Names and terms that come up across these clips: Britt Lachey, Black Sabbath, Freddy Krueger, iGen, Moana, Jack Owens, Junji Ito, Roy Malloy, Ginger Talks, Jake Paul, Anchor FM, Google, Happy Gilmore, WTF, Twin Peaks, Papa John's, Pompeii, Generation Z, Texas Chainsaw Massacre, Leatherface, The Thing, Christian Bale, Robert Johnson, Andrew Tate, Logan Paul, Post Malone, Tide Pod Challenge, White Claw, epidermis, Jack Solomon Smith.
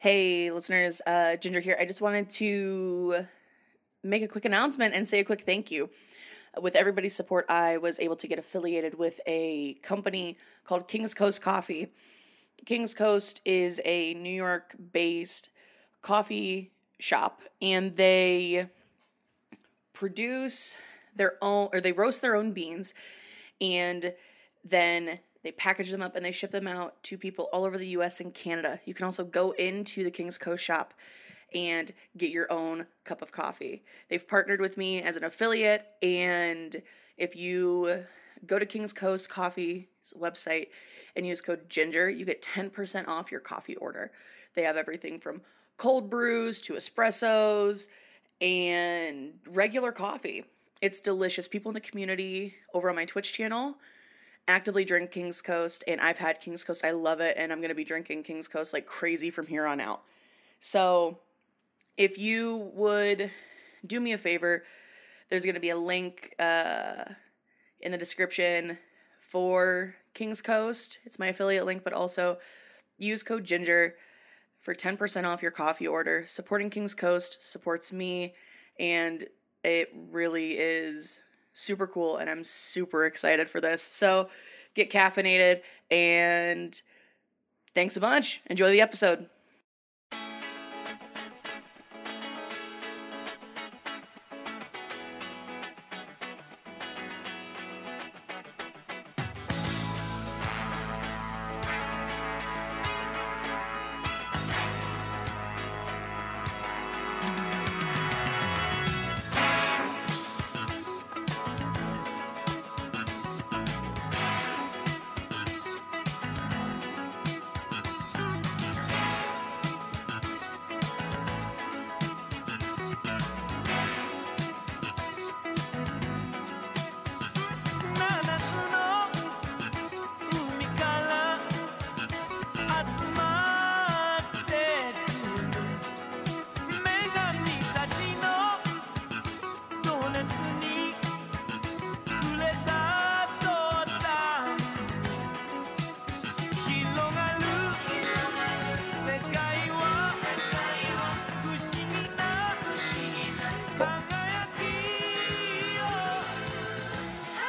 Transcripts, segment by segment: Hey, listeners, Ginger here. I just wanted to make a quick announcement and say a quick thank you. With everybody's support, I was able to get affiliated with a company called King's Coast Coffee. King's Coast is a New York-based coffee shop, and they produce their own, or they roast their own beans, and then they package them up and they ship them out to people all over the U.S. and Canada. You can also go into the King's Coast shop and get your own cup of coffee. They've partnered with me as an affiliate, and if you go to King's Coast Coffee's website and use code GINGER, you get 10% off your coffee order. They have everything from cold brews to espressos and regular coffee. It's delicious. People in the community over on my Twitch channel actively drink King's Coast, and I've had King's Coast. I love it, and I'm going to be drinking King's Coast like crazy from here on out. So if you would do me a favor, there's going to be a link in the description for King's Coast. It's my affiliate link, but also use code GINGER for 10% off your coffee order. Supporting King's Coast supports me, and it really is super cool, and I'm super excited for this. So get caffeinated, and thanks a bunch. Enjoy the episode.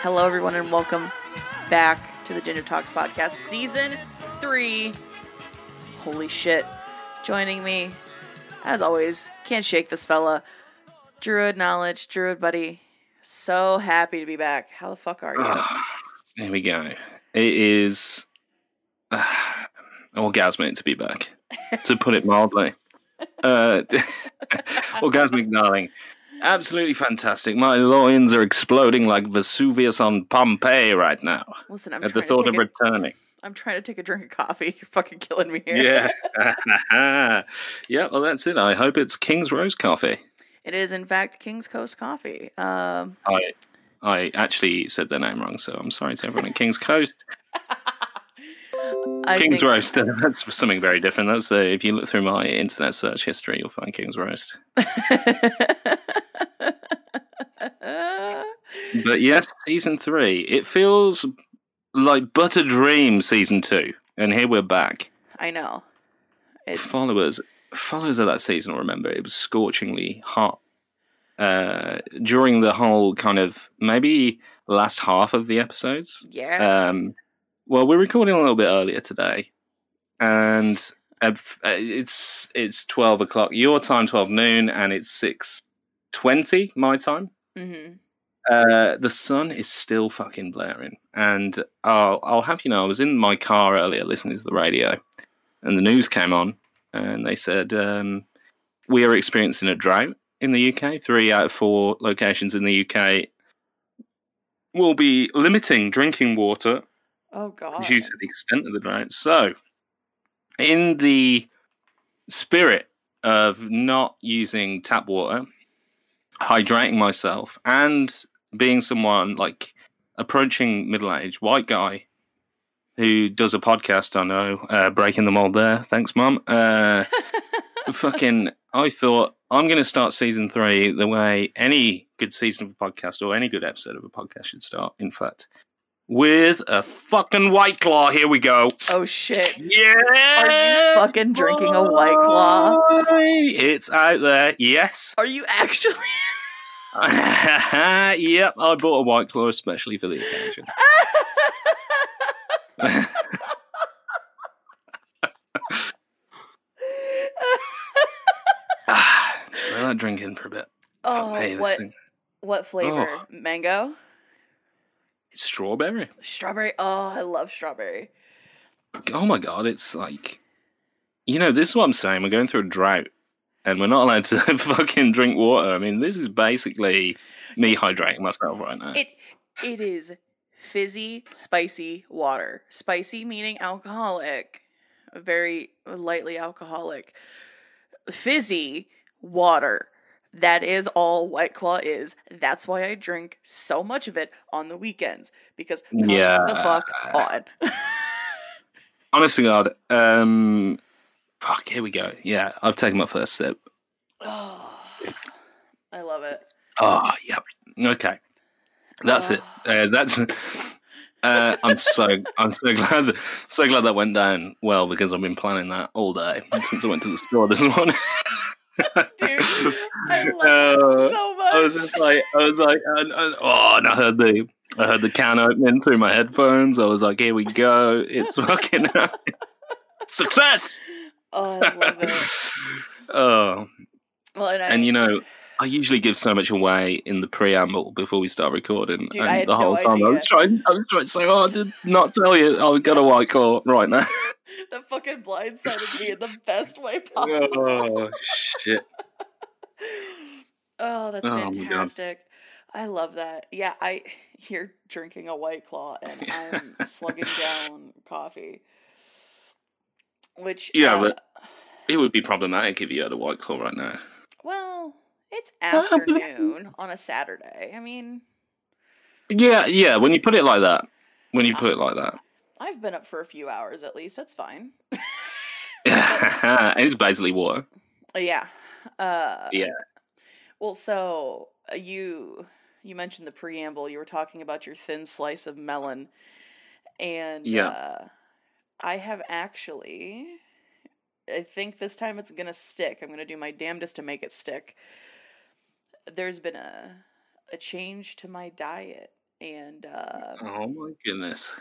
Hello, everyone, and welcome back to the Ginger Talks podcast, season 3. Holy shit. Joining me, as always, can't shake this fella, Druid Knowledge, Druid Buddy. So happy to be back. How the fuck are you? There we go. It is orgasmic to be back, to put it mildly. Orgasmic, darling. Absolutely fantastic. My loins are exploding like Vesuvius on Pompeii right now. Listen, I'm at the thought of returning. I'm trying to take a drink of coffee. You're fucking killing me here. Yeah. Yeah, well, that's it. I hope it's King's Rose Coffee. It is, in fact, King's Coast Coffee. I actually said their name wrong, so I'm sorry to everyone at King's Coast. King's Roast. That's something very different. That's the, if you look through my internet search history, you'll find King's Roast. But yes, season 3. It feels like but a dream season 2, and here we're back. I know. It's... Followers of that season, will remember, it was scorchingly hot during the whole kind of maybe last half of the episodes. Yeah. Well, we're recording a little bit earlier today, and it's 12 o'clock your time, 12 noon, and it's 6:20 my time. Mm-hmm. The sun is still fucking blaring, and I'll have you know, I was in my car earlier listening to the radio, and the news came on, and they said we are experiencing a drought in the UK. 3 out of 4 locations in the UK will be limiting drinking water. Oh, God. Due to the extent of the drought. So, in the spirit of not using tap water, hydrating myself, and being someone like approaching middle age white guy who does a podcast, I know, breaking the mold there. Thanks, Mum. I thought I'm going to start season 3 the way any good season of a podcast or any good episode of a podcast should start, in fact. with a fucking White Claw. Here we go. Oh, shit. Yeah. Are you fucking drinking a White Claw? It's out there. Yes. Are you actually? Yep, I bought a White Claw especially for the occasion. Just let that drink in for a bit. Oh, hey, what flavor? Oh. Mango? It's strawberry. Strawberry? Oh, I love strawberry. Oh my god, it's like... You know, this is what I'm saying. We're going through a drought. And we're not allowed to fucking drink water. I mean, this is basically me hydrating myself right now. It is fizzy, spicy water. Spicy meaning alcoholic, very lightly alcoholic. Fizzy water. That is all White Claw is. That's why I drink so much of it on the weekends. Because the fuck on. Honestly, God, fuck, here we go. Yeah, I've taken my first sip. Oh, I love it. Oh, yep. Okay. That's it. I'm so glad that went down well, because I've been planning that all day since I went to the store this morning. Dude, I love it so much. I heard the can opening through my headphones. I was like, here we go. It's fucking success. Oh, I love it. Oh. Well, and you know, I usually give so much away in the preamble before we start recording. Dude, and the whole time I was trying so hard to not tell you I've got a White Claw right now. That fucking blindsided me in the best way possible. Oh, shit. Oh, that's fantastic. I love that. Yeah, you're drinking a White Claw and I'm slugging down coffee. Which but it would be problematic if you had a White Claw right now. Well, it's afternoon on a Saturday. I mean, yeah. When you put it like that, I've been up for a few hours at least. That's fine. It's basically water. Yeah. Yeah. Well, so you mentioned the preamble. You were talking about your thin slice of melon, and yeah. I have actually, I think this time it's going to stick. I'm going to do my damnedest to make it stick. There's been a change to my diet. And, oh my goodness.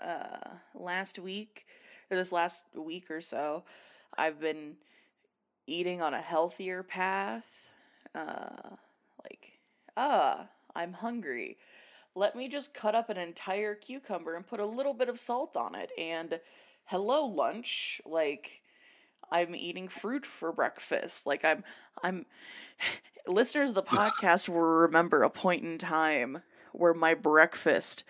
This last week or so, I've been eating on a healthier path. I'm hungry. Let me just cut up an entire cucumber and put a little bit of salt on it. And hello, lunch. Like, I'm eating fruit for breakfast. Like, I'm listeners of the podcast will remember a point in time where my breakfast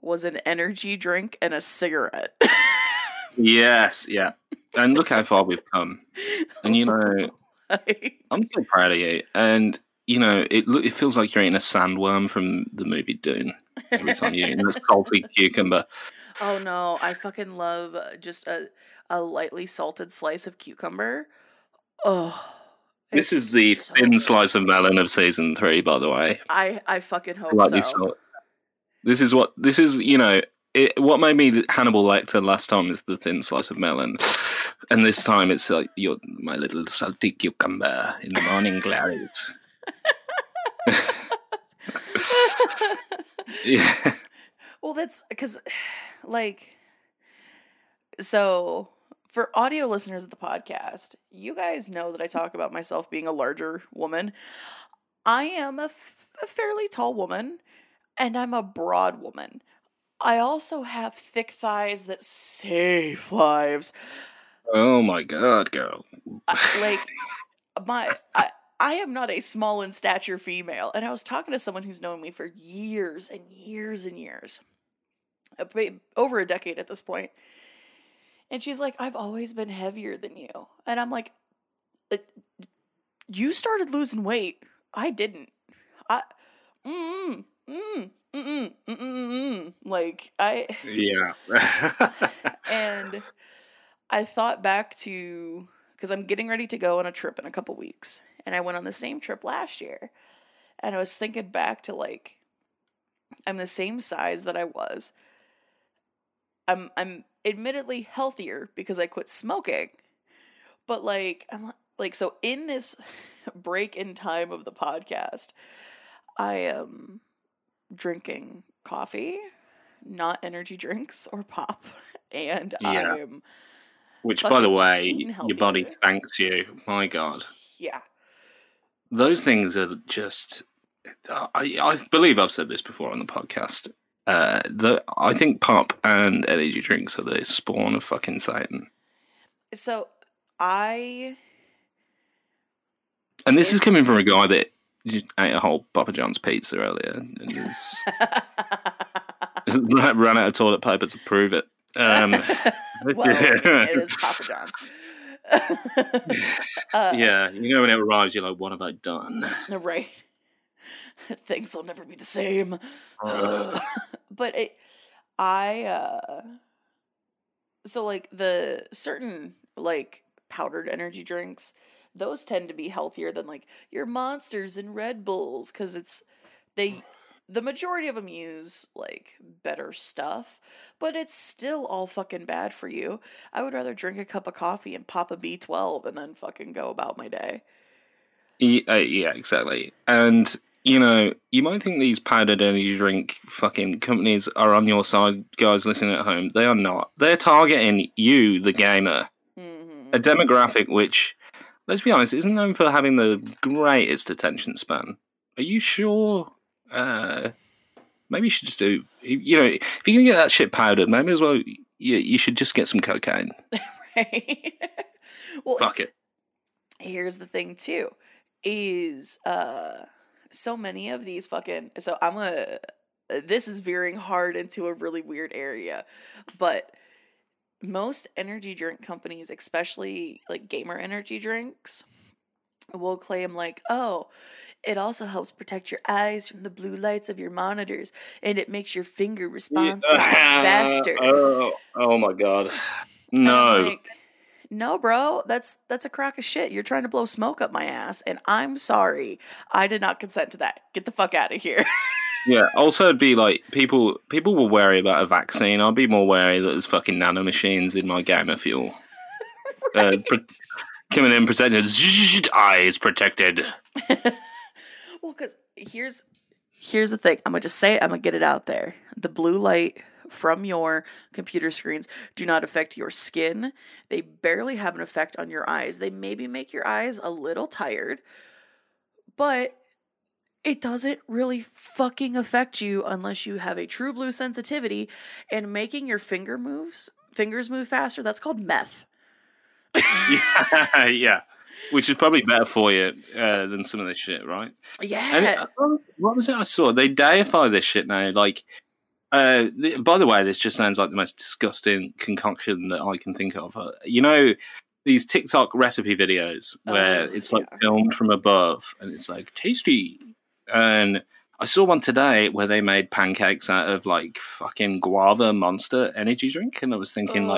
was an energy drink and a cigarette. Yes. Yeah. And look how far we've come. And, you know, I'm so proud of you. And, you know, it feels like you're eating a sandworm from the movie Dune every time you're eating a salty cucumber. Oh, no. I fucking love just a lightly salted slice of cucumber. Oh. This is the thin slice of melon of season 3, by the way. I fucking hope lightly so. Salt. What made me Hannibal Lecter last time is the thin slice of melon. And this time it's like, you're my little salty cucumber in the morning, Clarice. Yeah. Well, that's because, like, so for audio listeners of the podcast, you guys know that I talk about myself being a larger woman. I am a fairly tall woman, and I'm a broad woman. I also have thick thighs that save lives. Oh my god, girl! I am not a small in stature female. And I was talking to someone who's known me for years and years and years, over a decade at this point. And she's like, I've always been heavier than you. And I'm like, you started losing weight. I didn't. Yeah. And I thought back to, because I'm getting ready to go on a trip in a couple weeks. And I went on the same trip last year. And I was thinking back to, like, I'm the same size that I was. I'm admittedly healthier because I quit smoking, but so in this break in time of the podcast, I am drinking coffee, not energy drinks or pop, and yeah. I'm, which by the way, your body thanks you. My God. Yeah. Those things are just, I believe I've said this before on the podcast. I think pop and energy drinks are the spawn of fucking Satan. So and this is coming from a guy that ate a whole Papa John's pizza earlier and was ran out of toilet paper to prove it. Well, it is Papa John's. Yeah, you know when it arrives, you're like, what have I done? Right. Things will never be the same. But the certain, powdered energy drinks, those tend to be healthier than, your Monsters and Red Bulls, because the majority of them use, better stuff, but it's still all fucking bad for you. I would rather drink a cup of coffee and pop a B12 and then fucking go about my day. Yeah, exactly. And... you know, you might think these powdered energy drink fucking companies are on your side, guys listening at home. They are not. They're targeting you, the gamer. Mm-hmm. A demographic which, let's be honest, isn't known for having the greatest attention span. Are you sure? Maybe you should just do... you know, if you're going to get that shit powdered, maybe as well you should just get some cocaine. Right? Well, fuck it. Here's the thing, too, is... so many of these fucking... so I'm a... this is veering hard into a really weird area. But most energy drink companies, especially gamer energy drinks, will claim it also helps protect your eyes from the blue lights of your monitors, and it makes your finger response faster. Oh my God. No. No, bro, that's a crock of shit. You're trying to blow smoke up my ass, and I'm sorry. I did not consent to that. Get the fuck out of here. Yeah, also it'd be people were wary about a vaccine. I'd be more wary that there's fucking nanomachines in my gamer fuel. Right. Coming in protected. Eyes protected. Well, because here's the thing. I'm going to just say it. I'm going to get it out there. The blue light... from your computer screens do not affect your skin. They barely have an effect on your eyes. They maybe make your eyes a little tired, but it doesn't really fucking affect you unless you have a true blue sensitivity, and making your fingers move faster, that's called meth. Yeah. Which is probably better for you than some of this shit, right? Yeah. And what was it I saw? They deify this shit now. By the way, this just sounds like the most disgusting concoction that I can think of. You know, these TikTok recipe videos where it's filmed from above and it's tasty. And I saw one today where they made pancakes out of fucking guava monster energy drink. And I was thinking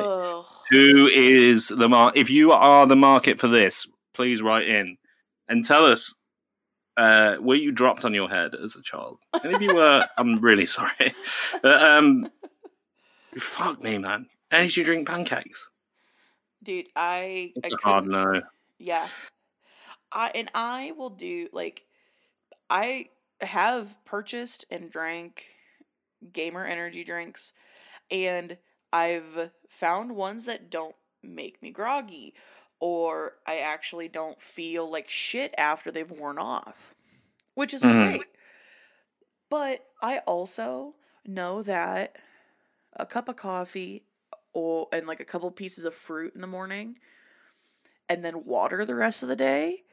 who is the market? If you are the market for this, please write in and tell us. Were you dropped on your head as a child? And if you were, I'm really sorry. But, fuck me, man. Energy drink pancakes. Dude, it's a hard no. Yeah. I will do, I have purchased and drank gamer energy drinks, and I've found ones that don't make me groggy. Or I actually don't feel like shit after they've worn off, which is great. But I also know that a cup of coffee and a couple pieces of fruit in the morning and then water the rest of the day,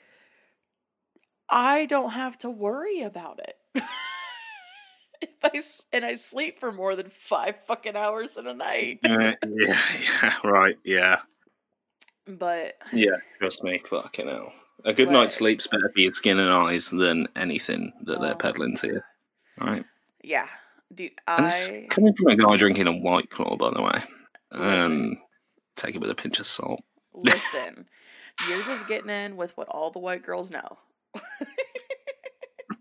I don't have to worry about it. I sleep for more than 5 fucking hours in a night. Yeah. But yeah, trust me, fucking hell. A good night's sleep's better for your skin and eyes than anything that they're peddling to you. All right. Yeah, dude. And it's coming from a guy drinking a White Claw, by the way. Take it with a pinch of salt. Listen, you're just getting in with what all the white girls know.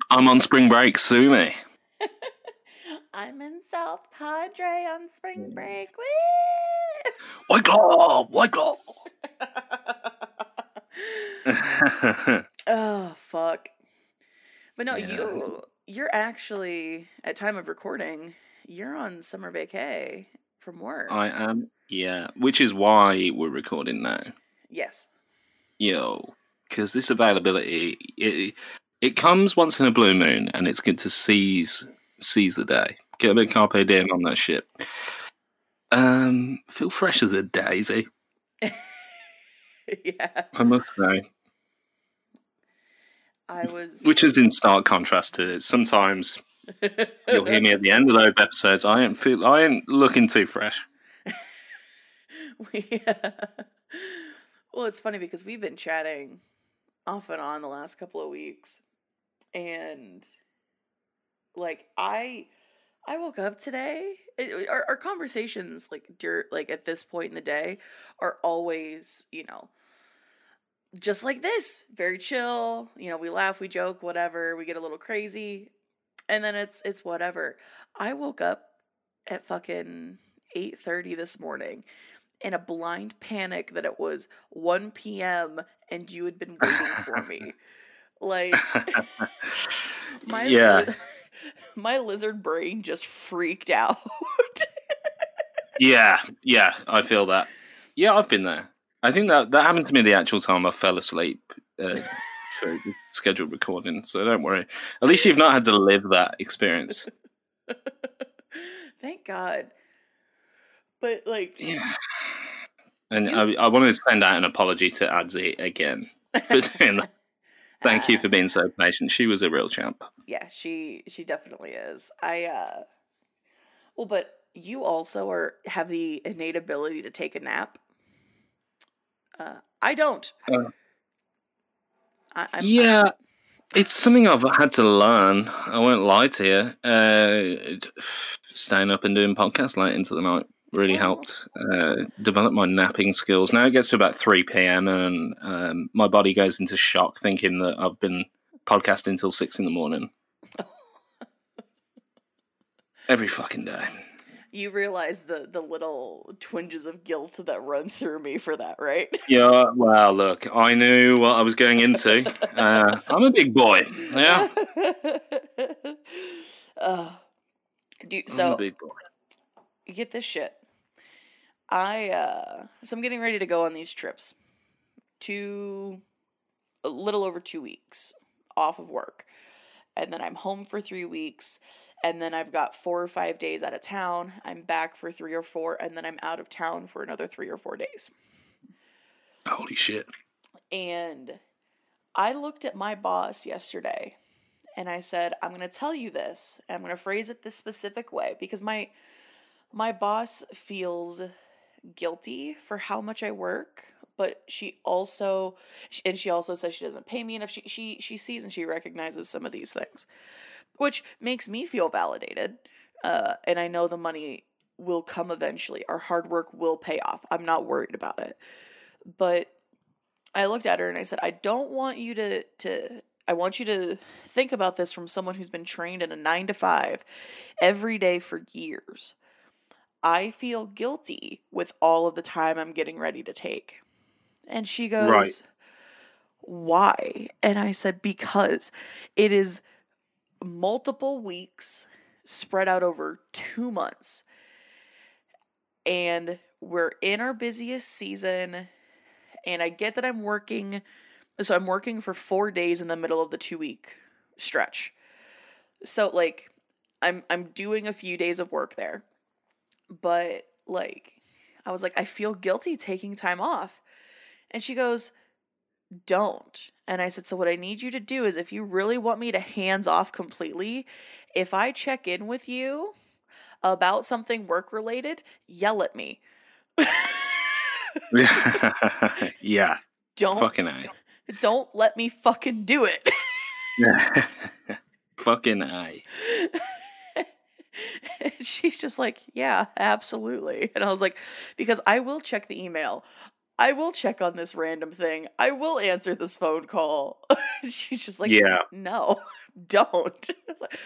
I'm on spring break. Sue me. I'm in South Padre on spring break. Whee! White Claw! White Claw! Oh, fuck. But no, yeah. You're actually, at time of recording, you're on summer vacay from work. I am, yeah. Which is why we're recording now. Yes. Yo, because this availability, it comes once in a blue moon, and it's good to seize the day. Get a bit carpe diem on that shit. Feel fresh as a daisy. Yeah, I must say. Which is in stark contrast to sometimes you'll hear me at the end of those episodes. I ain't looking too fresh. Yeah. Well, it's funny because we've been chatting off and on the last couple of weeks, and like I woke up today. Our conversations, like at this point in the day, are always, you know, just like this, very chill. You know, we laugh, we joke, whatever. We get a little crazy, and then it's whatever. I woke up at fucking 8:30 this morning in a blind panic that it was 1 p.m. and you had been waiting for me. Like, my lizard brain just freaked out. Yeah, I feel that. Yeah, I've been there. I think that happened to me the actual time I fell asleep for scheduled recording, so don't worry. At least you've not had to live that experience. Thank God. But, like... Yeah. And I wanted to send out an apology to Adzi again for doing that. Thank you for being so patient. She was a real champ. Yeah, she definitely is. Well, but you also have the innate ability to take a nap. I don't. It's something I've had to learn. I won't lie to you. Staying up and doing podcasts late into the night really helped develop my napping skills. Now it gets to about 3 p.m. and my body goes into shock thinking that I've been podcasting until 6 in the morning. Every fucking day. You realize the little twinges of guilt that run through me for that, right? Yeah, well, look, I knew what I was going into. I'm a big boy, yeah? Dude, I'm a big boy. Get this shit. So I'm getting ready to go on these trips a little over 2 weeks off of work. And then I'm home for 3 weeks. And then I've got 4 or 5 days out of town. I'm back for 3 or 4. And then I'm out of town for another 3 or 4 days. Holy shit. And I looked at my boss yesterday and I said, I'm going to tell you this. And I'm going to phrase it this specific way because my boss feels guilty for how much I work, but she also says she doesn't pay me enough. She sees and she recognizes some of these things, which makes me feel validated. And I know the money will come eventually. Our hard work will pay off. I'm not worried about it. But I looked at her and I said, I don't want you to I want you to think about this from someone who's been trained in a 9-to-5 every day for years. I feel guilty with all of the time I'm getting ready to take. And she goes, right. Why? And I said, because it is multiple weeks spread out over 2 months. And we're in our busiest season. And I get that I'm working. So I'm working for 4 days in the middle of the 2 week stretch. So like I'm doing a few days of work there. But, like, I was like, I feel guilty taking time off. And she goes, don't. And I said, so what I need you to do is if you really want me to hands off completely, if I check in with you about something work-related, yell at me. Yeah. Don't let me fucking do it. Yeah. Fucking I. She's just like, yeah, absolutely. And I was like, because I will check the email. I will check on this random thing. I will answer this phone call. She's just like, yeah. No, don't. I was like,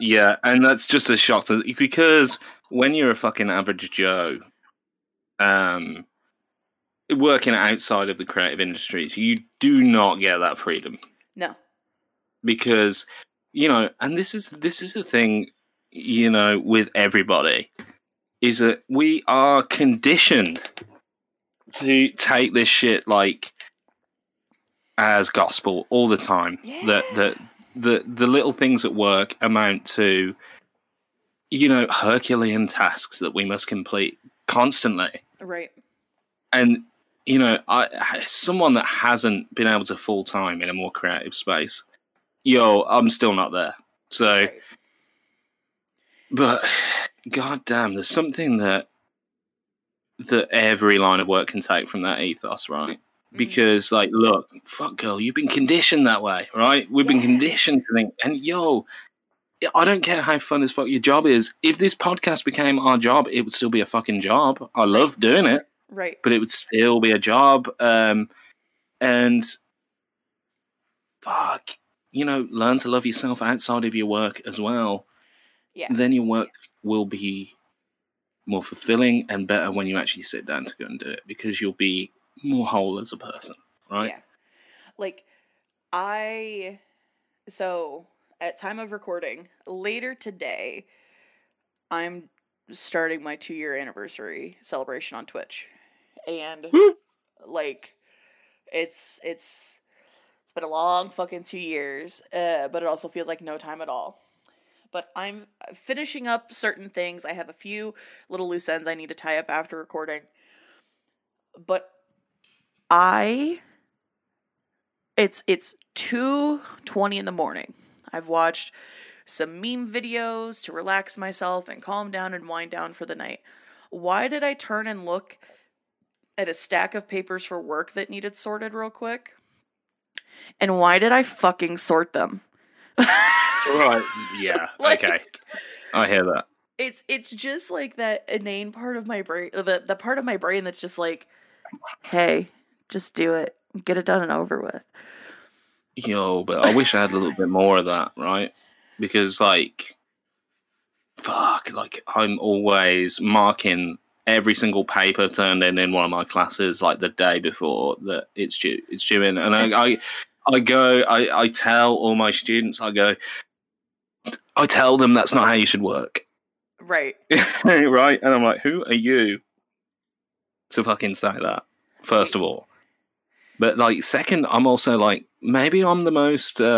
Yeah, and that's just a shock to, because when you're a fucking average Joe, working outside of the creative industries, you do not get that freedom. No. Because, you know, and this is the thing, you know, with everybody, is that we are conditioned to take this shit like as gospel all the time. Yeah. The little things at work amount to, you know, Herculean tasks that we must complete constantly. Right. And, you know, someone that hasn't been able to full-time in a more creative space, yo, I'm still not there. So, right. But, goddamn, there's something that every line of work can take from that ethos, right? Because, like, look, fuck, girl, you've been conditioned that way, right? We've been conditioned to think, and yo, I don't care how fun as fuck your job is. If this podcast became our job, it would still be a fucking job. I love doing it. Right. But it would still be a job. And fuck, you know, learn to love yourself outside of your work as well. Yeah. And then your work will be more fulfilling and better when you actually sit down to go and do it, because you'll be more whole as a person, right? Yeah. Like, so at time of recording, later today, I'm starting my 2-year anniversary celebration on Twitch. And, like, it's been a long fucking 2 years, but it also feels like no time at all. But I'm finishing up certain things. I have a few little loose ends I need to tie up after recording. But it's 2:20 in the morning. I've watched some meme videos to relax myself and calm down and wind down for the night. Why did I turn and look at a stack of papers for work that needed sorted real quick? And why did I fucking sort them? Right. Yeah. Like, okay. I hear that. It's just like that inane part of my brain, the part of my brain that's just like, hey, just do it. Get it done and over with. Yo, but I wish I had a little bit more of that, right? Because, like, fuck, like, I'm always marking every single paper turned in one of my classes, like, the day before that it's due in. And I tell all my students, I tell them that's not how you should work. Right. Right? And I'm like, who are you to fucking say that? First of all. But, like, second, I'm also, like, maybe I'm the most, you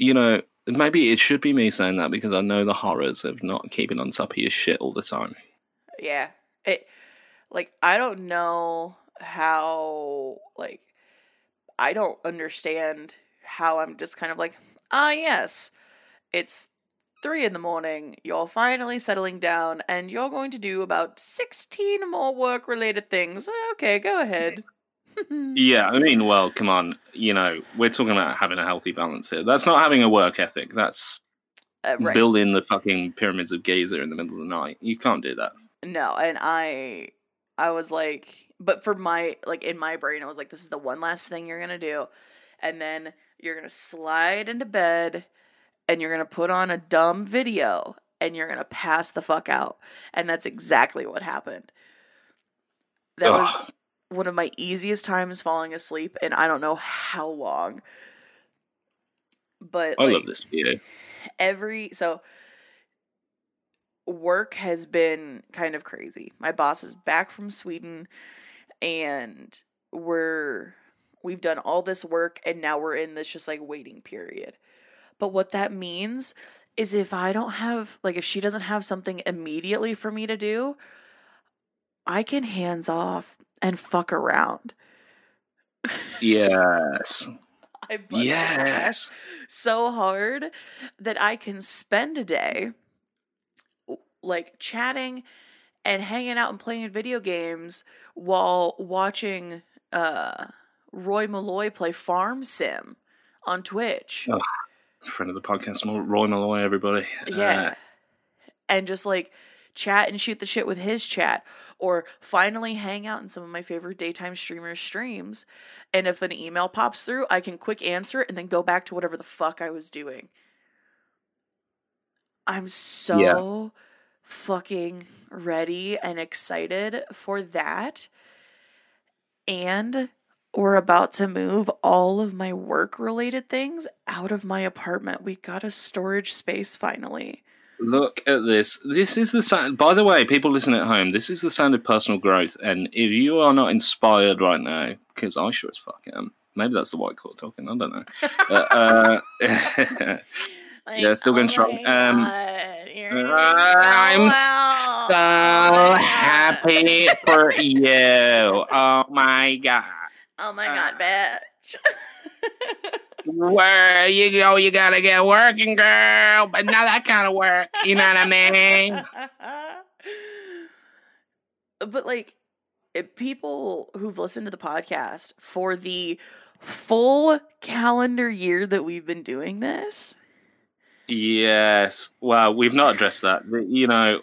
know, maybe it should be me saying that, because I know the horrors of not keeping on top of your shit all the time. Yeah. I don't know how, like, I don't understand how I'm just kind of like, yes, it's 3 a.m, you're finally settling down, and you're going to do about 16 more work-related things. Okay, go ahead. Yeah, I mean, well, come on. You know, we're talking about having a healthy balance here. That's not having a work ethic. That's right. Building the fucking pyramids of Giza in the middle of the night. You can't do that. No, and I was like, but for my, like, in my brain, I was like, this is the one last thing you're going to do, and then you're going to slide into bed, and you're going to put on a dumb video, and you're going to pass the fuck out. And that's exactly what happened. That was one of my easiest times falling asleep in I don't know how long. But I love this video. So work has been kind of crazy. My boss is back from Sweden, and we've done all this work, and now we're in this just like waiting period. But what that means is if I don't have, like, if she doesn't have something immediately for me to do, I can hands off and fuck around. Yes. I bust my ass so hard that I can spend a day, like, chatting and hanging out and playing video games while watching Roy Malloy play Farm Sim on Twitch. Oh. Friend of the podcast, Roy Malloy, everybody. Yeah. And just like chat and shoot the shit with his chat, or finally hang out in some of my favorite daytime streamers' streams. And if an email pops through, I can quick answer it and then go back to whatever the fuck I was doing. I'm so fucking ready and excited for that. And we're about to move all of my work-related things out of my apartment. We got a storage space finally. Look at this. This is the sound. By the way, people listening at home, this is the sound of personal growth. And if you are not inspired right now, because I sure as fuck am. Maybe that's the White Claw talking. I don't know. Like, yeah, still going strong. I'm so happy for you. Oh my god. Oh my god, bitch. Where you go, you gotta get working, girl. But not that kind of work. You know what I mean? But like, people who've listened to the podcast for the full calendar year that we've been doing this. Yes. Well, we've not addressed that. You know,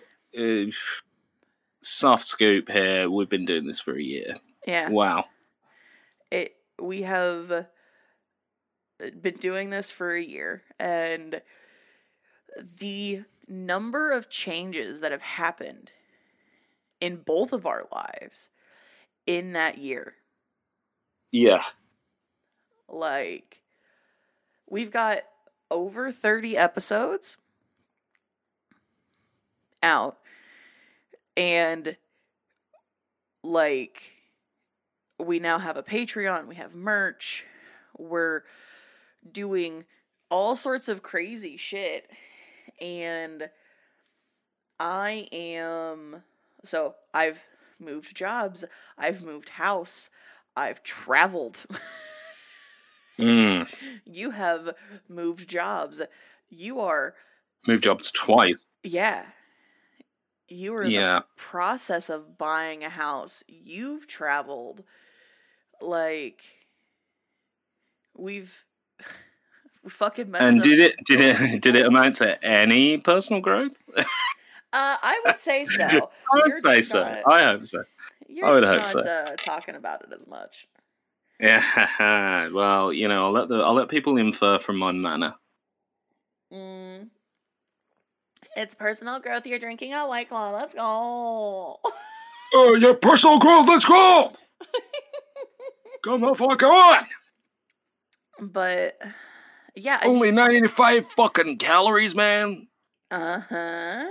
soft scoop here. We've been doing this for a year. Yeah. Wow. We have been doing this for a year, and the number of changes that have happened in both of our lives in that year. Yeah. Like, we've got over 30 episodes out, and like, we now have a Patreon, we have merch, we're doing all sorts of crazy shit, and I've moved jobs, I've moved house, I've traveled. Mm. You have moved jobs. You are... Moved jobs twice. Yeah. You were in the process of buying a house. You've traveled. Like, we fucking messed up. And did it amount to any personal growth? I would say so. I hope so. Talking about it as much. Yeah, well, you know, I'll let people infer from my manner. Mm. It's personal growth. You're drinking a White Claw. Let's go. Oh, yeah, personal growth. Let's go. Come the fuck on. But yeah, only 95 fucking calories, man. Uh huh.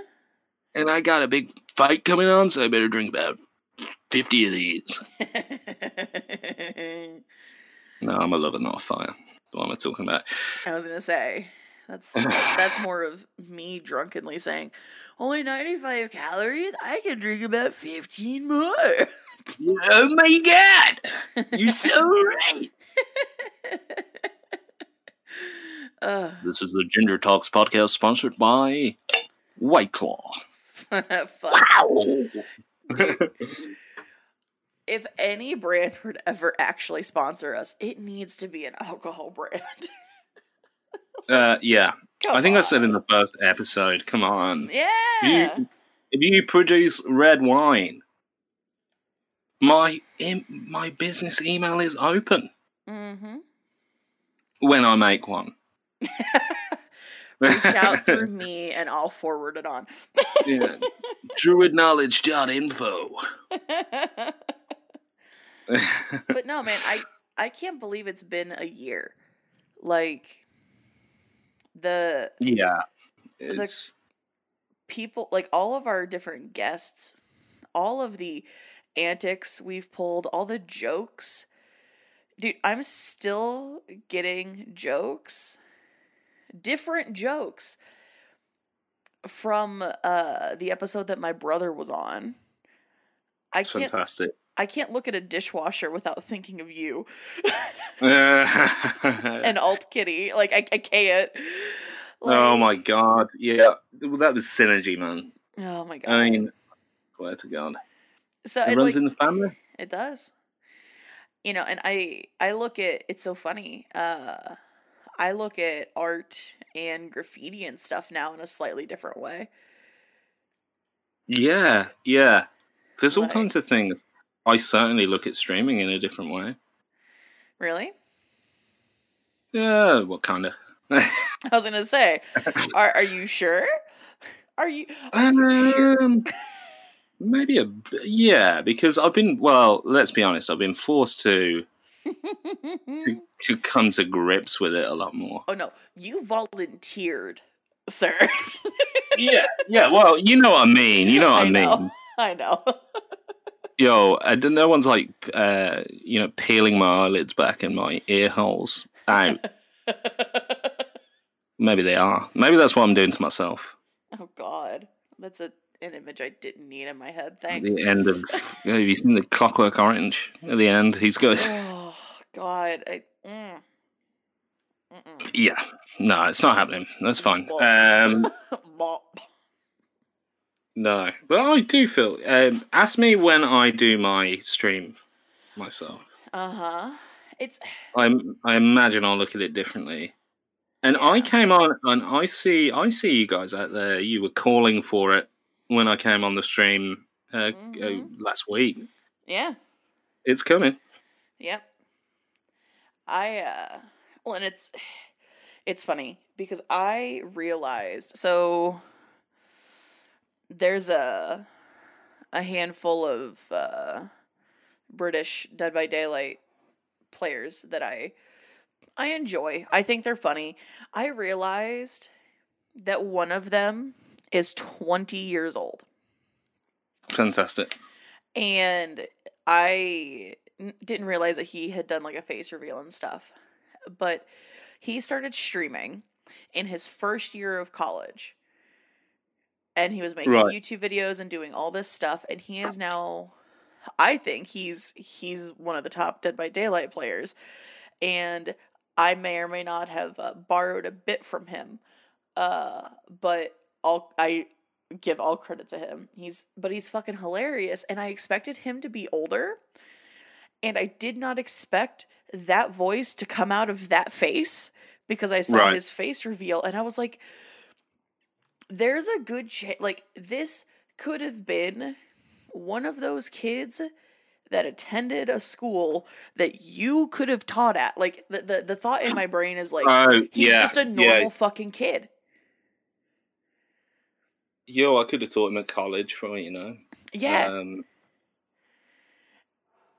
And I got a big fight coming on, so I better drink about 50 of these. No, I'm a lover, not a fire. What am I talking about? I was going to say, that's more of me drunkenly saying, only 95 calories? I can drink about 15 more. Oh my god! You're so right! This is the Ginger Talks podcast sponsored by White Claw. Wow! If any brand would ever actually sponsor us, it needs to be an alcohol brand. Yeah. Come I think on. I said in the first episode, come on. Yeah. If you produce red wine, my business email is open. Mm-hmm. When I make one. Reach out through me and I'll forward it on. Yeah. druidknowledge.info. But no, man, I can't believe it's been a year. Like, the people, like, all of our different guests, all of the antics we've pulled, all the jokes. Dude, I'm still getting jokes. Different jokes from the episode that my brother was on. Fantastic. I can't look at a dishwasher without thinking of you. And Alt Kitty. Like, I can't. Like, oh, my God. Yeah. Well, that was synergy, man. Oh, my God. I mean, swear to God. So it runs, like, in the family? It does. You know, and I look at... It's so funny. I look at art and graffiti and stuff now in a slightly different way. Yeah. There's all kinds of things. I certainly look at streaming in a different way. Really? Yeah, what kind of? I was going to say, are you sure? Are you sure? Maybe a bit, yeah, because I've been, well, let's be honest, I've been forced to come to grips with it a lot more. Oh, no, you volunteered, sir. yeah, well, you know what I mean. I know. Yo, no one's like, peeling my eyelids back and my ear holes out. Maybe they are. Maybe that's what I'm doing to myself. Oh, God. That's an image I didn't need in my head. Thanks. At the end of, have you seen the Clockwork Orange? At the end, he's going. Oh, God. Yeah. No, it's not happening. That's fine. No, but I do feel. Ask me when I do my stream myself. It's. I imagine I'll look at it differently. And I came on, and I see you guys out there. You were calling for it when I came on the stream last week. Yeah, it's coming. Yep. And it's funny because I realized so. There's a handful of British Dead by Daylight players that I enjoy. I think they're funny. I realized that one of them is 20 years old. Fantastic. And I didn't realize that he had done like a face reveal and stuff. But he started streaming in his first year of college. And he was making YouTube videos and doing all this stuff. And he is now, I think he's one of the top Dead by Daylight players. And I may or may not have borrowed a bit from him. But I give all credit to him. But he's fucking hilarious. And I expected him to be older. And I did not expect that voice to come out of that face. Because I saw his face reveal. And I was like... There's a good chance, like, this could have been one of those kids that attended a school that you could have taught at. Like, the thought in my brain is, like, he's just a normal fucking kid. Yo, I could have taught him at college for all you know. Yeah.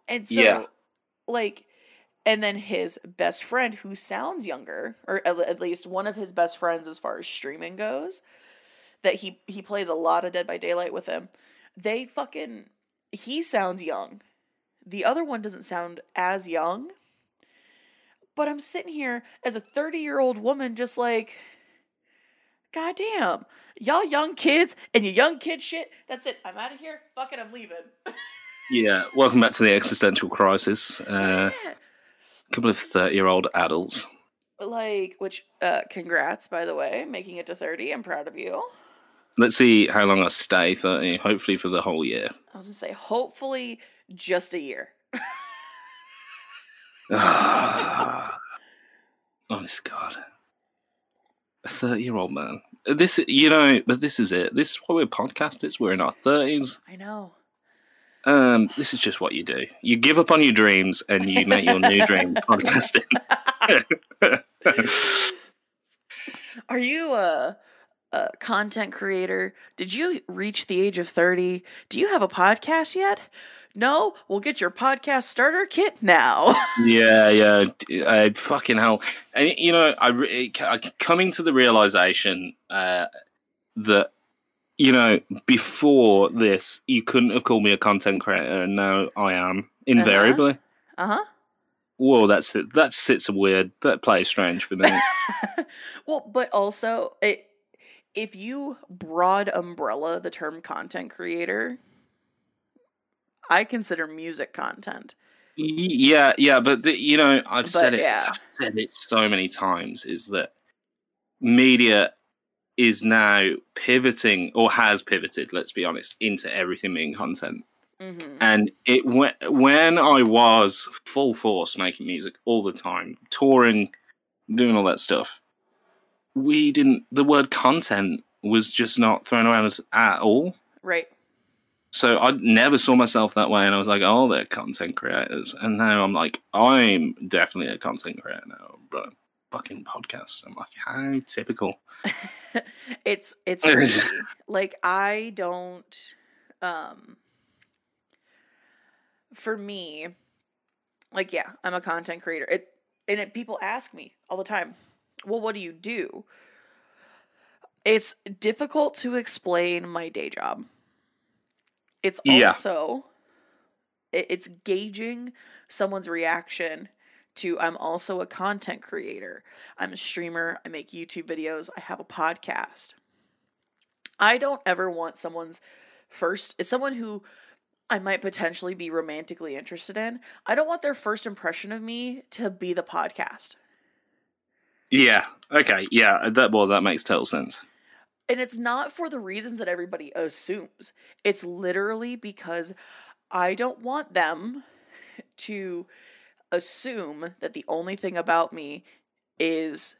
And so, like... And then his best friend, who sounds younger, or at least one of his best friends as far as streaming goes, that he plays a lot of Dead by Daylight with him, he sounds young. The other one doesn't sound as young. But I'm sitting here as a 30-year-old woman just like, goddamn, y'all young kids and your young kid shit, that's it, I'm out of here, fuck it, I'm leaving. Yeah, welcome back to the existential crisis. Couple of 30-year-old adults. Like, which, congrats, by the way, making it to 30. I'm proud of you. Let's see how long I stay 30, hopefully for the whole year. I was going to say, hopefully just a year. Honest God. A 30-year-old man. But this is it. This is why we're podcasters. We're in our 30s. I know. This is just what you do. You give up on your dreams and you make your new dream podcasting. Are you a content creator? Did you reach the age of 30? Do you have a podcast yet? No? We'll get your podcast starter kit now. Yeah. Fucking hell. And, I coming to the realization that before this, you couldn't have called me a content creator, and now I am, invariably. Uh-huh. Whoa, that's it. That plays strange for me. Well, but also, if you broad umbrella the term content creator, I consider music content. Yeah, but, I've said it so many times, is that media... is now pivoting, or has pivoted, let's be honest, into everything being content. Mm-hmm. And it when I was full force making music all the time, touring, doing all that stuff, the word content was just not thrown around at all. Right. So I never saw myself that way, and I was like, oh, they're content creators. And now I'm like, I'm definitely a content creator now, but fucking podcast. I'm like, how typical. It's crazy. Like, I don't, for me, like, yeah, I'm a content creator. People ask me all the time, well, what do you do? It's difficult to explain my day job. It's also, it's gauging someone's reaction to, I'm also a content creator. I'm a streamer. I make YouTube videos. I have a podcast. I don't ever want someone who I might potentially be romantically interested in. I don't want their first impression of me to be the podcast. Yeah. Okay. Yeah. That makes total sense. And it's not for the reasons that everybody assumes. It's literally because I don't want them to assume that the only thing about me is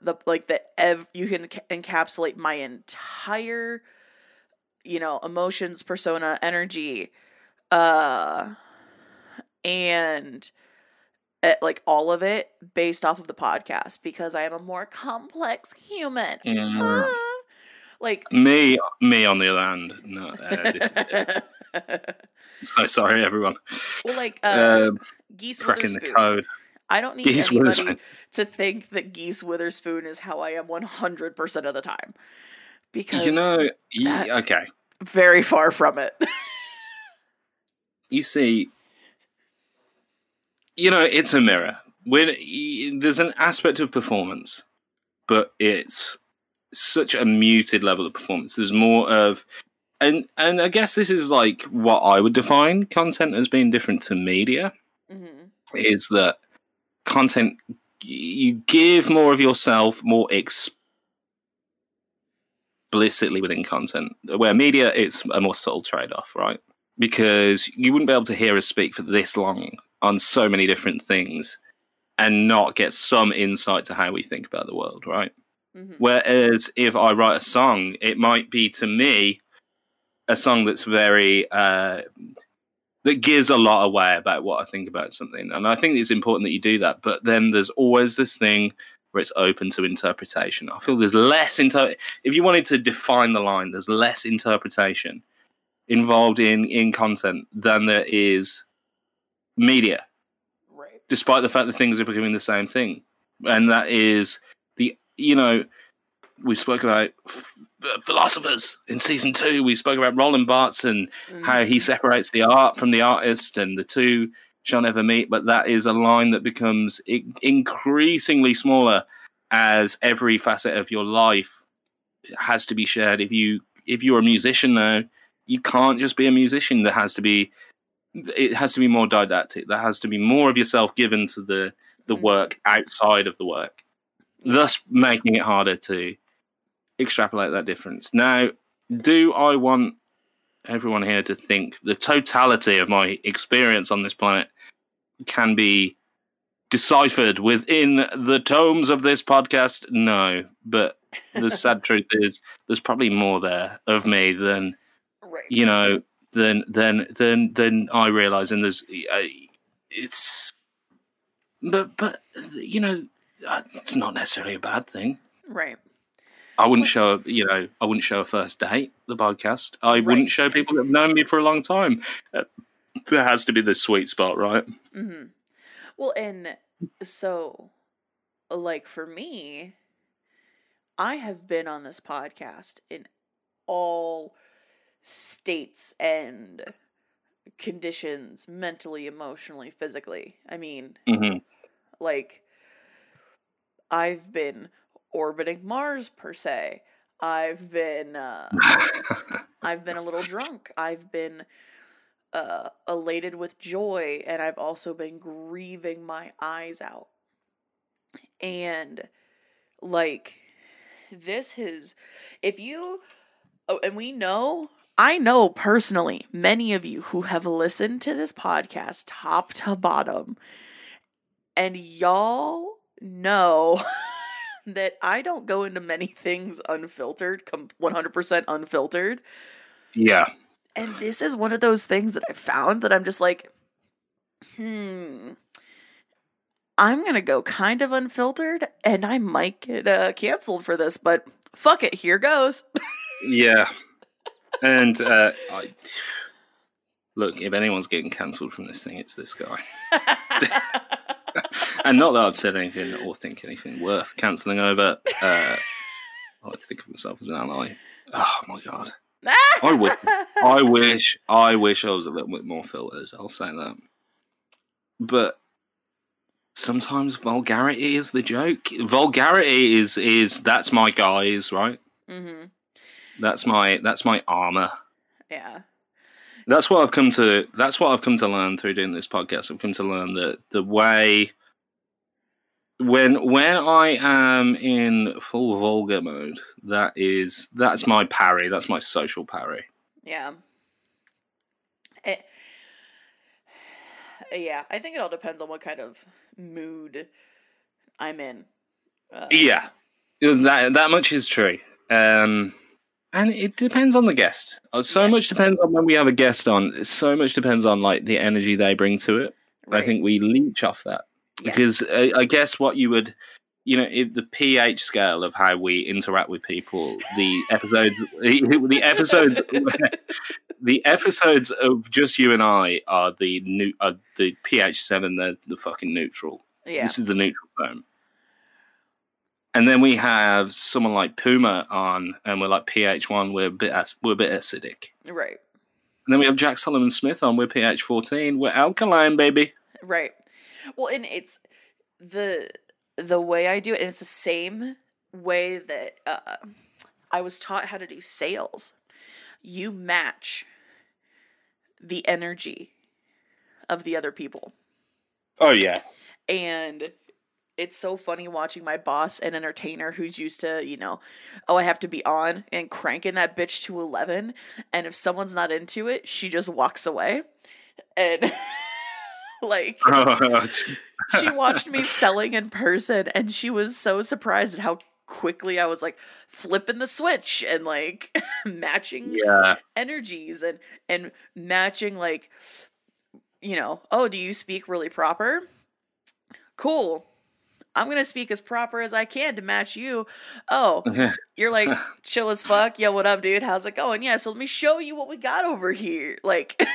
you can encapsulate my entire, emotions, persona, energy, and all of it based off of the podcast, because I am a more complex human. Mm. Ah. Like me on the other hand, no. This is it. So sorry, everyone. Well, like Geese cracking Witherspoon. The code. I don't need Geese anybody to think that Geese Witherspoon is how I am 100% of the time, because okay, very far from it. You see, it's a mirror. When there's an aspect of performance, but it's such a muted level of performance. There's more of, and I guess this is like what I would define content as being different to media, is that content, you give more of yourself more explicitly within content, where media, it's a more subtle trade-off, right? Because you wouldn't be able to hear us speak for this long on so many different things and not get some insight to how we think about the world, right? Whereas if I write a song, it might be, to me, a song that's very, that gives a lot away about what I think about something. And I think it's important that you do that. But then there's always this thing where it's open to interpretation. I feel there's less, if you wanted to define the line, there's less interpretation involved in content than there is media. Right. Despite the fact that things are becoming the same thing. And that is... we spoke about philosophers in season 2. We spoke about Roland Barthes and how he separates the art from the artist, and the two shall never meet. But that is a line that becomes increasingly smaller as every facet of your life has to be shared. If you're a musician now, you can't just be a musician. It has to be more didactic. There has to be more of yourself given to the work outside of the work. Thus making it harder to extrapolate that difference. Now, do I want everyone here to think the totality of my experience on this planet can be deciphered within the tomes of this podcast? No, but the sad truth is there's probably more there of me than, than I realize. And there's, it's not necessarily a bad thing. Right. I wouldn't show a first date, the podcast. I wouldn't show people that have known me for a long time. There has to be this sweet spot, right? Mm-hmm. Well, and so, like, for me, I have been on this podcast in all states and conditions, mentally, emotionally, physically. I mean, I've been orbiting Mars, per se. I've been I've been a little drunk. I've been elated with joy, and I've also been grieving my eyes out. And, like, this is... I know personally many of you who have listened to this podcast top to bottom, and y'all... know that I don't go into many things unfiltered, 100% unfiltered. Yeah. And this is one of those things that I found that I'm just like, I'm going to go kind of unfiltered and I might get canceled for this, but fuck it. Here goes. Yeah. And look, if anyone's getting canceled from this thing, it's this guy. And not that I've said anything or think anything worth cancelling over. I like to think of myself as an ally. Oh, my God. I wish I was a little bit more filtered. I'll say that. But sometimes vulgarity is the joke. Vulgarity is that's my guys, right? Mm-hmm. That's my armor. Yeah. That's what I've come to learn through doing this podcast. I've come to learn that the way when I am in full vulgar mode, that's my parry, that's my social parry. Yeah. Yeah, I think it all depends on what kind of mood I'm in. Yeah. That much is true. And it depends on the guest. So much depends on when we have a guest on. So much depends on like the energy they bring to it. Right. I think we leech off that. Yes. Because I guess what you would, if the pH scale of how we interact with people, the episodes of just you and I are the pH 7. They're the fucking neutral. Yeah. This is the neutral zone. And then we have someone like Puma on, and we're like pH 1. We're a bit acidic, right? And then we have Jack Solomon Smith on. We're pH 14. We're alkaline, baby. Right. Well, and it's the way I do it, and it's the same way that I was taught how to do sales. You match the energy of the other people. Oh yeah. And it's so funny watching my boss and entertainer who's used to, I have to be on and cranking that bitch to 11. And if someone's not into it, she just walks away. And like, she watched me selling in person and she was so surprised at how quickly I was like flipping the switch and like matching energies and matching like, oh, do you speak really proper? Cool. I'm going to speak as proper as I can to match you. Oh, you're like chill as fuck. Yo, what up, dude? How's it going? Yeah, so let me show you what we got over here. Like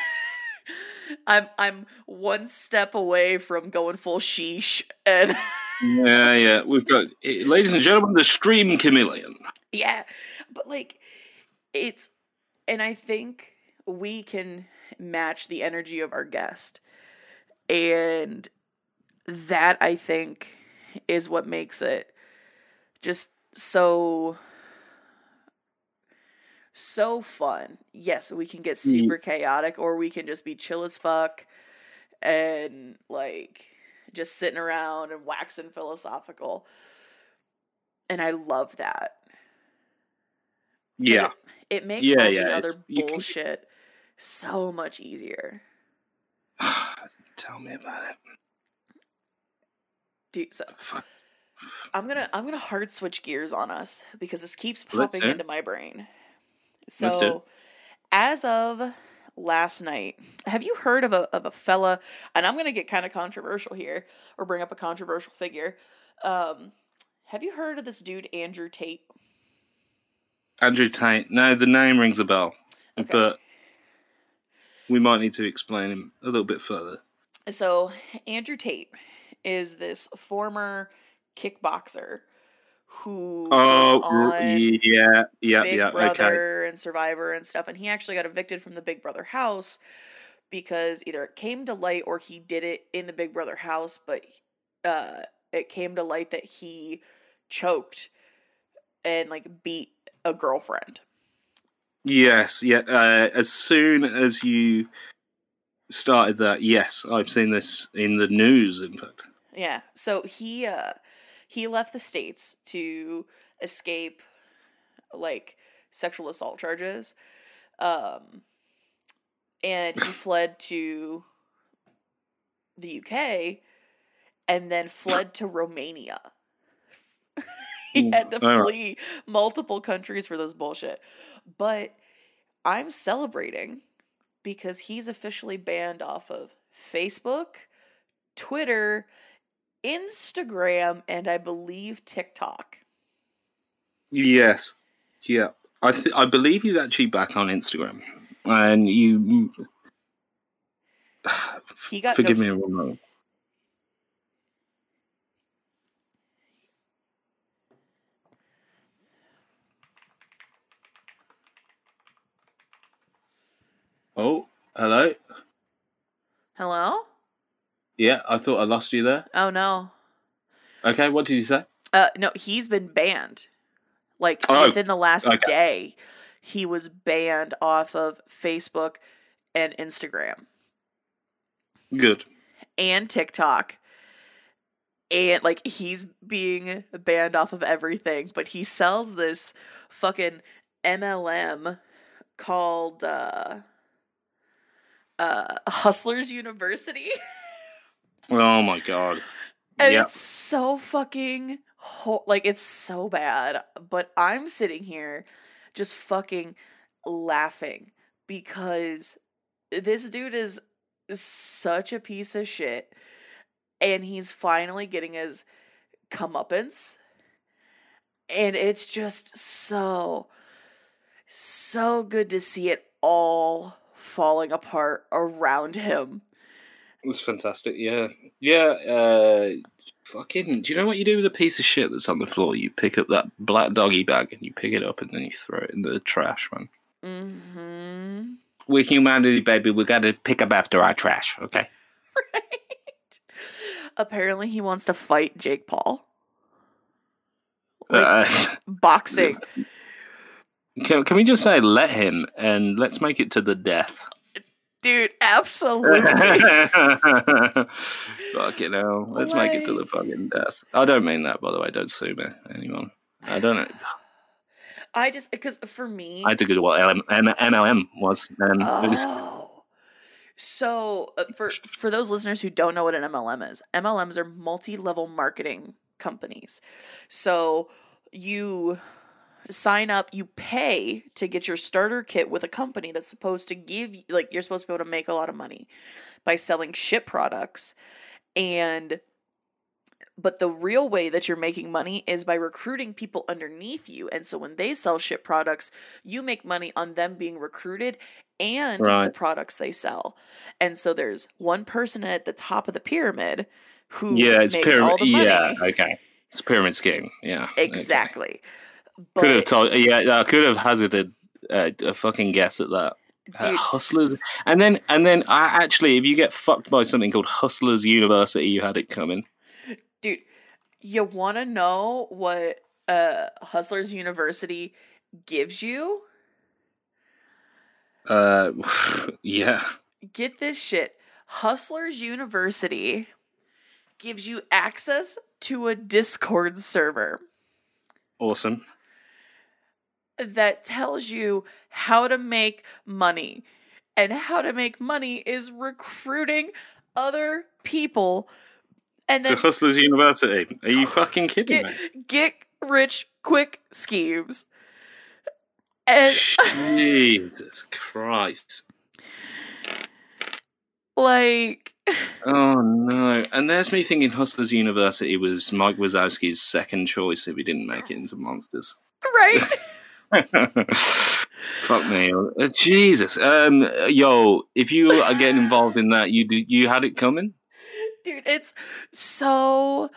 I'm one step away from going full sheesh. And yeah. We've got, ladies and gentlemen, the stream chameleon. Yeah. But like it's, and I think we can match the energy of our guest. And that I think is what makes it just so fun. Yes, we can get super chaotic or we can just be chill as fuck and like just sitting around and waxing philosophical. And I love that. Yeah. It makes the other bullshit so much easier. Tell me about it. Dude, so I'm gonna hard switch gears on us because this keeps popping into my brain. So as of last night, have you heard of a fella? And I'm gonna get kind of controversial here or bring up a controversial figure. Have you heard of this dude Andrew Tate? Andrew Tate? No, the name rings a bell, okay. But we might need to explain him a little bit further. So Andrew Tate is this former kickboxer who was on Big Brother and Survivor and stuff, and he actually got evicted from the Big Brother house because either it came to light or he did it in the Big Brother house, but it came to light that he choked and like beat a girlfriend. Yes, yeah. As soon as you started that, yes, I've seen this in the news, in fact. Yeah, so he left the States to escape, like, sexual assault charges, and he fled to the UK, and then fled to Romania. He had to flee multiple countries for this bullshit, but I'm celebrating because he's officially banned off of Facebook, Twitter, Instagram, and I believe TikTok. Yes. Yeah. I believe he's actually back on Instagram. And you... He got forgive me a moment. Oh, hello? Hello? Yeah, I thought I lost you there. Oh, no. Okay, what did you say? No, he's been banned. Like, within the last day, he was banned off of Facebook and Instagram. Good. And TikTok. And, like, he's being banned off of everything, but he sells this fucking MLM called, Hustlers University. Oh my god. And yep. It's so fucking it's so bad, but I'm sitting here just fucking laughing because this dude is such a piece of shit and he's finally getting his comeuppance, and it's just so good to see it all falling apart around him. It was fantastic, yeah. Yeah, fucking... Do you know what you do with a piece of shit that's on the floor? You pick up that black doggy bag and you pick it up and then you throw it in the trash, man. Mm-hmm. We're humanity, baby. We gotta pick up after our trash, okay? Right. Apparently he wants to fight Jake Paul. Like, boxing. Can we just say let him and let's make it to the death? Dude, absolutely. Fucking hell. Let's make it to the fucking death. I don't mean that, by the way. Don't sue me, anyone. I don't know. I just, because for me... I took it to what MLM was. So, for those listeners who don't know what an MLM is, MLMs are multi-level marketing companies. So, you... sign up, you pay to get your starter kit with a company that's supposed to give you, like, you're supposed to be able to make a lot of money by selling shit products. But the real way that you're making money is by recruiting people underneath you. And so when they sell shit products, you make money on them being recruited and the products they sell. And so there's one person at the top of the pyramid who makes all the money. Yeah, okay. It's pyramid scheme. Yeah. Exactly. Okay. But could have told, I could have hazarded a fucking guess at that. Hustlers, and then I actually, if you get fucked by something called Hustlers University, you had it coming, dude. You want to know what Hustlers University gives you? Yeah. Get this shit. Hustlers University gives you access to a Discord server. Awesome. That tells you how to make money. And how to make money is recruiting other people. And then to Hustlers University. Are you fucking kidding me? Get rich quick schemes. And Jesus Christ. Like... Oh, no. And there's me thinking Hustlers University was Mike Wazowski's second choice if he didn't make it into Monsters. Right? Fuck me. Jesus. Yo, if you are getting involved in that, you had it coming? Dude, it's so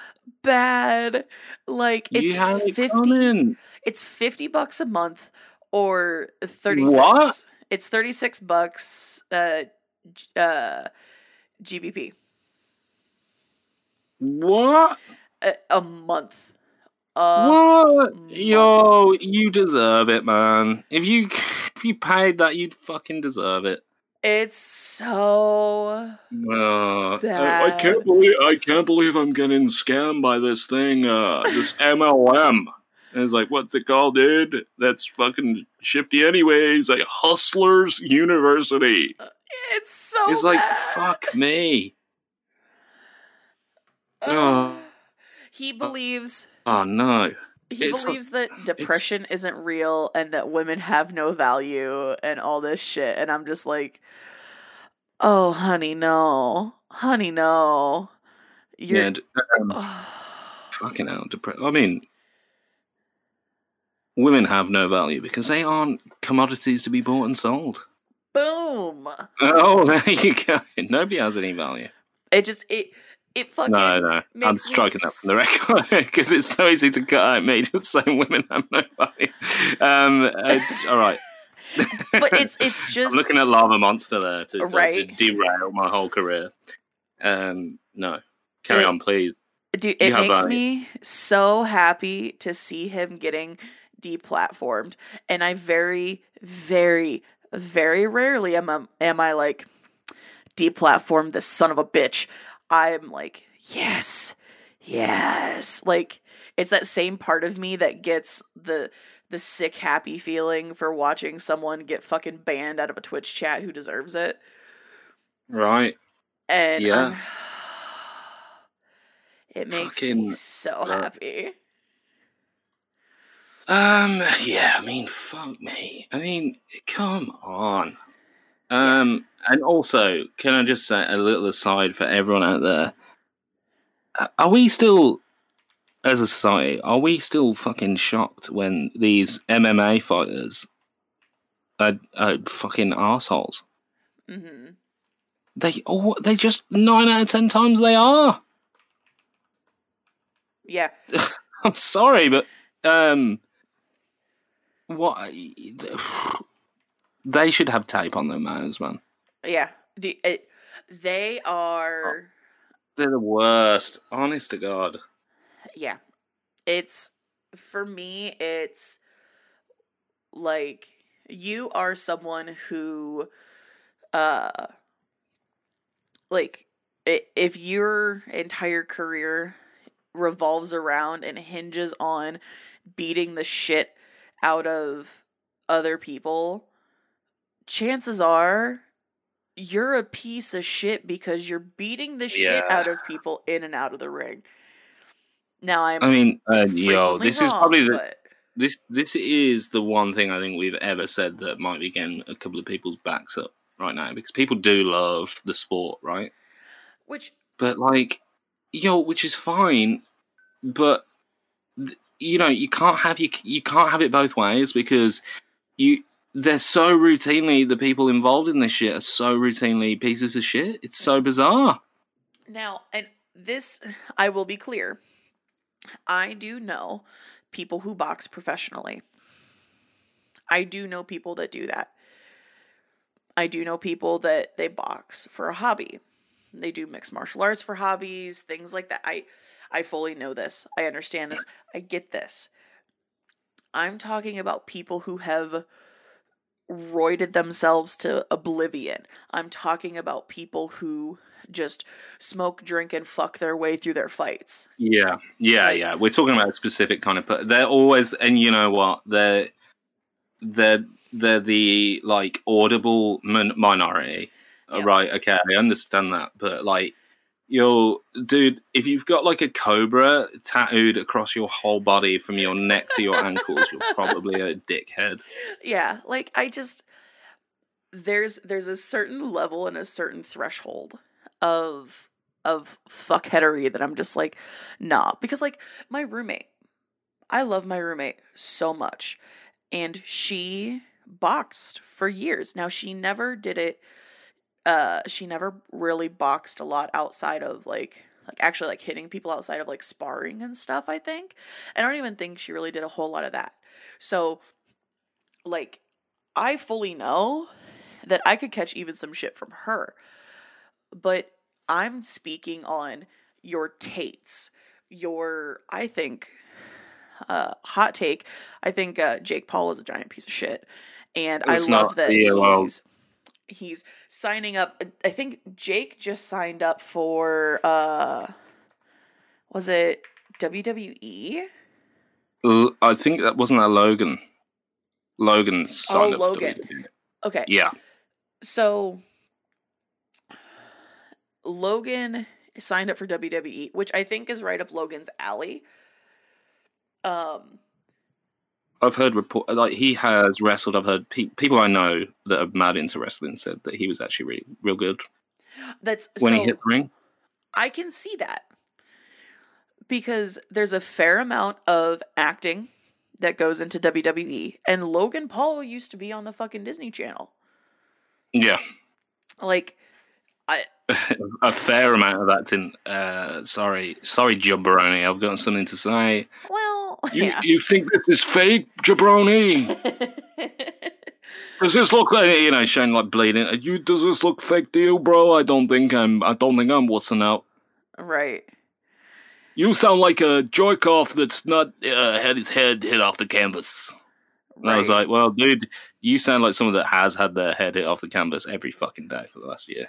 bad. Like, it's it's $50 a month or 36. What? It's $36 GBP. What? A month. What? Month. Yo, you deserve it, man. If you paid that, you'd fucking deserve it. It's so bad. I can't believe I'm getting scammed by this thing. This MLM. And it's like, what's it called, dude? That's fucking shifty, anyways. Like Hustlers University. It's so. It's like bad. Fuck me. He believes. Oh no! He believes that depression isn't real and that women have no value and all this shit. And I'm just like, Oh, honey, no. Honey, no. You're... Yeah, fucking hell. I mean, women have no value because they aren't commodities to be bought and sold. Boom. Oh, there you go. Nobody has any value. It just... It fucking no. I'm striking that from the record because it's so easy to cut out me just saying women have no value. All right. But it's just I'm looking at Lava Monster there to derail my whole career. No, carry on, please. Dude, it makes me so happy to see him getting deplatformed, and I very, very, very rarely am I like deplatformed this son of a bitch. I'm like, yes. Like, it's that same part of me that gets the sick, happy feeling for watching someone get fucking banned out of a Twitch chat who deserves it. Right. And yeah. It makes me so happy. Yeah, I mean, fuck me. I mean, come on. And also, can I just say a little aside for everyone out there? Are we still, as a society, are we still fucking shocked when these MMA fighters are fucking arseholes? Mm-hmm. They just 9 out of 10 times they are. Yeah. I'm sorry, but what... They should have tape on their mouths, man. Yeah. They are... They're the worst. Honest to God. Yeah. It's... For me, it's... Like, you are someone who... Like, if your entire career revolves around and hinges on beating the shit out of other people... Chances are you're a piece of shit because you're beating the shit out of people in and out of the ring. Now this is the one thing I think we've ever said that might be getting a couple of people's backs up right now because people do love the sport, right? Which is fine, but you know, you can't have it both ways because they're so routinely, the people involved in this shit are so routinely pieces of shit. It's so bizarre. Now, and this, I will be clear. I do know people who box professionally. I do know people that do that. I do know people that they box for a hobby. They do mixed martial arts for hobbies, things like that. I fully know this. I understand this. I get this. I'm talking about people who have... roided themselves to oblivion. I'm talking about people who just smoke, drink, and fuck their way through their fights. Yeah. We're talking about a specific kind of... They're always... And you know what? They're the, like, audible minority. Yeah. Right, okay, I understand that. But, like, dude, if you've got, like, a cobra tattooed across your whole body from your neck to your ankles, you're probably a dickhead. Yeah, like, I just... There's a certain level and a certain threshold of fuckheadery that I'm just like, nah. Because, like, my roommate... I love my roommate so much. And she boxed for years. Now, she never did it... she never really boxed a lot outside of like actually like hitting people outside of like sparring and stuff, I think. And I don't even think she really did a whole lot of that. So like I fully know that I could catch even some shit from her. But I'm speaking on your Tates, hot take. I think Jake Paul is a giant piece of shit. And it's I love that he's signing up. I think Jake just signed up for, was it WWE? I think that wasn't that Logan. Logan signed up. Oh, Logan. WWE. Okay. Yeah. So, Logan signed up for WWE, which I think is right up Logan's alley. I've heard report like he has wrestled. I've heard people I know that are mad into wrestling said that he was actually really real good. That's when he hit the ring. I can see that because there's a fair amount of acting that goes into WWE, and Logan Paul used to be on the fucking Disney Channel. Yeah, like a fair amount of acting. Sorry, Jabroni. I've got something to say. Well, you think this is fake, Jabroni? Does this look, Shane like bleeding? Does this look fake to you, bro? I don't think I'm wussing out. Right. You sound like a jerk off that's not had his head hit off the canvas. And right. I was like, well, dude, you sound like someone that has had their head hit off the canvas every fucking day for the last year.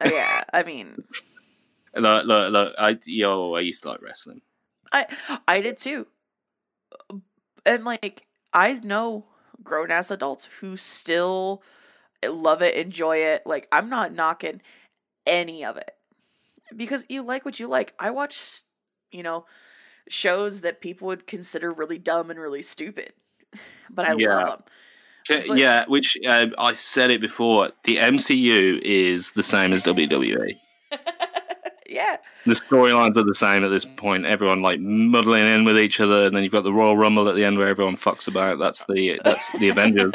Oh, yeah, I mean, look, I used to like wrestling. I did too, and like I know grown ass adults who still love it, enjoy it. Like I'm not knocking any of it because you like what you like. I watch, shows that people would consider really dumb and really stupid, but I love them. Yeah, which I said it before. The MCU is the same as WWE. Yeah. The storylines are the same at this point. Everyone like muddling in with each other, and then you've got the Royal Rumble at the end where everyone fucks about. That's the Avengers.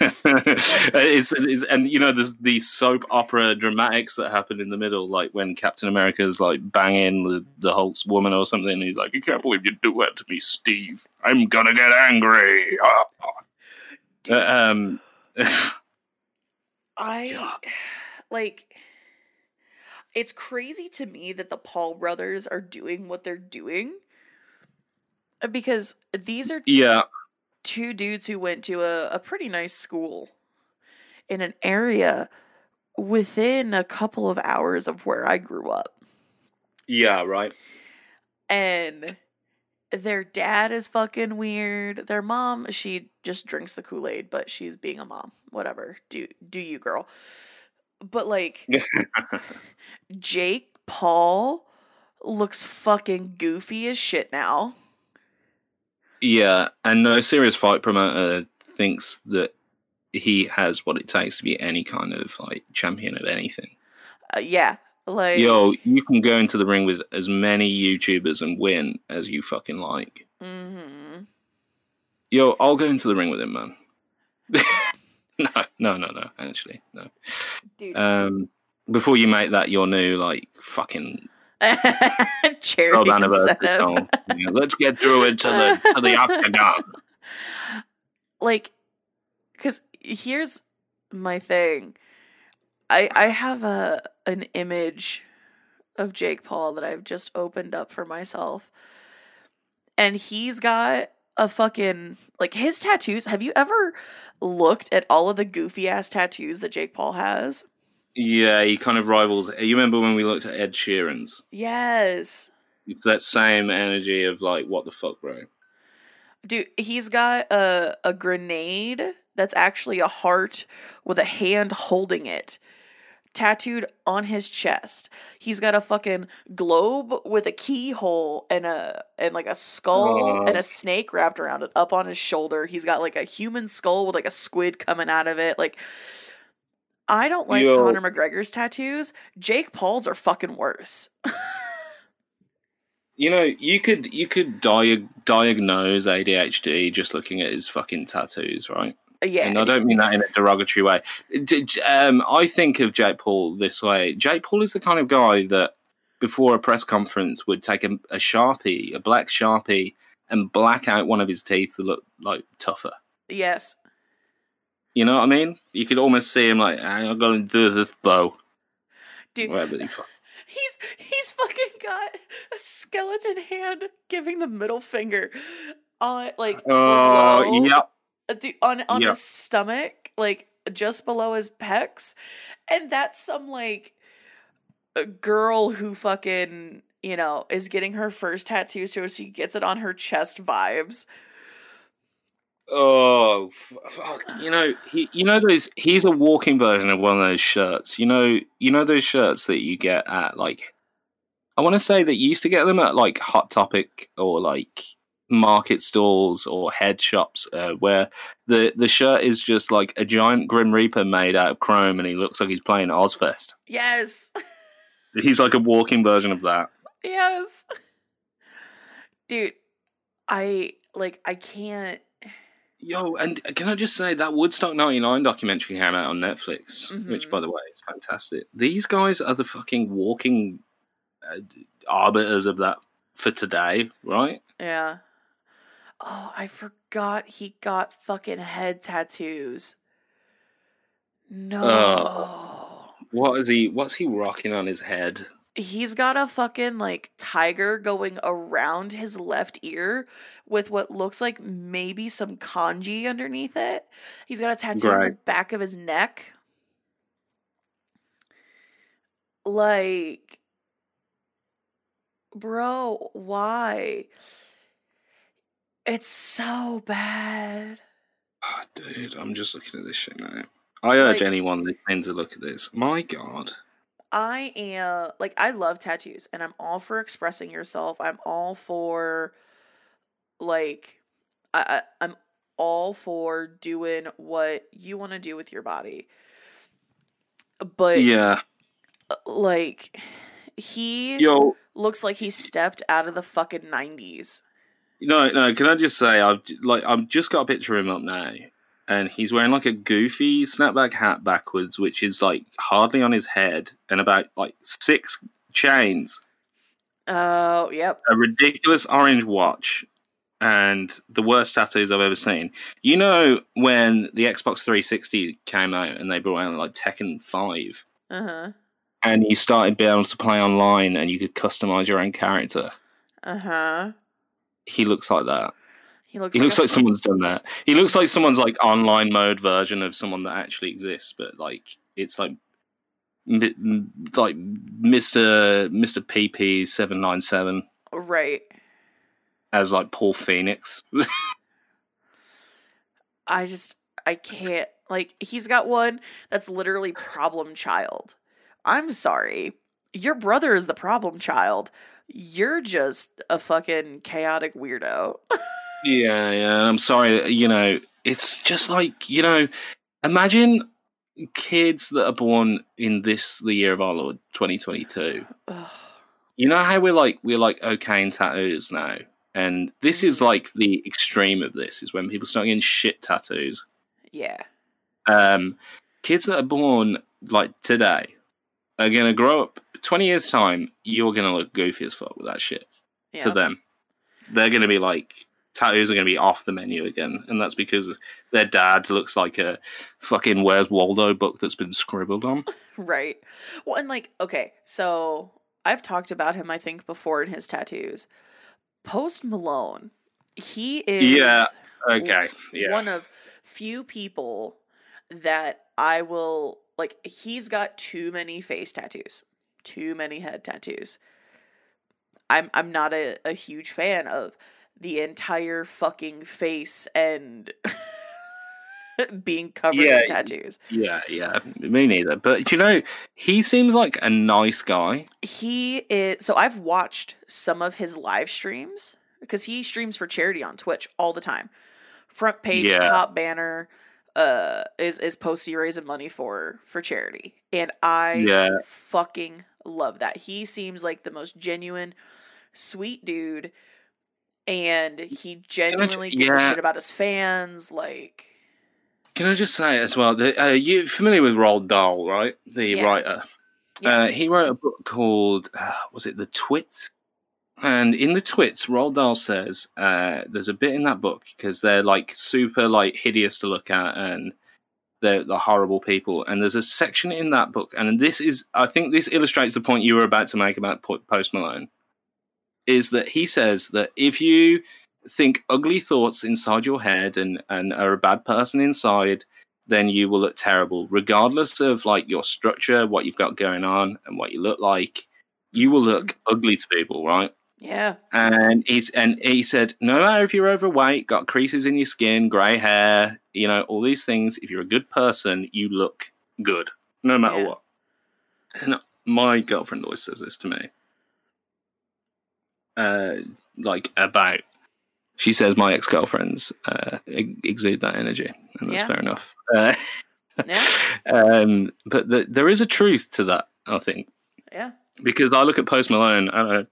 And there's the soap opera dramatics that happen in the middle, like when Captain America's like banging the Hulk's woman or something, and he's like, "You can't believe you do that to me, Steve. I'm gonna get angry." It's crazy to me that the Paul brothers are doing what they're doing because these are two dudes who went to a pretty nice school in an area within a couple of hours of where I grew up. Yeah, right. And their dad is fucking weird. Their mom, she just drinks the Kool-Aid, but she's being a mom. Whatever. Do you, girl. But, like, Jake Paul looks fucking goofy as shit now. Yeah, and no serious fight promoter thinks that he has what it takes to be any kind of, like, champion at anything. Yeah. Like, yo, you can go into the ring with as many YouTubers and win as you fucking like. Mm-hmm. Yo, I'll go into the ring with him, man. No. Actually, no. Dude. Before you make that your new like fucking charity anniversary song, let's get Druid to the octagon. Like, because here's my thing. I have an image of Jake Paul that I've just opened up for myself. And he's got a fucking, like, his tattoos. Have you ever looked at all of the goofy-ass tattoos that Jake Paul has? Yeah, he kind of rivals. You remember when we looked at Ed Sheeran's? Yes. It's that same energy of, like, what the fuck, bro? Dude, he's got a grenade that's actually a heart with a hand holding it tattooed on his chest. He's got a fucking globe with a keyhole and like a skull and a snake wrapped around it up on his shoulder. He's got like a human skull with like a squid coming out of it. Like, I don't like Conor McGregor's tattoos. Jake Paul's are fucking worse. You could diagnose ADHD just looking at his fucking tattoos, right? Yeah, and I don't mean that in a derogatory way. I think of Jake Paul this way. Jake Paul is the kind of guy that before a press conference would take a Sharpie, a black Sharpie, and black out one of his teeth to look like tougher. Yes. You know what I mean? You could almost see him like, I'm going to do this blow. Dude, whatever the fuck. He's fucking got a skeleton hand giving the middle finger. Yep. Dude, on his stomach, like just below his pecs, and that's some like a girl who fucking is getting her first tattoo, so she gets it on her chest vibes. Oh fuck! He's a walking version of one of those shirts. Those shirts that you get at like I want to say that you used to get them at like Hot Topic or like market stalls or head shops where the shirt is just like a giant Grim Reaper made out of chrome and he looks like he's playing Ozfest. Yes. He's like a walking version of that. Yes. Dude, I can't. Yo, and can I just say that Woodstock 99 documentary came out on Netflix, mm-hmm. which, by the way, is fantastic. These guys are the fucking walking arbiters of that for today, right? Yeah. Oh, I forgot he got fucking head tattoos. No. What's he rocking on his head? He's got a fucking, like, tiger going around his left ear with what looks like maybe some kanji underneath it. He's got a tattoo on the back of his neck. Like, bro, why? It's so bad. Oh, dude, I'm just looking at this shit now. I urge anyone listening to look at this. My God. I am, like, I love tattoos, and I'm all for expressing yourself. I'm all for, like, I'm all for doing what you want to do with your body. But, yeah, like, he looks like he stepped out of the fucking 90s. No, can I just say, I've just got a picture of him up now. And he's wearing, like, a goofy snapback hat backwards, which is, like, hardly on his head, and about, like, 6 chains. Oh, yep. A ridiculous orange watch, and the worst tattoos I've ever seen. You know when the Xbox 360 came out and they brought out, like, Tekken 5? Uh-huh. And you started being able to play online and you could customize your own character? Uh-huh. He looks like that. He looks like someone's done that. He looks like someone's, like, online mode version of someone that actually exists, but, like, it's like Mr. PP 797, right? As, like, Paul Phoenix. I can't. Like, he's got one that's literally problem child. I'm sorry, your brother is the problem child. You're just a fucking chaotic weirdo. Yeah, I'm sorry, you know, it's just like, you know, imagine kids that are born in the year of our Lord, 2022. Ugh. You know how we're like okay in tattoos now, and this is like the extreme of this, is when people start getting shit tattoos. Yeah. Kids that are born, like, today are going to grow up 20 years' time, you're going to look goofy as fuck with that shit. Yeah. To them. They're going to be like... tattoos are going to be off the menu again, and that's because their dad looks like a fucking Where's Waldo book that's been scribbled on. Right. Well, and, like, okay, so I've talked about him, I think, before in his tattoos. Post Malone, he is one of few people that I will, like, he's got too many face tattoos, too many head tattoos. I'm not a huge fan of the entire fucking face and being covered in tattoos. Yeah. Me neither. But, you know, he seems like a nice guy. He is. So I've watched some of his live streams because he streams for charity on Twitch all the time. Front page, top banner is posting raising money for charity. And I fucking love that. He seems like the most genuine, sweet dude. And he genuinely gives a shit about his fans, like... Can I just say as well, you're familiar with Roald Dahl, right? The writer. Yeah. He wrote a book called, was it The Twits? And in The Twits, Roald Dahl says, there's a bit in that book, because they're, like, super, like, hideous to look at, and they're horrible people. And there's a section in that book, and this is, I think this illustrates the point you were about to make about Post Malone. Is that he says that if you think ugly thoughts inside your head and are a bad person inside, then you will look terrible. Regardless of, like, your structure, what you've got going on, and what you look like, you will look ugly to people, right? Yeah. And he said, no matter if you're overweight, got creases in your skin, grey hair, you know, all these things, if you're a good person, you look good, no matter what. And my girlfriend always says this to me. Like, about She says my ex-girlfriends exude that energy, and that's fair enough. But there is a truth to that, I think. Yeah. Because I look at Post Malone, and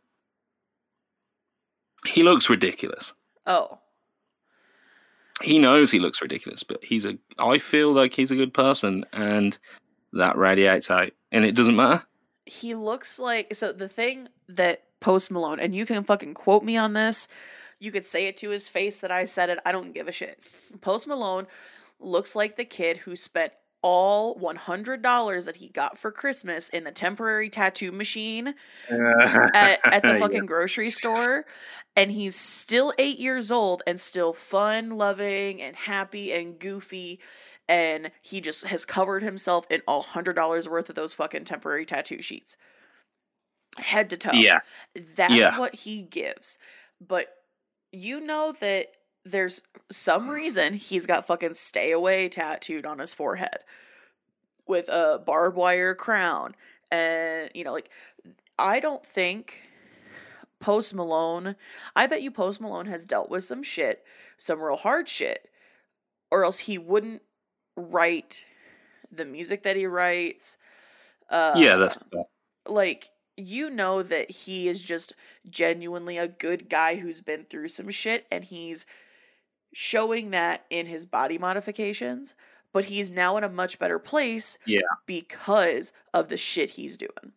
he looks ridiculous. Oh. He knows he looks ridiculous, but I feel like he's a good person, and that radiates out, and it doesn't matter. He looks like... So the thing that Post Malone, and you can fucking quote me on this, you could say it to his face that I said it, I don't give a shit. Post Malone looks like the kid who spent all $100 that he got for Christmas in the temporary tattoo machine at the fucking grocery store. And he's still 8 years old and still fun, loving, and happy and goofy. And he just has covered himself in all $100 worth of those fucking temporary tattoo sheets. Head to toe. Yeah. That's what he gives. But you know that there's some reason he's got fucking stay away tattooed on his forehead with a barbed wire crown. And, you know, like, I don't think Post Malone, I bet you Post Malone has dealt with some shit, some real hard shit, or else he wouldn't write the music that he writes. That's fair. Like, you know that he is just genuinely a good guy who's been through some shit, and he's showing that in his body modifications, but he's now in a much better place because of the shit he's doing.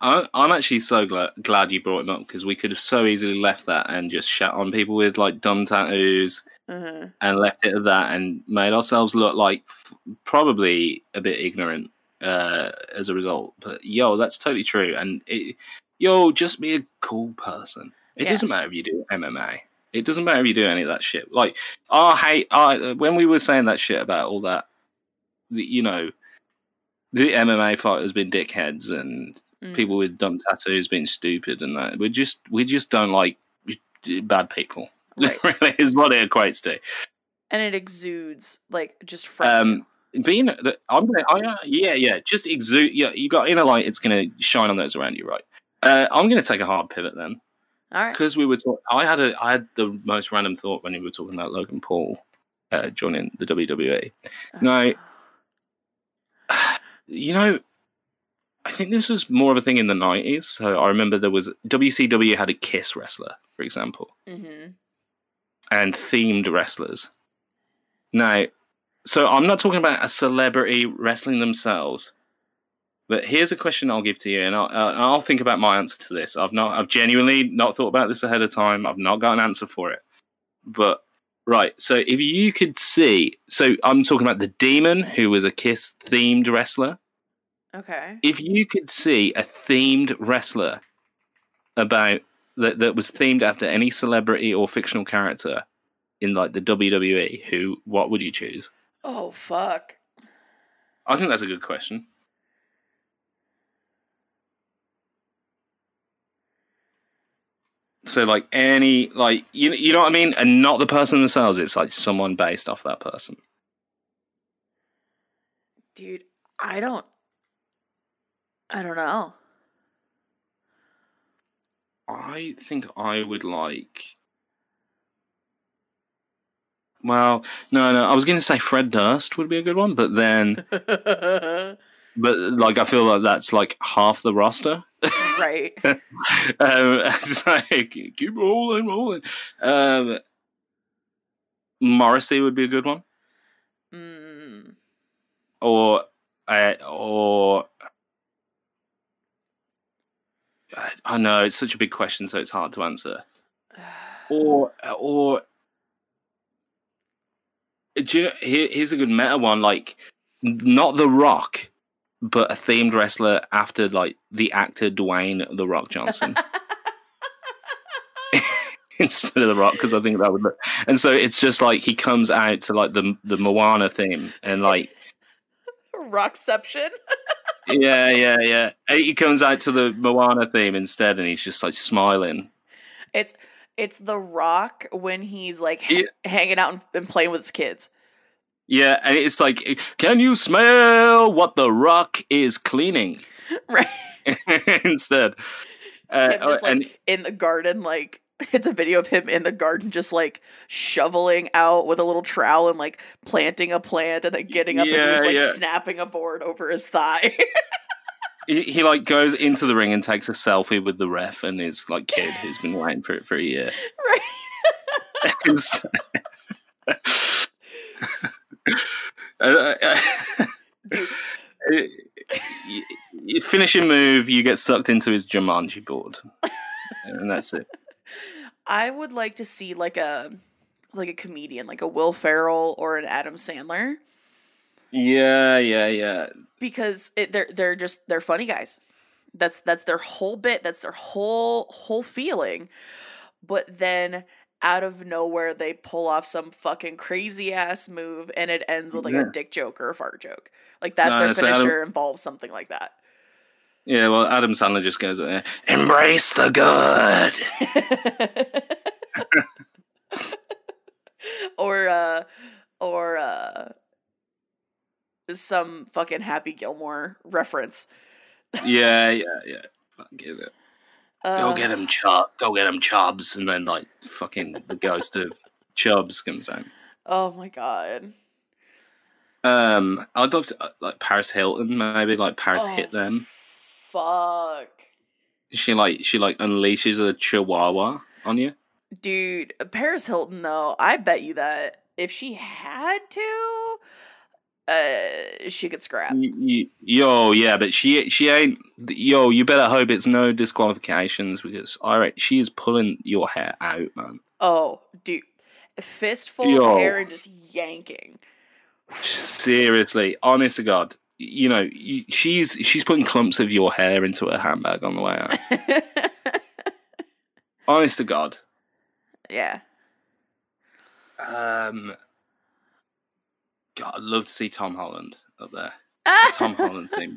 I'm actually so glad you brought him up, because we could have so easily left that and just shat on people with like dumb tattoos and left it at that and made ourselves look like probably a bit ignorant as a result. But that's totally true. And just be a cool person. It doesn't matter if you do MMA. It doesn't matter if you do any of that shit. Like, when we were saying that shit about all that, you know, the MMA fighters being dickheads and people with dumb tattoos being stupid and that, we just don't like bad people. Right. Really, is what it equates to. And it exudes like just from just exude. Yeah, you got inner light. It's gonna shine on those around you, right? I'm gonna take a hard pivot then. All right. Because we were talking, I had the most random thought when we were talking about Logan Paul joining the WWE. Now, you know, I think this was more of a thing in the 90s. So I remember there was WCW had a KISS wrestler, for example, and themed wrestlers. Now, so I'm not talking about a celebrity wrestling themselves. But here's a question I'll give to you, and I'll think about my answer to this. I've genuinely not thought about this ahead of time. I've not got an answer for it. But right, so if you could see, so I'm talking about the Demon, who was a KISS themed wrestler. Okay. If you could see a themed wrestler about that was themed after any celebrity or fictional character in like the WWE, what would you choose? Oh fuck! I think that's a good question. So, like, any, like, you know what I mean? And not the person themselves. It's, like, someone based off that person. Dude, I don't know. I think I would like... Well, no. I was going to say Fred Durst would be a good one, but then... But, like, I feel like that's, like, half the roster. Right. It's like, keep rolling. Morrissey would be a good one. Mm. Or I know, it's such a big question, so it's hard to answer. Or do you know, here's a good meta one, like, not The Rock, but a themed wrestler after, like, the actor Dwayne The Rock Johnson. Instead of The Rock, because I think that would look... And so it's just, like, he comes out to, like, the Moana theme and, like... Rockception? Yeah. He comes out to the Moana theme instead, and he's just, like, smiling. It's The Rock when he's, like, hanging out and playing with his kids. Yeah, and it's like, can you smell what The Rock is cleaning? Right. Instead. It's him just, like, in the garden, like, It's a video of him in the garden just, like, shoveling out with a little trowel and, like, planting a plant and then getting up and just, like, snapping a board over his thigh. He, like, goes into the ring and takes a selfie with the ref and his, like, kid who's been waiting for it for a year. Right. You finish your move, you get sucked into his Jumanji board. And that's it. I would like to see like a comedian, like a Will Ferrell or an Adam Sandler. Yeah. Because they're funny guys. That's their whole bit. That's their whole feeling. But then out of nowhere, they pull off some fucking crazy ass move, and it ends with like a dick joke or a fart joke. Like that, their finisher involves something like that. Yeah, well, Adam Sandler just goes, embrace the good. or some fucking Happy Gilmore reference. Yeah. Give it. Go get him, Chubb. Go get him, Chubbs, and then like fucking the ghost of Chubbs comes out. Oh my god. I'd love to like Paris Hilton, maybe like Paris hit them. Fuck. She unleashes a chihuahua on you. Dude, Paris Hilton though, I bet you that if she had to, she could scrap. But she ain't. Yo, you better hope it's no disqualifications because alright, she is pulling your hair out, man. Oh, dude, fistful of hair and just yanking. Seriously, honest to God. You know, she's putting clumps of your hair into her handbag on the way out. Honest to God. Yeah. God, I'd love to see Tom Holland up there. The Tom Holland thing.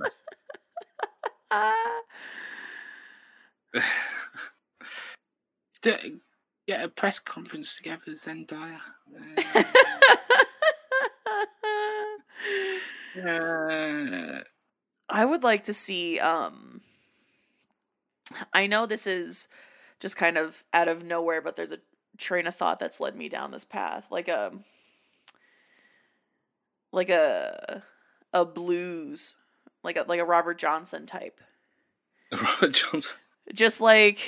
Get a press conference together, Zendaya. I would like to see I know this is just kind of out of nowhere, but there's a train of thought that's led me down this path, like a blues, like a Robert Johnson type. Robert Johnson, just like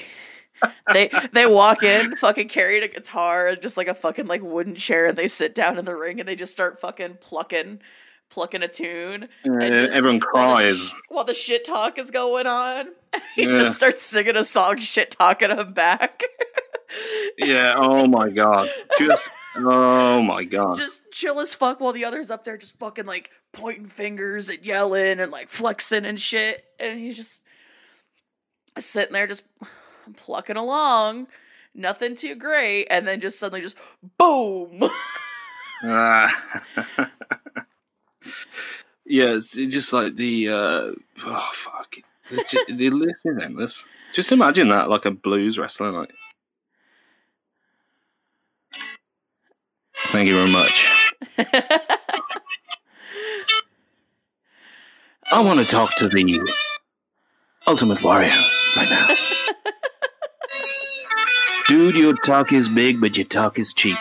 they walk in, fucking carrying a guitar and just like a fucking like wooden chair, and they sit down in the ring and they just start fucking plucking a tune. And everyone cries while the shit talk is going on. He just starts singing a song, shit talking him back. Yeah. Oh my god. Just. Oh my god. Just chill as fuck while the other's up there just fucking like pointing fingers and yelling and like flexing and shit. And he's just sitting there just plucking along, nothing too great, and then just suddenly just boom. Yeah, it's just like the oh fuck, the list is endless. Just imagine that, like a blues wrestler, like. Thank you very much. I want to talk to the Ultimate Warrior right now. Dude, your talk is big, but your talk is cheap.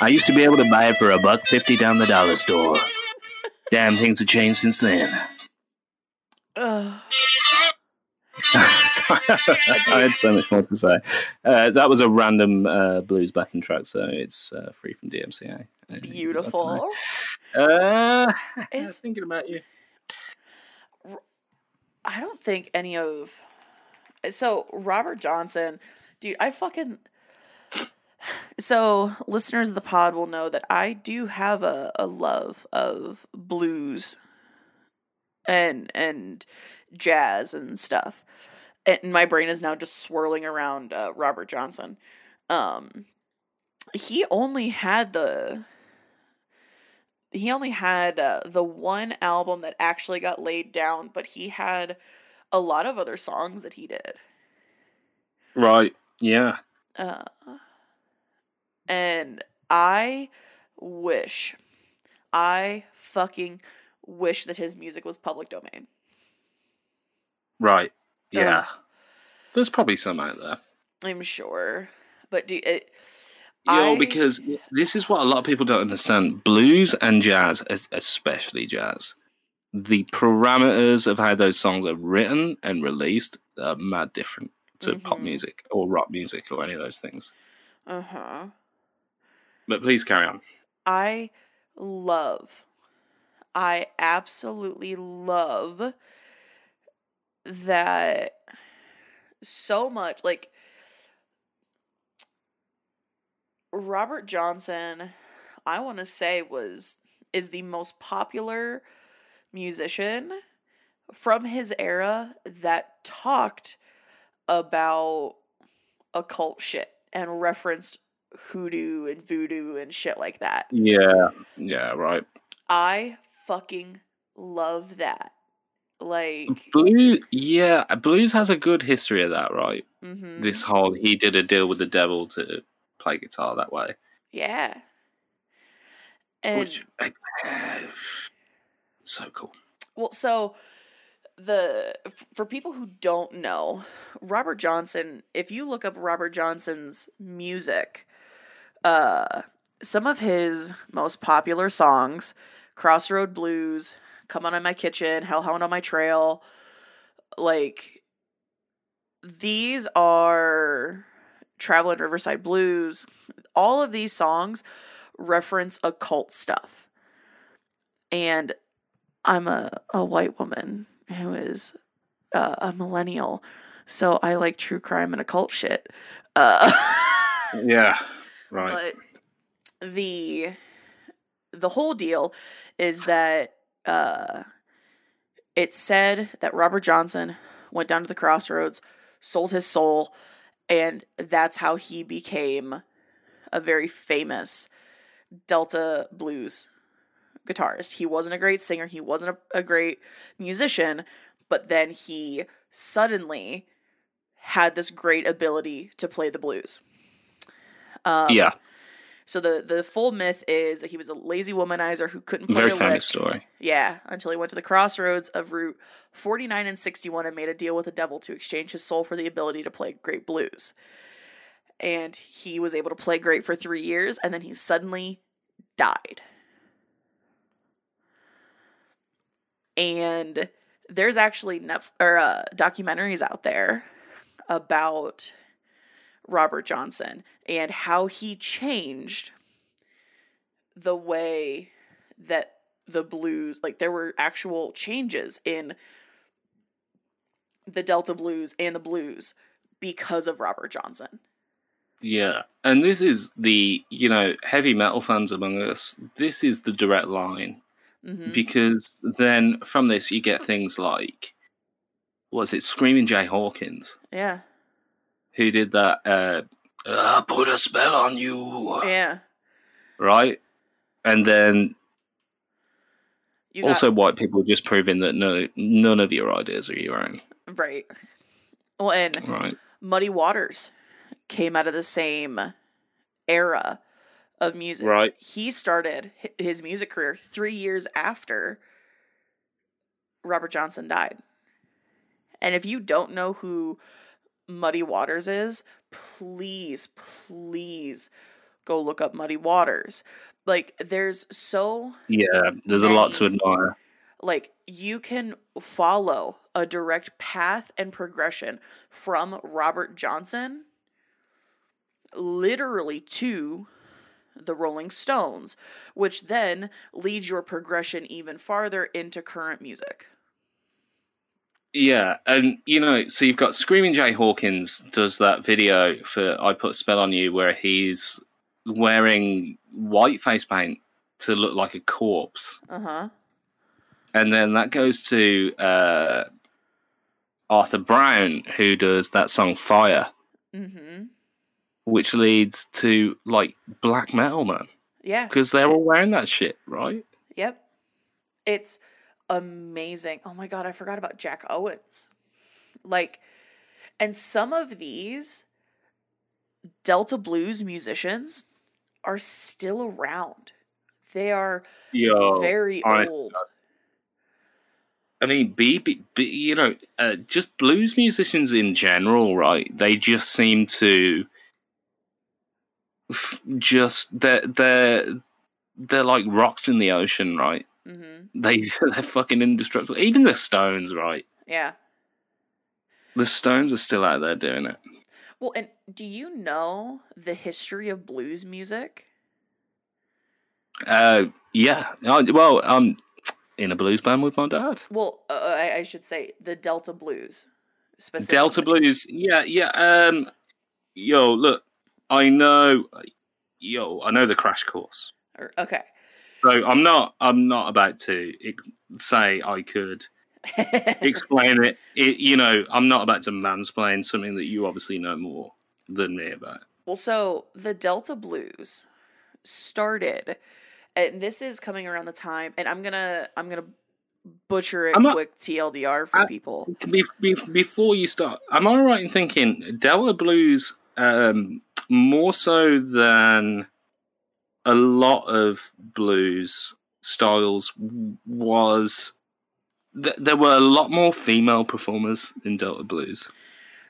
I used to be able to buy it for $1.50 down the dollar store. Damn, things have changed since then. Sorry, I had so much more to say. That was a random blues backing track, so it's free from DMCA. Beautiful. I was thinking about you. I don't think any of... So, Robert Johnson... Dude, I fucking... So, listeners of the pod will know that I do have a love of blues and jazz and stuff. And my brain is now just swirling around Robert Johnson. He only had the one album that actually got laid down, but he had a lot of other songs that he did. Right. Yeah. And I fucking wish that his music was public domain. Right. Yeah. There's probably some out there. I'm sure. But do it. Because this is what a lot of people don't understand. Blues and jazz, especially jazz, the parameters of how those songs are written and released are mad different to pop music or rock music or any of those things. Uh-huh. But please carry on. I absolutely love that so much. Like, Robert Johnson, I want to say, is the most popular musician from his era that talked about occult shit and referenced hoodoo and voodoo and shit like that. Yeah, right. I fucking love that. Like, blues has a good history of that, right? Mm-hmm. This whole he did a deal with the devil to play guitar that way. Yeah. And which, so cool. Well, so for people who don't know, Robert Johnson, if you look up Robert Johnson's music, some of his most popular songs, Crossroad Blues, Come On In My Kitchen, Hellhound On My Trail, like, these are Traveling Riverside Blues. All of these songs reference occult stuff. And I'm a white woman who is a millennial, so I like true crime and occult shit. Yeah, right. But the whole deal is that it's said that Robert Johnson went down to the crossroads, sold his soul, and that's how he became a very famous Delta blues guitarist. He wasn't a great singer. He wasn't a great musician. But then he suddenly had this great ability to play the blues. Yeah. So the full myth is that he was a lazy womanizer who couldn't play a lick. Very famous story. Yeah, until he went to the crossroads of Route 49 and 61 and made a deal with the devil to exchange his soul for the ability to play great blues. And he was able to play great for 3 years, and then he suddenly died. And there's actually documentaries out there about Robert Johnson and how he changed the way that the blues, like, there were actual changes in the Delta blues and the blues because of Robert Johnson. Yeah. And this is the, heavy metal fans among us, this is the direct line. Mm-hmm. Because then from this you get things like, Screaming Jay Hawkins. Yeah. Who did that? I put a spell on you. Yeah. Right? And then also white people just proving that none of your ideas are your own. Right. Well, and Muddy Waters came out of the same era of music. Right. He started his music career 3 years after Robert Johnson died. And if you don't know who Muddy Waters is, please go look up Muddy Waters. Like, there's a lot to admire. Like, you can follow a direct path and progression from Robert Johnson literally to the Rolling Stones, which then leads your progression even farther into current music. Yeah, and, so you've got Screaming Jay Hawkins does that video for I Put a Spell on You where he's wearing white face paint to look like a corpse. Uh-huh. And then that goes to Arthur Brown, who does that song Fire. Mm-hmm. Which leads to, like, black metal, man. Yeah. Because they're all wearing that shit, right? Yep. It's amazing. Oh my God, I forgot about Jack Owens. Like, and some of these Delta blues musicians are still around. They are very old. I mean, just blues musicians in general, right? They just seem to they're like rocks in the ocean, right? Mm-hmm. They're fucking indestructible. Even the Stones, right? Yeah. The Stones are still out there doing it. Well, and do you know the history of blues music? Yeah. Well, I'm in a blues band with my dad. Well, I should say the Delta Blues, specifically. Delta Blues. Yeah. Look, I know. I know the crash course. Okay. So I'm not about to say I could explain it. You know, I'm not about to mansplain something that you obviously know more than me about. Well, so the Delta Blues started, and this is coming around the time, and I'm gonna butcher it quick TLDR for people. Before you start, am I right in thinking Delta Blues more so than a lot of blues styles was there were a lot more female performers in Delta Blues?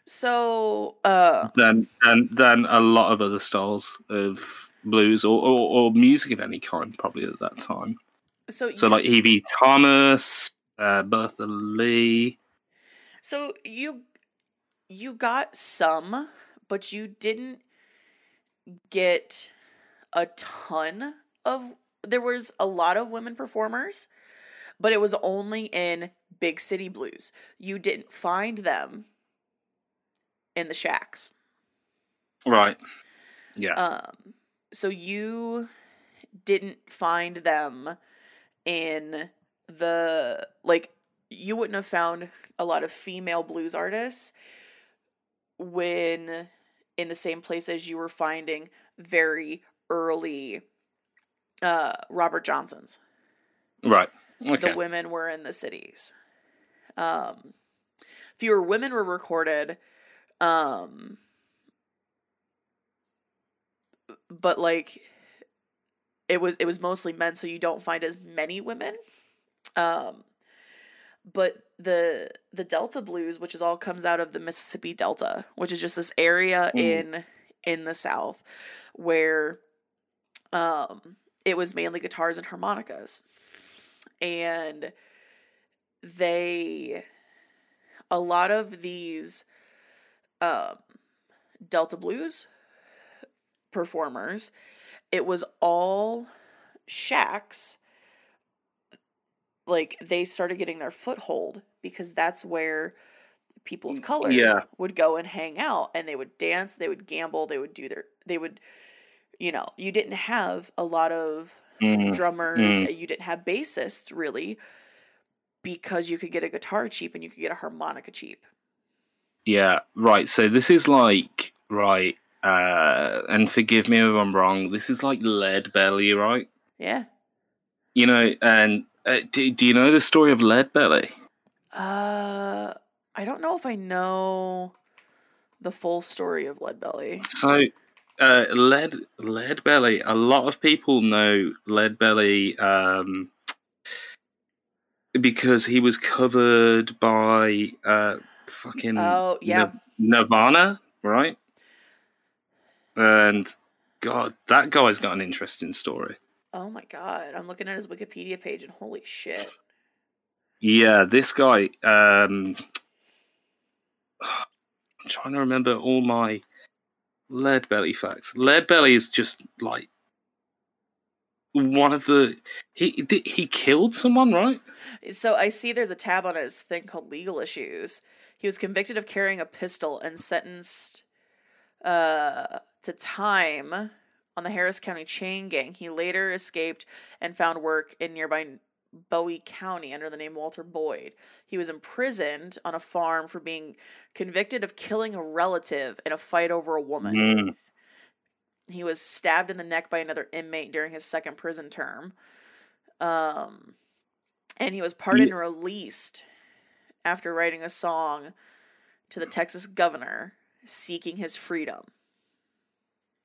So than a lot of other styles of blues or music of any kind, probably at that time. So like Evie Thomas, Bertha Lee. So you got some, but you didn't get a ton of. There was a lot of women performers, but it was only in big city blues. You didn't find them in the shacks. Right. Yeah. So you didn't find them in you wouldn't have found a lot of female blues artists when in the same place as you were finding very early Robert Johnsons. Right. Okay. The women were in the cities. Fewer women were recorded. But it was mostly men, so you don't find as many women. But the Delta Blues, which is all comes out of the Mississippi Delta, which is just this area in the South where it was mainly guitars and harmonicas. And a lot of these Delta Blues performers, it was all shacks. Like, they started getting their foothold because that's where people of color would go and hang out, and they would dance, they would gamble, you didn't have a lot of drummers, you didn't have bassists really, because you could get a guitar cheap and you could get a harmonica cheap. Yeah, right. So this is like, right, and forgive me if I'm wrong, this is like Lead Belly, right? Yeah. You know, and do you know the story of Lead Belly? I don't know if I know the full story of Lead Belly. So Lead Belly, a lot of people know Lead Belly because he was covered by Nirvana, right? And God, that guy's got an interesting story. Oh my God, I'm looking at his Wikipedia page and holy shit. Yeah, this guy, I'm trying to remember all my Lead Belly facts. Lead Belly is just like one of the. He killed someone, right? So I see there's a tab on his thing called legal issues. He was convicted of carrying a pistol and sentenced to time on the Harris County chain gang. He later escaped and found work in nearby Bowie County under the name Walter Boyd. He was imprisoned on a farm for being convicted of killing a relative in a fight over a woman. He was stabbed in the neck by another inmate during his second prison term. And he was pardoned and released after writing a song to the Texas governor seeking his freedom.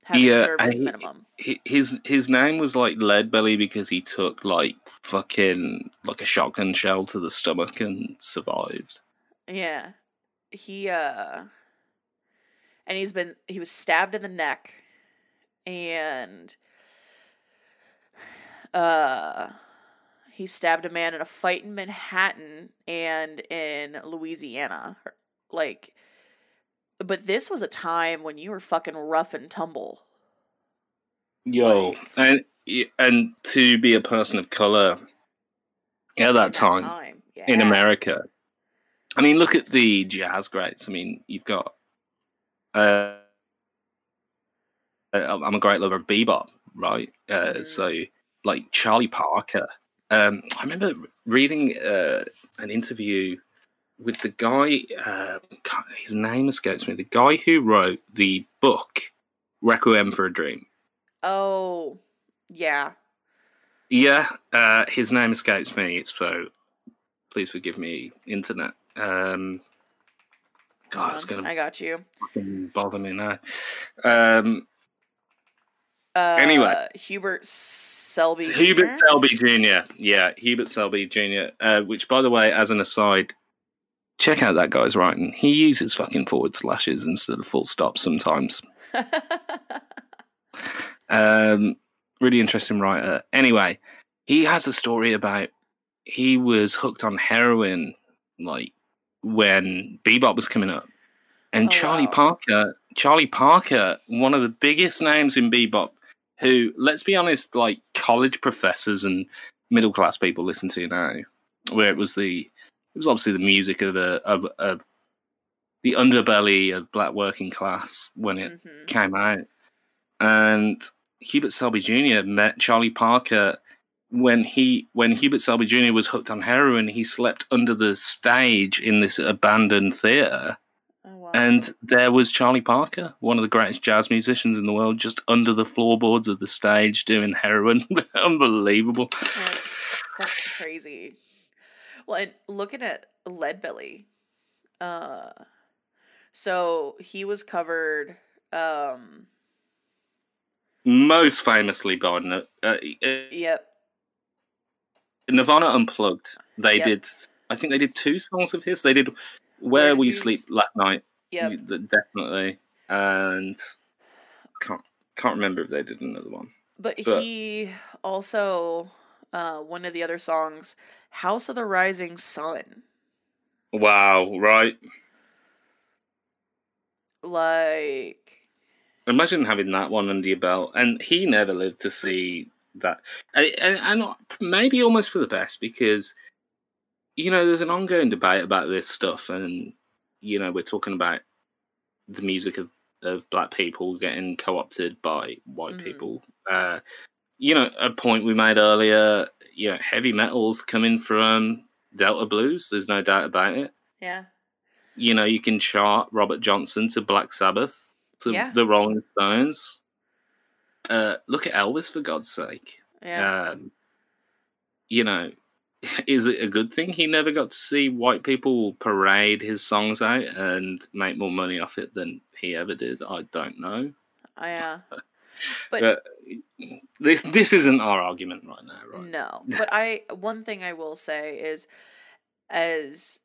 having service minimum. His name was like Lead Belly because he took like fucking like a shotgun shell to the stomach and survived. Yeah. And he was stabbed in the neck and he stabbed a man in a fight in Manhattan and in Louisiana. Like, but this was a time when you were fucking rough and tumble. Yo, like, and to be a person of color at that time yeah. in America. I mean, look at the jazz greats. I mean, you've got I'm a great lover of bebop, right? So, like, Charlie Parker. I remember reading an interview with the guy, God, his name escapes me, the guy who wrote the book, Requiem for a Dream. Oh, yeah. Yeah, his name escapes me, so please forgive me, internet. God, it's gonna. I got you. Bother me now. Anyway, Hubert Selby Jr. Yeah, Hubert Selby Jr. Which, by the way, as an aside, check out that guy's writing. He uses fucking forward slashes instead of full stops sometimes. Really interesting writer. Anyway, he has a story about he was hooked on heroin, like. When bebop was coming up, and Charlie Parker, one of the biggest names in bebop, who, let's be honest, like college professors and middle class people listen to now, where it was obviously the music of the underbelly of black working class when it came out. And Hubert Selby Jr. met Charlie Parker when Hubert Selby Jr. was hooked on heroin. He slept under the stage in this abandoned theatre. Oh, wow. And there was Charlie Parker, one of the greatest jazz musicians in the world, just under the floorboards of the stage doing heroin. Unbelievable. That's crazy. Well, and looking at Lead Belly, so he was covered... most famously by... Yep. Nirvana Unplugged. They did. I think they did two songs of his. They did "Where Will You Sleep Last Night." Yeah, definitely. And can't remember if they did another one. But he also one of the other songs, "House of the Rising Sun." Wow! Right. Like, imagine having that one under your belt, and he never lived to see. That and maybe almost for the best, because you know there's an ongoing debate about this stuff, and you know we're talking about the music of black people getting co-opted by white people. You know, a point we made earlier. You know, heavy metal's coming from Delta Blues. There's no doubt about it. Yeah. You know, you can chart Robert Johnson to Black Sabbath to the Rolling Stones. Look at Elvis, for God's sake. Yeah. You know, is it a good thing he never got to see white people parade his songs out and make more money off it than he ever did? I don't know. Yeah. But this isn't our argument right now, right? No. But one thing I will say is, as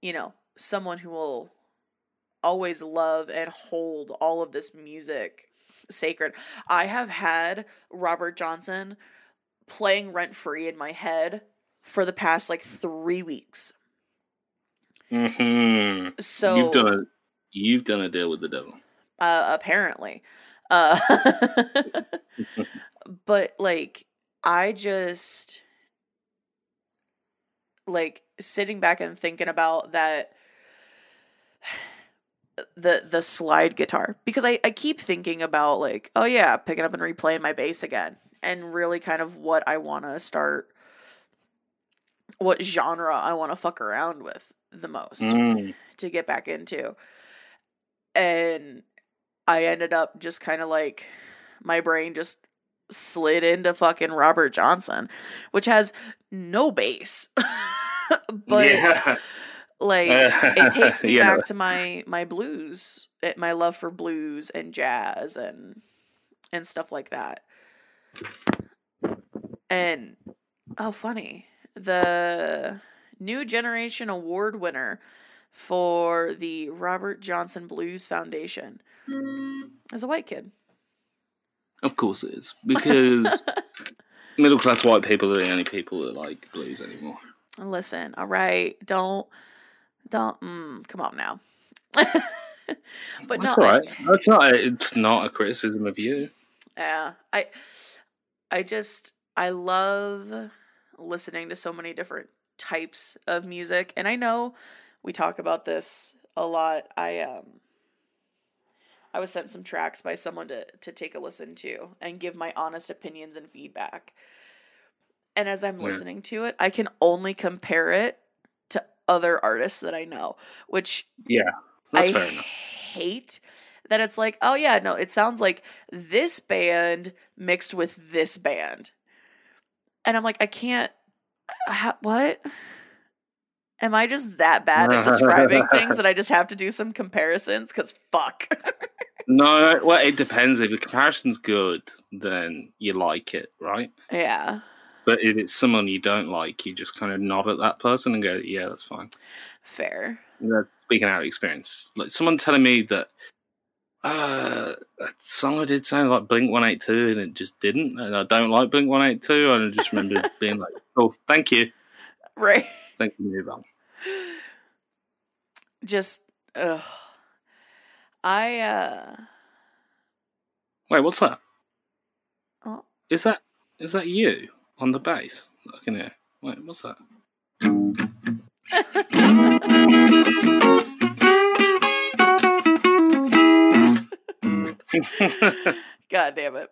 you know, someone who will always love and hold all of this music sacred, I have had Robert Johnson playing rent free in my head for the past like 3 weeks. So you've done a deal with the devil, apparently. But like, I just like sitting back and thinking about that. The slide guitar, because I keep thinking about like, oh yeah, picking up and replaying my bass again, and really kind of what I want to start, what genre I want to fuck around with the most to get back into. And I ended up just kind of like, my brain just slid into fucking Robert Johnson, which has no bass, but Like, it takes me back to my blues, my love for blues and jazz and stuff like that. And, oh, funny. The New Generation Award winner for the Robert Johnson Blues Foundation is a white kid. Of course it is. Because middle-class white people are the only people that like blues anymore. Listen, all right, come on now. But that's all right. It's not a criticism of you. Yeah, I love listening to so many different types of music, and I know we talk about this a lot. I was sent some tracks by someone to take a listen to and give my honest opinions and feedback. And as I'm listening to it, I can only compare it to other artists that I know, which that's fair enough. Hate that it's like, oh yeah, no, it sounds like this band mixed with this band. And I'm like, I can't, what? Am I just that bad at describing things that I just have to do some comparisons? Because fuck. No, well, it depends. If the comparison's good, then you like it, right? Yeah. But if it's someone you don't like, you just kind of nod at that person and go, yeah, that's fine. Fair. That's speaking out of experience. Like someone telling me that a song I did sounded like Blink-182 and it just didn't. And I don't like Blink-182. And I just remember being like, oh, thank you. Right. Thank you, move on. Just, ugh. Wait, what's that? Oh. Is that you? On the bass. Look in here. Wait, what's that? God damn it.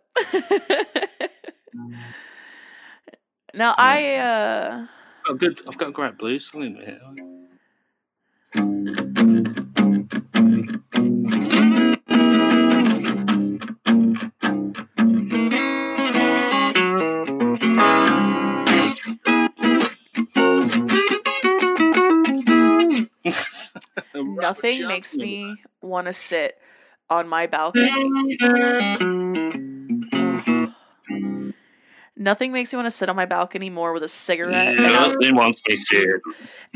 Now I oh good, I've got a great blues song in here. Nothing makes me want to sit on my balcony. Nothing makes me want to sit on my balcony more with a cigarette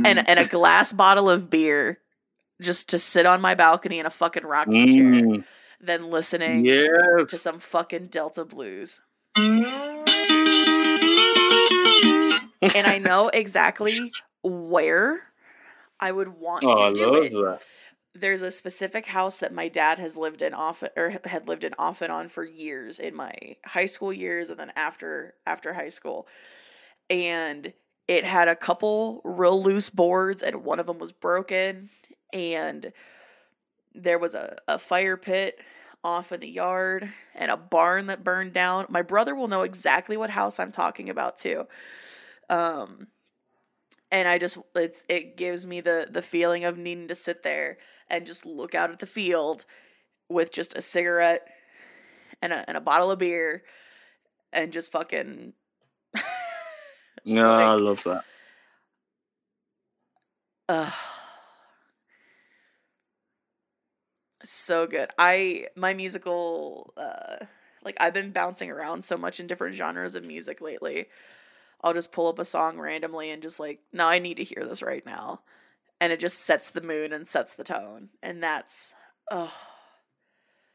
and a glass bottle of beer just to sit on my balcony in a fucking rocking chair than listening to some fucking Delta Blues. And I know exactly where I would want to do it. That. There's a specific house that my dad has lived in had lived in off and on for years in my high school years and then after high school. And it had a couple real loose boards and one of them was broken and there was a fire pit off in the yard and a barn that burned down. My brother will know exactly what house I'm talking about too. And I just, it gives me the feeling of needing to sit there and just look out at the field with just a cigarette and a bottle of beer and just fucking. No, I love that. So good. My musical, I've been bouncing around so much in different genres of music lately. I'll just pull up a song randomly and just like, no, I need to hear this right now. And it just sets the mood and sets the tone. And that's, I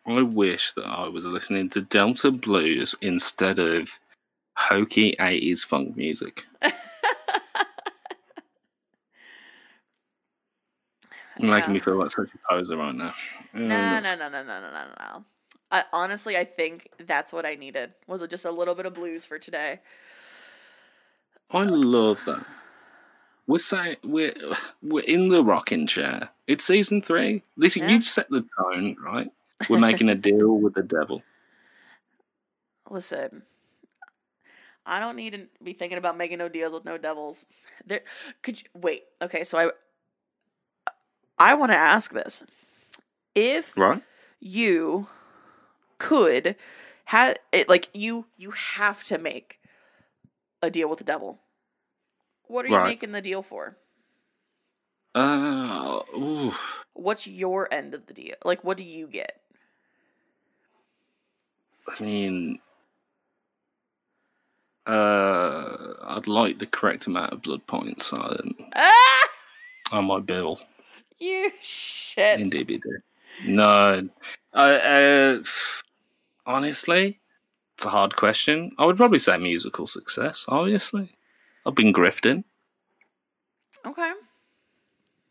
wish that I was listening to Delta Blues instead of hokey 80s funk music. Making me feel like such a poser right now. No. Honestly, I think that's what I needed, was just a little bit of blues for today. I love that. We're in the rocking chair. It's season 3. Listen, you've set the tone, right? We're making a deal with the devil. Listen, I don't need to be thinking about making no deals with no devils. Okay, so I want to ask this: if you could have it, like you have to make a deal with the devil. What are you making the deal for? What's your end of the deal? Like, what do you get? I mean, I'd like the correct amount of blood points on my bill. You shit. In DBD. No. Honestly, it's a hard question. I would probably say musical success, obviously. I've been grifting. Okay.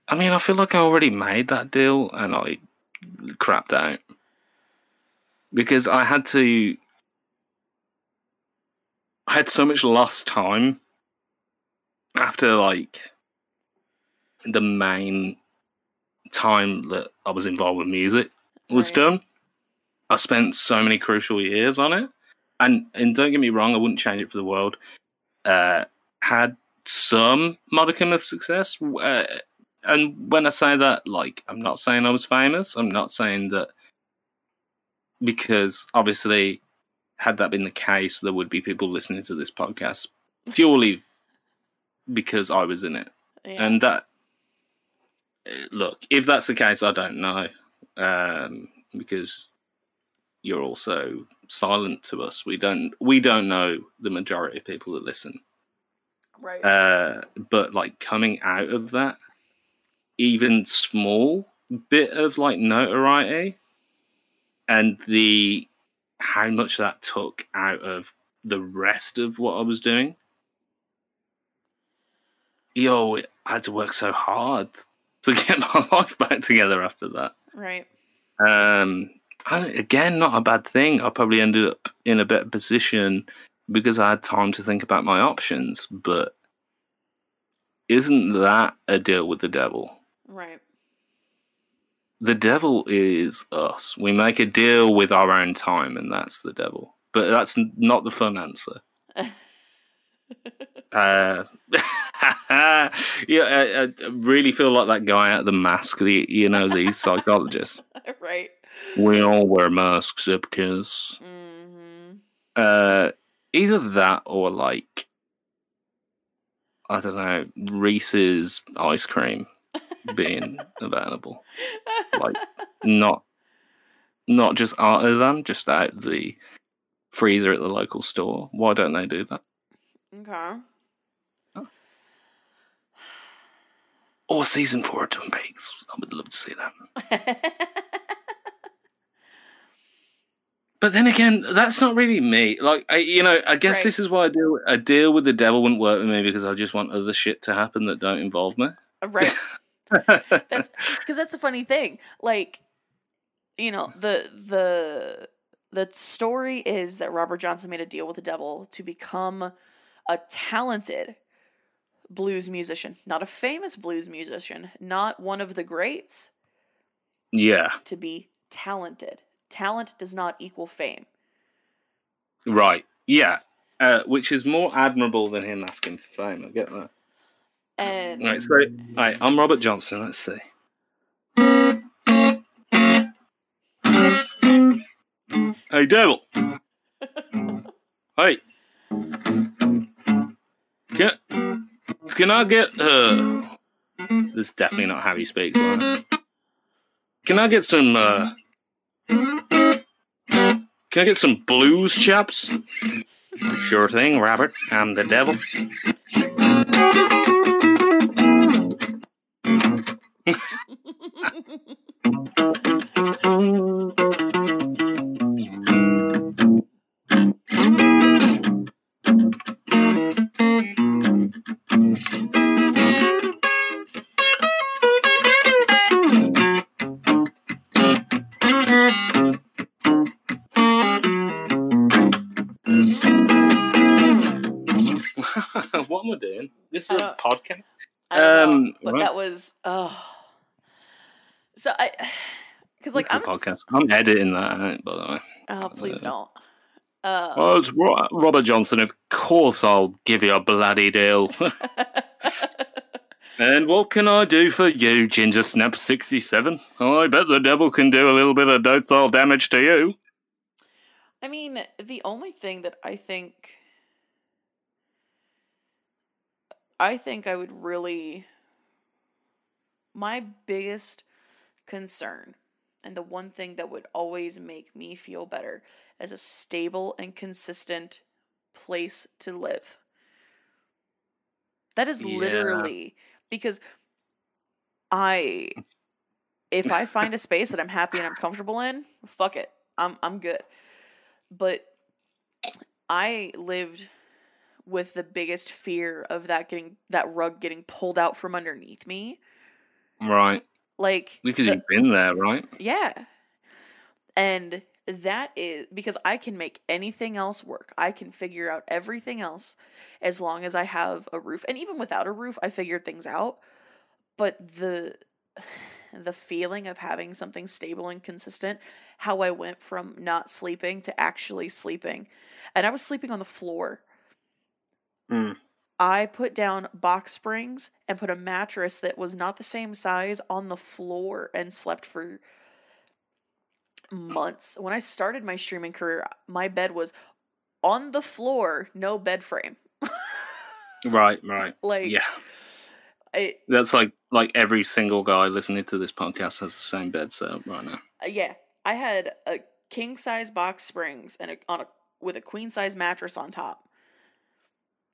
I mean, I feel like I already made that deal and I crapped out. Because I had so much lost time after, like, the main time that I was involved with music was done. I spent so many crucial years on it. And don't get me wrong, I wouldn't change it for the world. Had some modicum of success. And when I say that, like, I'm not saying I was famous. I'm not saying that... Because, obviously, had that been the case, there would be people listening to this podcast purely because I was in it. Yeah. And that... Look, if that's the case, I don't know. Because you're also silent to us. We don't know the majority of people that listen. Right. But, like, coming out of that, even small bit of, like, notoriety... And the how much that took out of the rest of what I was doing. Yo, I had to work so hard to get my life back together after that. Right. Again, not a bad thing. I probably ended up in a better position because I had time to think about my options. But isn't that a deal with the devil? Right. The devil is us. We make a deal with our own time, and that's the devil. But that's not the fun answer. Yeah, I really feel like that guy out of The Mask, the psychologist. Right. We all wear masks, because... Mm-hmm. Either that or, like, I don't know, Reese's ice cream. Being available, like not just artisan, just out the freezer at the local store. Why don't they do that? Okay. Oh. Or season 4 of Twin Peaks. I would love to see that. But then again, that's not really me. Like, I guess This is why a deal with the devil wouldn't work with me, because I just want other shit to happen that don't involve me. Right. That's the funny thing. Like, the story is that Robert Johnson made a deal with the devil to become a talented blues musician, not a famous blues musician, not one of the greats. Yeah. To be talented. Talent does not equal fame. Right. Yeah. Which is more admirable than him asking for fame. I get that. And... Right, so, I'm Robert Johnson. Let's see. Hey, devil. Hey. Can I get... This is definitely not how he speaks, right? Can I get some... Can I get some blues chaps? Sure thing, Robert. I'm the devil. What am I doing? This is a podcast. But right. That was So I, because like I'm editing that, by the way. Oh, please don't. Well, it's Robert Johnson. Of course, I'll give you a bloody deal. And what can I do for you, Ginger Snap 67? I bet the devil can do a little bit of docile damage to you. I mean, the only thing that I think I would really my biggest concern, and the one thing that would always make me feel better as a stable and consistent place to live. That is literally because if I find a space that I'm happy and I'm comfortable in, fuck it. I'm good. But I lived with the biggest fear of that rug getting pulled out from underneath me. Right. Like, because you've been there, right? Yeah. And that is because I can make anything else work. I can figure out everything else as long as I have a roof. And even without a roof, I figure things out. But the feeling of having something stable and consistent, how I went from not sleeping to actually sleeping. And I was sleeping on the floor. Mm. I put down box springs and put a mattress that was not the same size on the floor and slept for months. When I started my streaming career, my bed was on the floor, no bed frame. Right. Like, yeah. That's like every single guy listening to this podcast has the same bed setup right now. Yeah. I had a king-size box springs and with a queen-size mattress on top.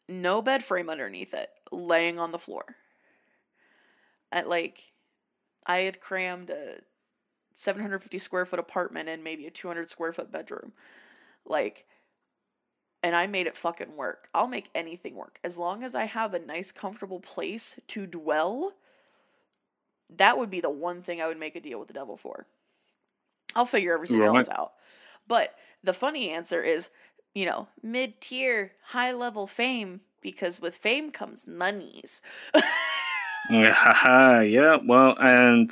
No bed frame underneath it, laying on the floor. I had crammed a 750 square foot apartment in maybe a 200 square foot bedroom. And I made it fucking work. I'll make anything work. As long as I have a nice, comfortable place to dwell, that would be the one thing I would make a deal with the devil for. I'll figure everything else out. But the funny answer is, mid-tier, high-level fame, because with fame comes monies. Yeah, well, and...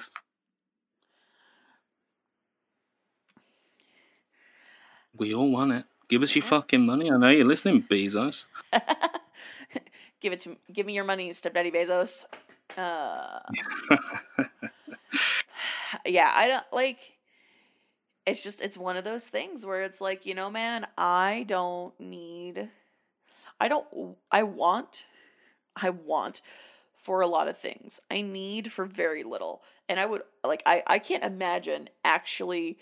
we all want it. Give us your fucking money. I know you're listening, Bezos. Give me your money, Stepdaddy Bezos. Yeah, I don't it's just, it's one of those things where it's like, man, I want for a lot of things. I need for very little. And I would I can't imagine actually.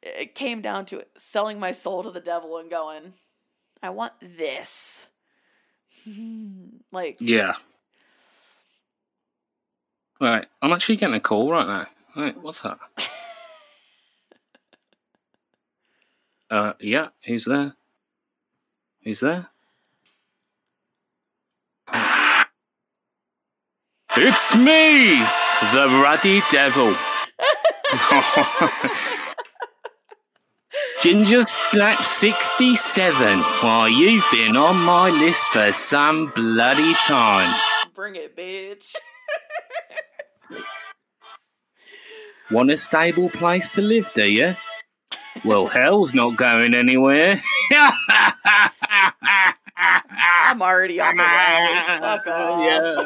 It came down to it, selling my soul to the devil and going, I want this. Yeah. Right. I'm actually getting a call right now. Right, what's that? Yeah, who's there? Who's there? Oh. It's me, the ruddy devil. Ginger Slap 67. Well, you've been on my list for some bloody time. Bring it, bitch. Want a stable place to live, do you? Well, hell's not going anywhere. I'm already on the way. Fuck off.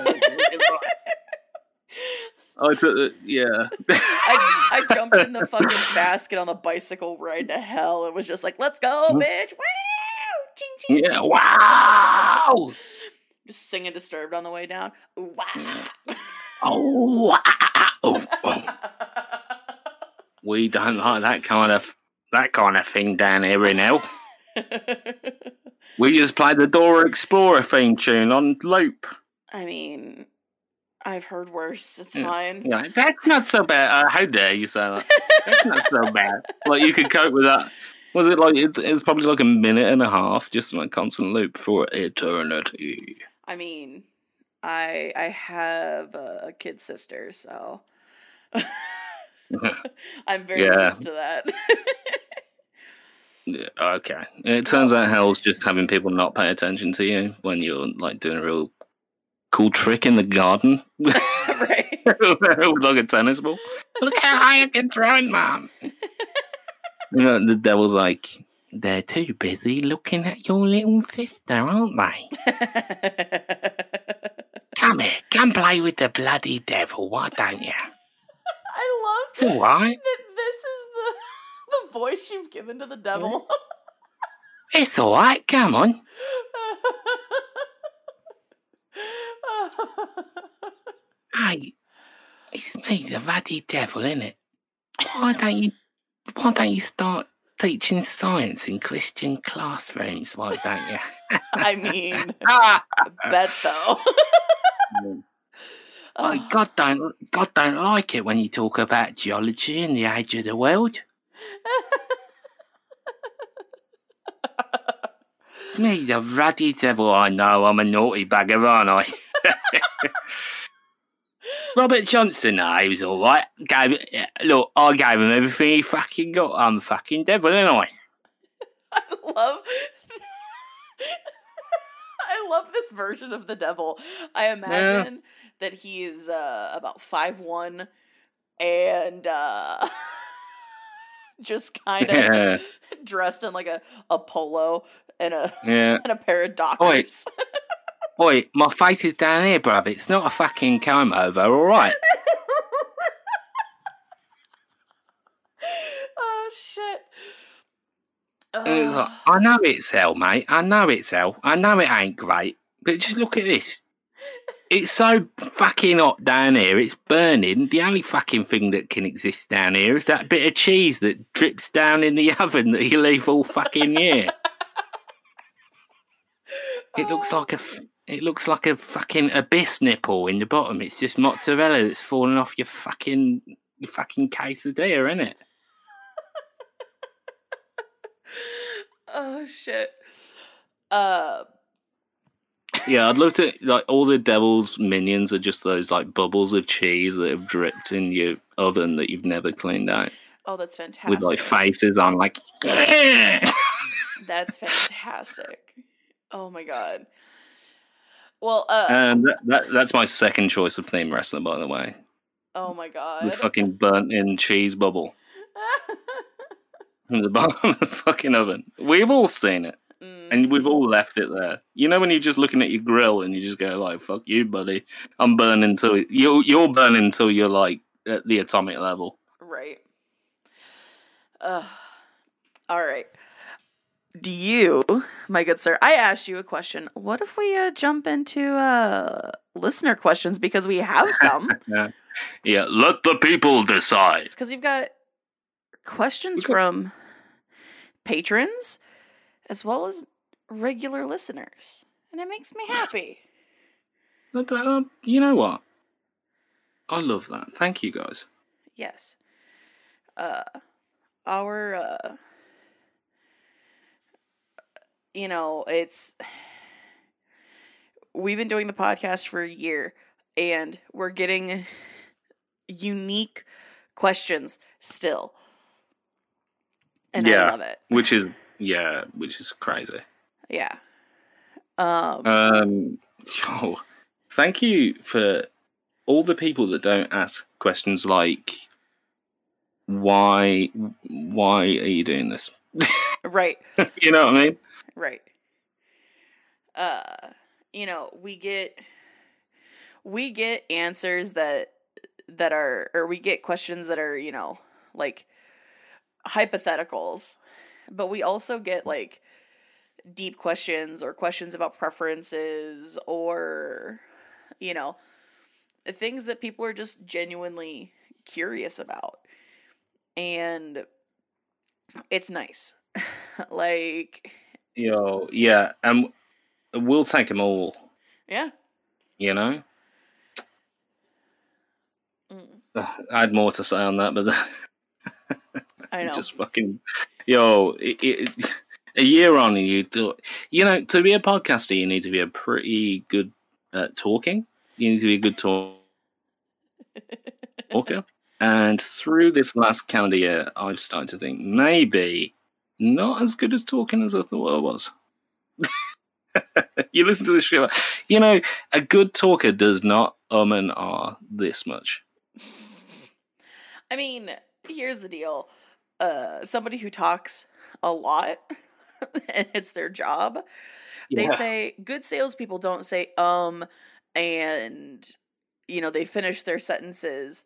Oh, it's I jumped in the fucking basket on the bicycle ride to hell. It was just like, let's go, bitch. Wow. Ching, ching. Yeah, wow. Just singing Disturbed on the way down. Ooh, wow. Oh, wow. Oh. We don't like that kind of thing down here in hell. We just played the Dora Explorer theme tune on loop. I mean... I've heard worse. It's fine. Yeah, that's not so bad. How dare you say that? That's not so bad. You could cope with that. Was it it's probably a minute and a half, just on a constant loop for eternity. I mean, I have a kid sister, so I'm very used to that. Okay. It turns out hell's just having people not pay attention to you when you're doing a real cool trick in the garden. Right. With a tennis ball. Look how high I can throw it, Mom. The devil's like, they're too busy looking at your little sister, aren't they? Come here, come play with the bloody devil, why don't you? I love it. Right. This is the voice you've given to the devil. It's all right, come on. Hey, It's made the ruddy devil, isn't it? Why don't you start teaching science in Christian classrooms? Why don't you? I mean, that's so. Oh. God don't like it when you talk about geology and the age of the world. It's me, the ruddy devil. I know, I'm a naughty bugger, aren't I? Robert Johnson, he was all right. I gave him everything he fucking got. I'm fucking devil, ain't I? I love this version of the devil. I imagine that he's about 5'1", and just kind of dressed in like a polo and a pair of Dockers. Oi, my face is down here, bruv. It's not a fucking comb over, all right? Oh, shit. Like, I know it's hell, mate. I know it's hell. I know it ain't great. But just look at this. It's so fucking hot down here. It's burning. The only fucking thing that can exist down here is that bit of cheese that drips down in the oven that you leave all fucking year. It looks like a fucking abyss nipple in the bottom. It's just mozzarella that's falling off your fucking quesadilla, isn't it? Oh shit! Yeah, I'd love to. Like all the devil's minions are just those like bubbles of cheese that have dripped in your oven that you've never cleaned out. Oh, that's fantastic! With like faces on, like that's fantastic. Oh my god! Well, that's my second choice of theme wrestler, by the way. Oh my god! The fucking burnt-in cheese bubble. From the bottom of the fucking oven. We've all seen it. Mm. And we've all left it there. You know when you're just looking at your grill and you just go like, fuck you, buddy. I'm burning till... You're burning till you're like at the atomic level. Right. All right. Do you, my good sir, I asked you a question. What if we jump into listener questions because we have some? Yeah, let the people decide. Because we've got... questions from patrons as well as regular listeners, and it makes me happy. You know what? I love that. Thank you, guys. Yes. Our, you know, it's... We've been doing the podcast for a year, and we're getting unique questions still. And yeah, I love it. Which is crazy. Yeah. Thank you for all the people that don't ask questions like, why are you doing this? Right. You know what I mean? Right. You know, we get answers that are, or we get questions that are, you know, like hypotheticals, but we also get like deep questions or questions about preferences or, you know, things that people are just genuinely curious about, and it's nice. Like, yo, yeah, we'll take them all. Yeah, you know. I had more to say on that, but I know. Just fucking, yo, a year on and you know, to be a podcaster, you need to be a pretty good talking. You need to be a good talker. And through this last calendar year, I've started to think maybe not as good as talking as I thought I was. You listen to this show. You know, a good talker does not and ah this much. I mean, here's the deal. Somebody who talks a lot and it's their job. Yeah. They say good salespeople don't say and you know, they finish their sentences.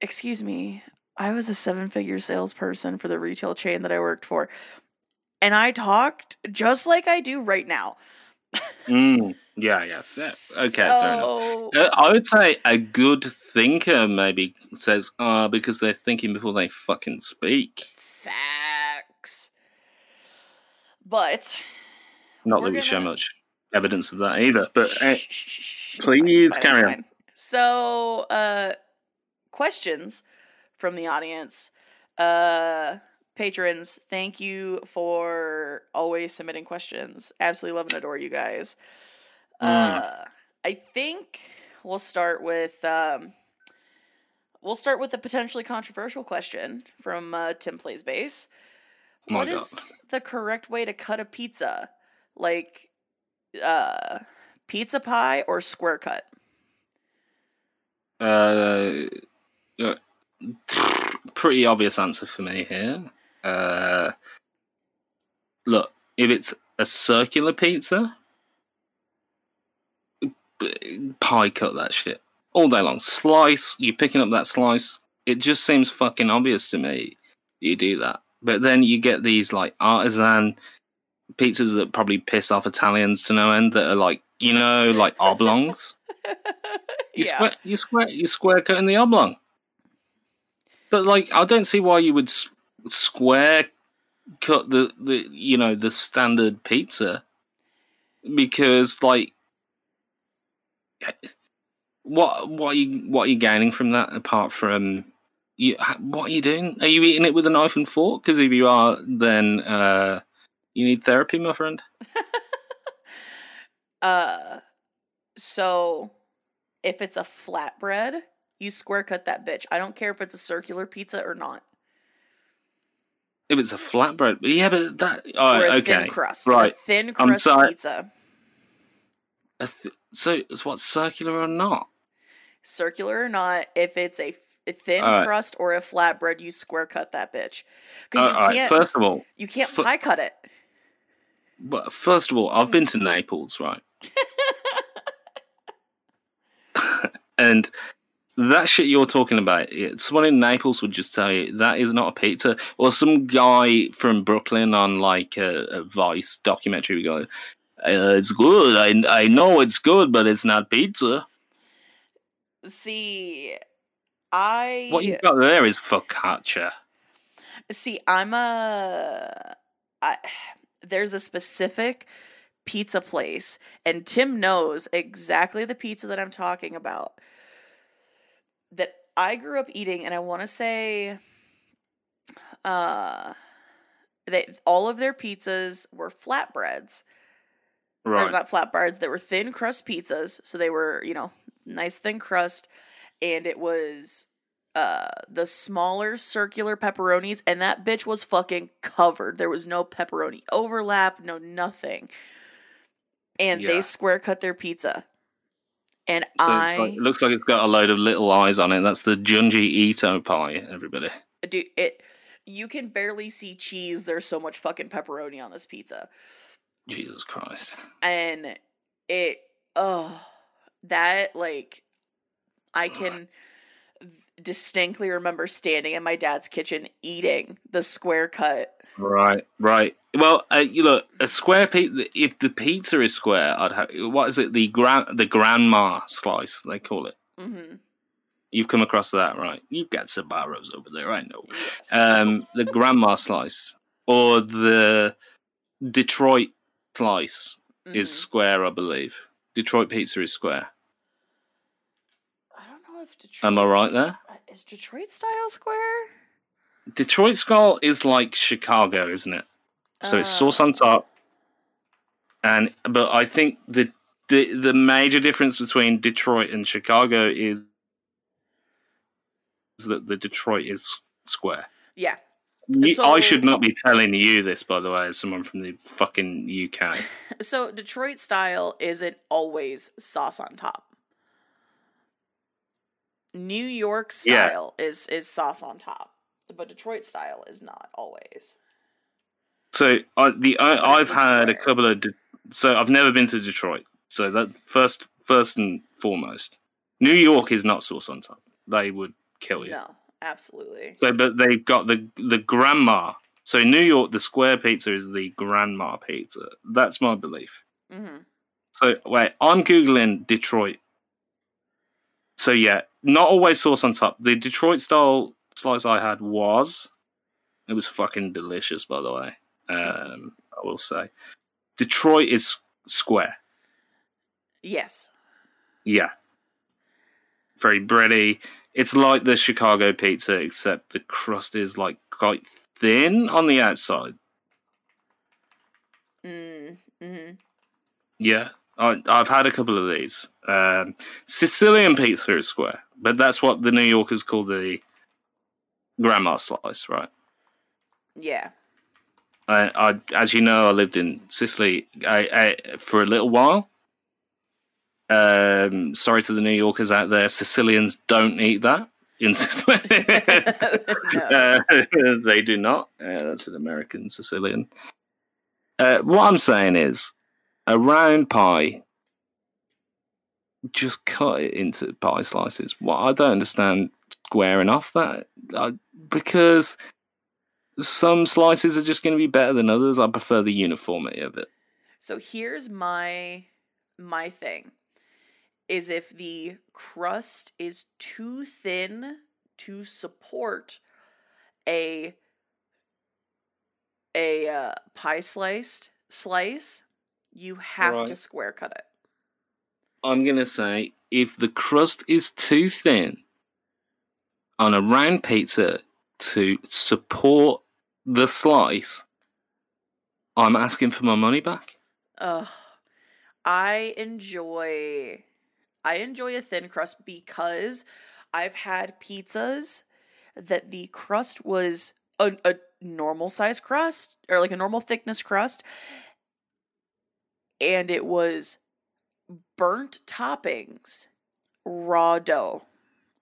Excuse me, I was a 7-figure salesperson for the retail chain that I worked for, and I talked just like I do right now. Mm. Yeah. Okay, so, fair enough. I would say a good thinker maybe says, because they're thinking before they fucking speak. Facts. But not that we show much evidence of that either, but please carry on. So, questions from the audience. Patrons, thank you for always submitting questions. Absolutely love and adore you guys. I think we'll start with a potentially controversial question from Tim Plays Bass. What is the correct way to cut a pizza? Like pizza pie or square cut? Pretty obvious answer for me here. Look, if it's a circular pizza, pie cut that shit all day long. Slice, you're picking up that slice. It just seems fucking obvious to me you do that. But then you get these like artisan pizzas that probably piss off Italians to no end that are like, you know, like oblongs. You square cutting the oblong. But like, I don't see why you would square cut the you know, the standard pizza, because like, what are you gaining from that apart from you? What are you doing? Are you eating it with a knife and fork? Because if you are, then you need therapy, my friend. So if it's a flatbread, you square cut that bitch. I don't care if it's a circular pizza or not. If it's a flatbread, yeah, but that thin crust, right? A thin crust pizza. So it's what, circular or not? Circular or not, if it's a thin crust or a flatbread, you square cut that bitch. First of all, you can't pie cut it. But first of all, I've been to Naples, right? And that shit you're talking about, someone in Naples would just tell you that is not a pizza. Or some guy from Brooklyn on like a Vice documentary would go, it's good. I know it's good, but it's not pizza. See, what you got there is focaccia. See, there's a specific pizza place, and Tim knows exactly the pizza that I'm talking about that I grew up eating, and I want to say that all of their pizzas were flatbreads. Right. Or not flatbreads. They were thin crust pizzas, so they were, you know, nice thin crust, and it was the smaller circular pepperonis, and that bitch was fucking covered. There was no pepperoni overlap, no nothing, and they square cut their pizza. And so it looks like it's got a load of little eyes on it. That's the Junji Ito pie, everybody. Dude, you can barely see cheese. There's so much fucking pepperoni on this pizza. Jesus Christ. And I can distinctly remember standing in my dad's kitchen eating the square cut. Right. Well, you look, a square pizza, if the pizza is square, I'd have, what is it? The grandma slice, they call it. Mm-hmm. You've come across that, right? You've got Sabaros over there, I know. Yes. The grandma slice or the Detroit slice is square, I believe. Detroit pizza is square. I don't know if Detroit... Am I right there? Is Detroit style square? Detroit style is like Chicago, isn't it? So it's sauce on top. But I think the major difference between Detroit and Chicago is that the Detroit is square. Yeah. I should not be telling you this, by the way, as someone from the fucking UK. So Detroit style isn't always sauce on top. New York style is sauce on top, but Detroit style is not always. So I've had a couple of... So I've never been to Detroit. So that first and foremost, New York is not sauce on top. They would kill you. No. Absolutely. So, but they've got the grandma. So in New York, the square pizza is the grandma pizza. That's my belief. Mm-hmm. So wait, I'm Googling Detroit. So yeah, not always sauce on top. The Detroit style slice I had was, it was fucking delicious, by the way. I will say Detroit is square. Yes. Yeah. Very bready. It's like the Chicago pizza, except the crust is like quite thin on the outside. Mm-hmm. Yeah, I've had a couple of these. Sicilian pizza is square, but that's what the New Yorkers call the grandma slice, right? Yeah. I as you know, I lived in Sicily for a little while. Sorry to the New Yorkers out there, Sicilians don't eat that in Sicily. They do not. That's an American Sicilian. What I'm saying is, a round pie, just cut it into pie slices. Well, I don't understand squaring off that, because some slices are just going to be better than others. I prefer the uniformity of it. So here's my thing. Is if the crust is too thin to support a pie slice, you have to square cut it. I'm going to say, if the crust is too thin on a round pizza to support the slice, I'm asking for my money back. Ugh. I enjoy a thin crust because I've had pizzas that the crust was a normal size crust, or like a normal thickness crust, and it was burnt toppings, raw dough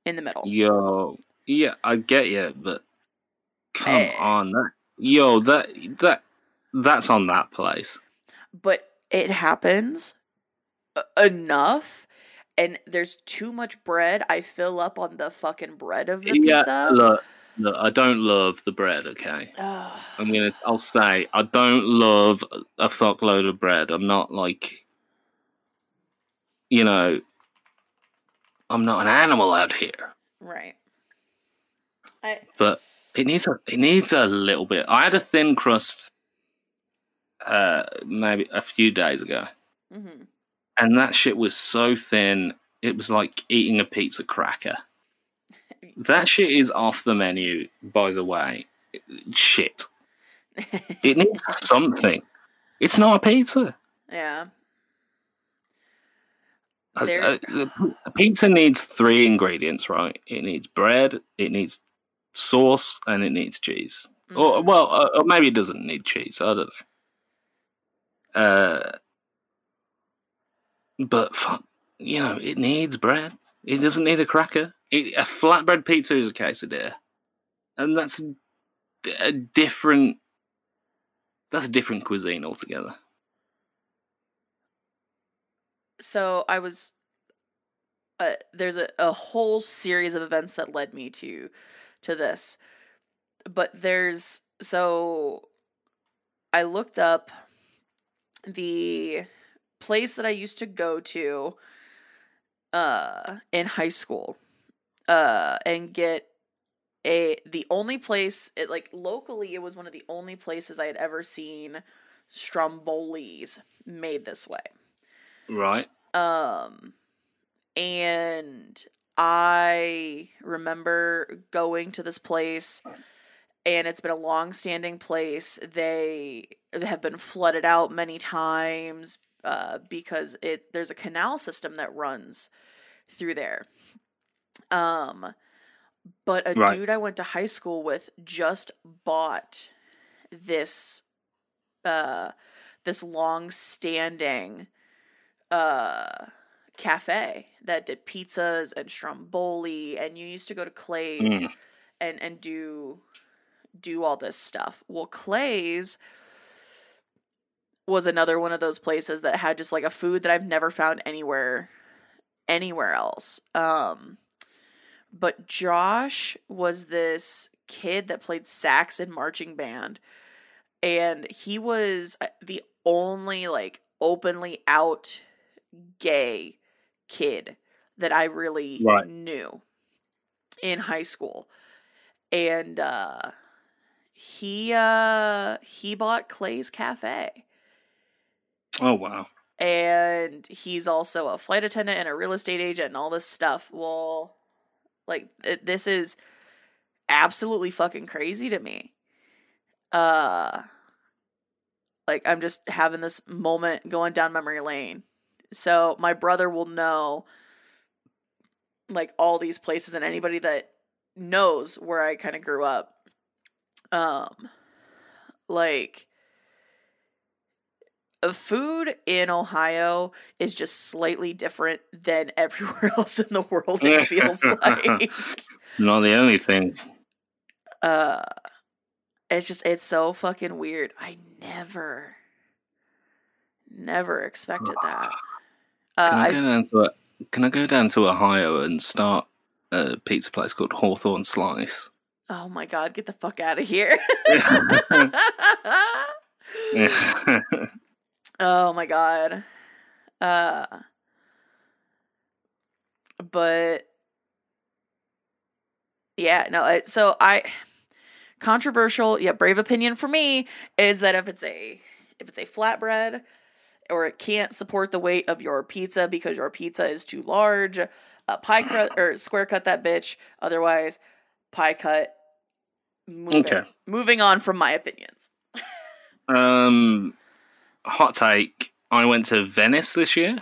in the middle. Yo, yeah, I get you, but come on, that's on that place. But it happens enough, and there's too much bread. I fill up on the fucking bread of the pizza. Look, I don't love the bread, okay? I'll say, I don't love a fuckload of bread. I'm not like, I'm not an animal out here. Right. But it needs a little bit. I had a thin crust maybe a few days ago. Mm-hmm. And that shit was so thin, it was like eating a pizza cracker. That shit is off the menu, by the way. Shit. It needs something. It's not a pizza. Yeah. A pizza needs 3 ingredients, right? It needs bread, it needs sauce, and it needs cheese. Mm-hmm. Or maybe it doesn't need cheese. I don't know. But fuck, it needs bread. It doesn't need a cracker. A flatbread pizza is a quesadilla, and that's a different cuisine altogether. So I was there's a whole series of events that led me to this, but I looked up the place that I used to go to in high school. And get the only place, locally, it was one of the only places I had ever seen Stromboli's made this way. Right. And I remember going to this place, and it's been a long-standing place. They have been flooded out many times because there's a canal system that runs through there. But a dude I went to high school with just bought this long-standing cafe that did pizzas and Stromboli, and you used to go to Clay's and do all this stuff. Well, Clay's was another one of those places that had just like a food that I've never found anywhere else. But Josh was this kid that played sax in marching band, and he was the only openly out gay kid that I really knew in high school. And he bought Clay's Cafe. Oh, wow. And he's also a flight attendant and a real estate agent and all this stuff. Well, like, this is absolutely fucking crazy to me. Like, I'm just having this moment going down memory lane. So my brother will know, like, all these places, and anybody that knows where I kind of grew up. Like, food in Ohio is just slightly different than everywhere else in the world, it feels like. Not the only thing. It's just, it's so fucking weird. I never expected that. Can I go down to Ohio and start a pizza place called Hawthorne Slice? Oh my God, get the fuck out of here. Oh my God. But yeah, no, so controversial, yet brave opinion for me is that if it's a flatbread or it can't support the weight of your pizza because your pizza is too large, pie cut or square cut that bitch. Otherwise, pie cut. Moving on from my opinions. Hot take. I went to Venice this year,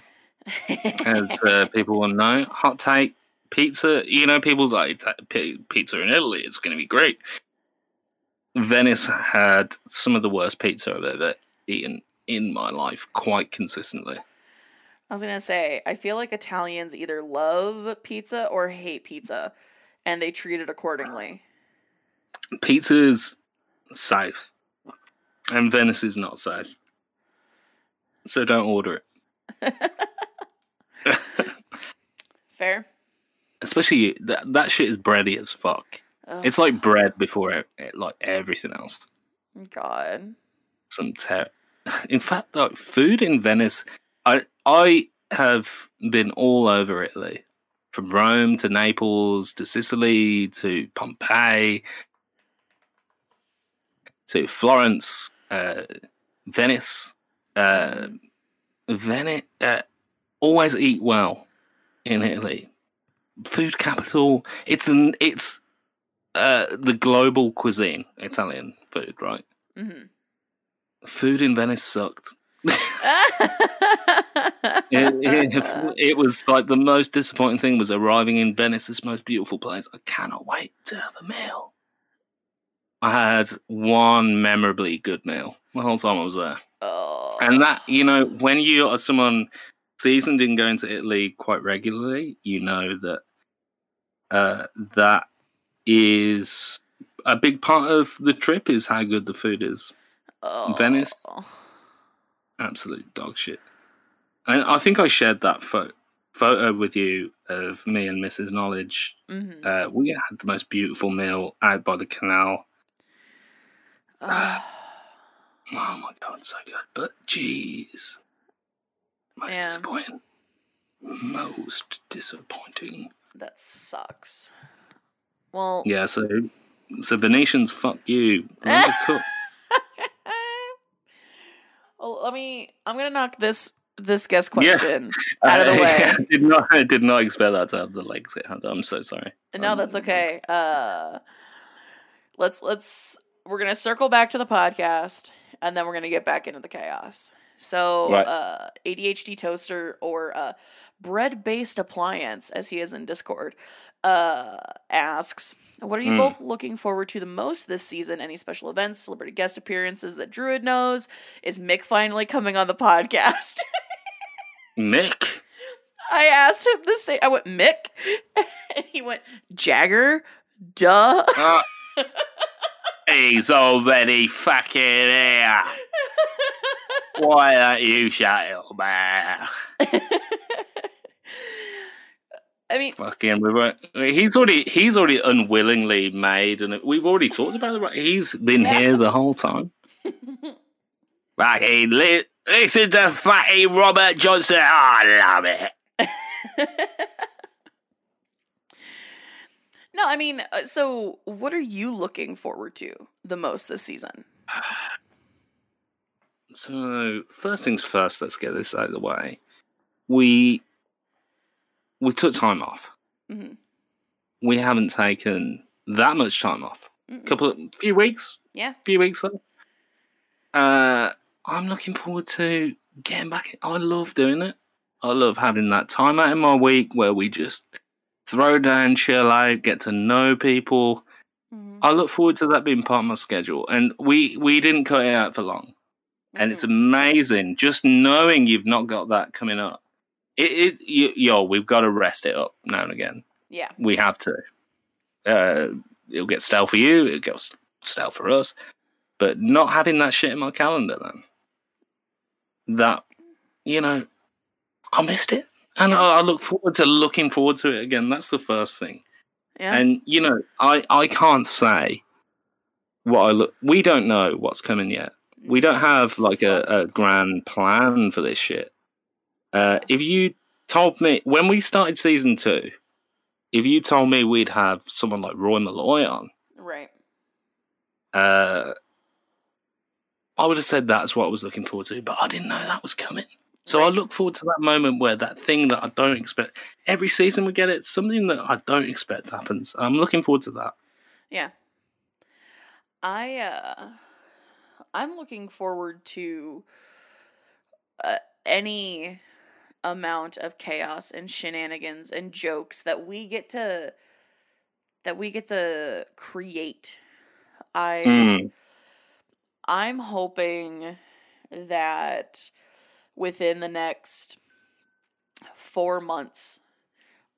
as people will know. Hot take. Pizza. You know, people like pizza in Italy. It's going to be great. Venice had some of the worst pizza I've ever eaten in my life, quite consistently. I was going to say, I feel like Italians either love pizza or hate pizza, and they treat it accordingly. Pizza's safe, and Venice is not safe. So don't order it. Fair. Especially, that shit is bready as fuck. Ugh. It's like bread before like everything else. God. In fact, like, food in Venice, I have been all over Italy, from Rome to Naples to Sicily to Pompeii to Florence, Venice. Venice always eat well in Italy. Food capital. It's the global cuisine, Italian food, right? Mm-hmm. Food in Venice sucked. It was like the most disappointing thing was arriving in Venice, this most beautiful place. I cannot wait to have a meal. I had one memorably good meal the whole time I was there. Oh. And that, you know, when you are someone seasoned in going to Italy quite regularly, you know that that is a big part of the trip is how good the food is. Oh. Venice, absolute dog shit. And I think I shared that photo with you of me and Mrs. Knowledge. Mm-hmm. We had the most beautiful meal out by the canal. Oh my God, so good. But jeez, most disappointing. Most disappointing. That sucks. Well, yeah. So Venetians, fuck you. Learn to cook. Well, I'm gonna knock this guest question out of the way. Yeah, I did not expect that to have the legs it had. I'm so sorry. No, that's okay. We're gonna circle back to the podcast, and then we're gonna get back into the chaos. So, ADHD toaster or bread-based appliance, as he is in Discord, asks, what are you both looking forward to the most this season? Any special events, celebrity guest appearances that Druid knows? Is Mick finally coming on the podcast? Mick? I asked him the same. I went, Mick? And he went, Jagger? Duh. He's already fucking here. Why don't you shut up, man? I mean, fucking, he's already unwillingly made, and we've already talked about it. He's been here the whole time. Fucking Listen to Fatty Robert Johnson. Oh, I love it. No, I mean, so what are you looking forward to the most this season? So first things first, let's get this out of the way. We took time off. Mm-hmm. We haven't taken that much time off. Mm-mm. A few weeks. Yeah. A few weeks off. I'm looking forward to getting back. I love doing it. I love having that time out in my week where we just throw down, chill out, get to know people. Mm-hmm. I look forward to that being part of my schedule. And we didn't cut it out for long. And it's amazing just knowing you've not got that coming up. We've got to rest it up now and again. Yeah. We have to. It'll get stale for you. It'll get stale for us. But not having that shit in my calendar, man. That, I missed it. And I look forward to it again. That's the first thing. Yeah. And, I can't say what we don't know what's coming yet. We don't have like a grand plan for this shit. If you told me when we started season 2, if you told me we'd have someone like Roy Malloy on, right? I would have said that's what I was looking forward to, but I didn't know that was coming. So right. I look forward to that moment where that thing that I don't expect. Every season we get it, something that I don't expect happens. I'm looking forward to that. Yeah, I'm looking forward to any amount of chaos and shenanigans and jokes that we get to create. I'm hoping that within the next 4 months,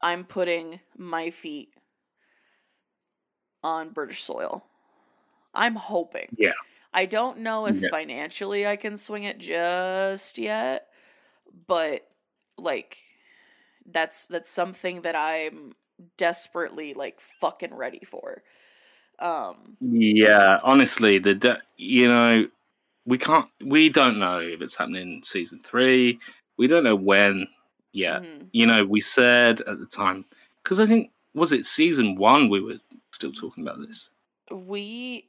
I'm putting my feet on British soil. I'm hoping. Yeah. I don't know if financially I can swing it just yet, but like that's something that I'm desperately like fucking ready for. Yeah, honestly, we don't know if it's happening in season 3. We don't know when yet. Mm-hmm. We said at the time, because I think, was it season 1 we were still talking about this? We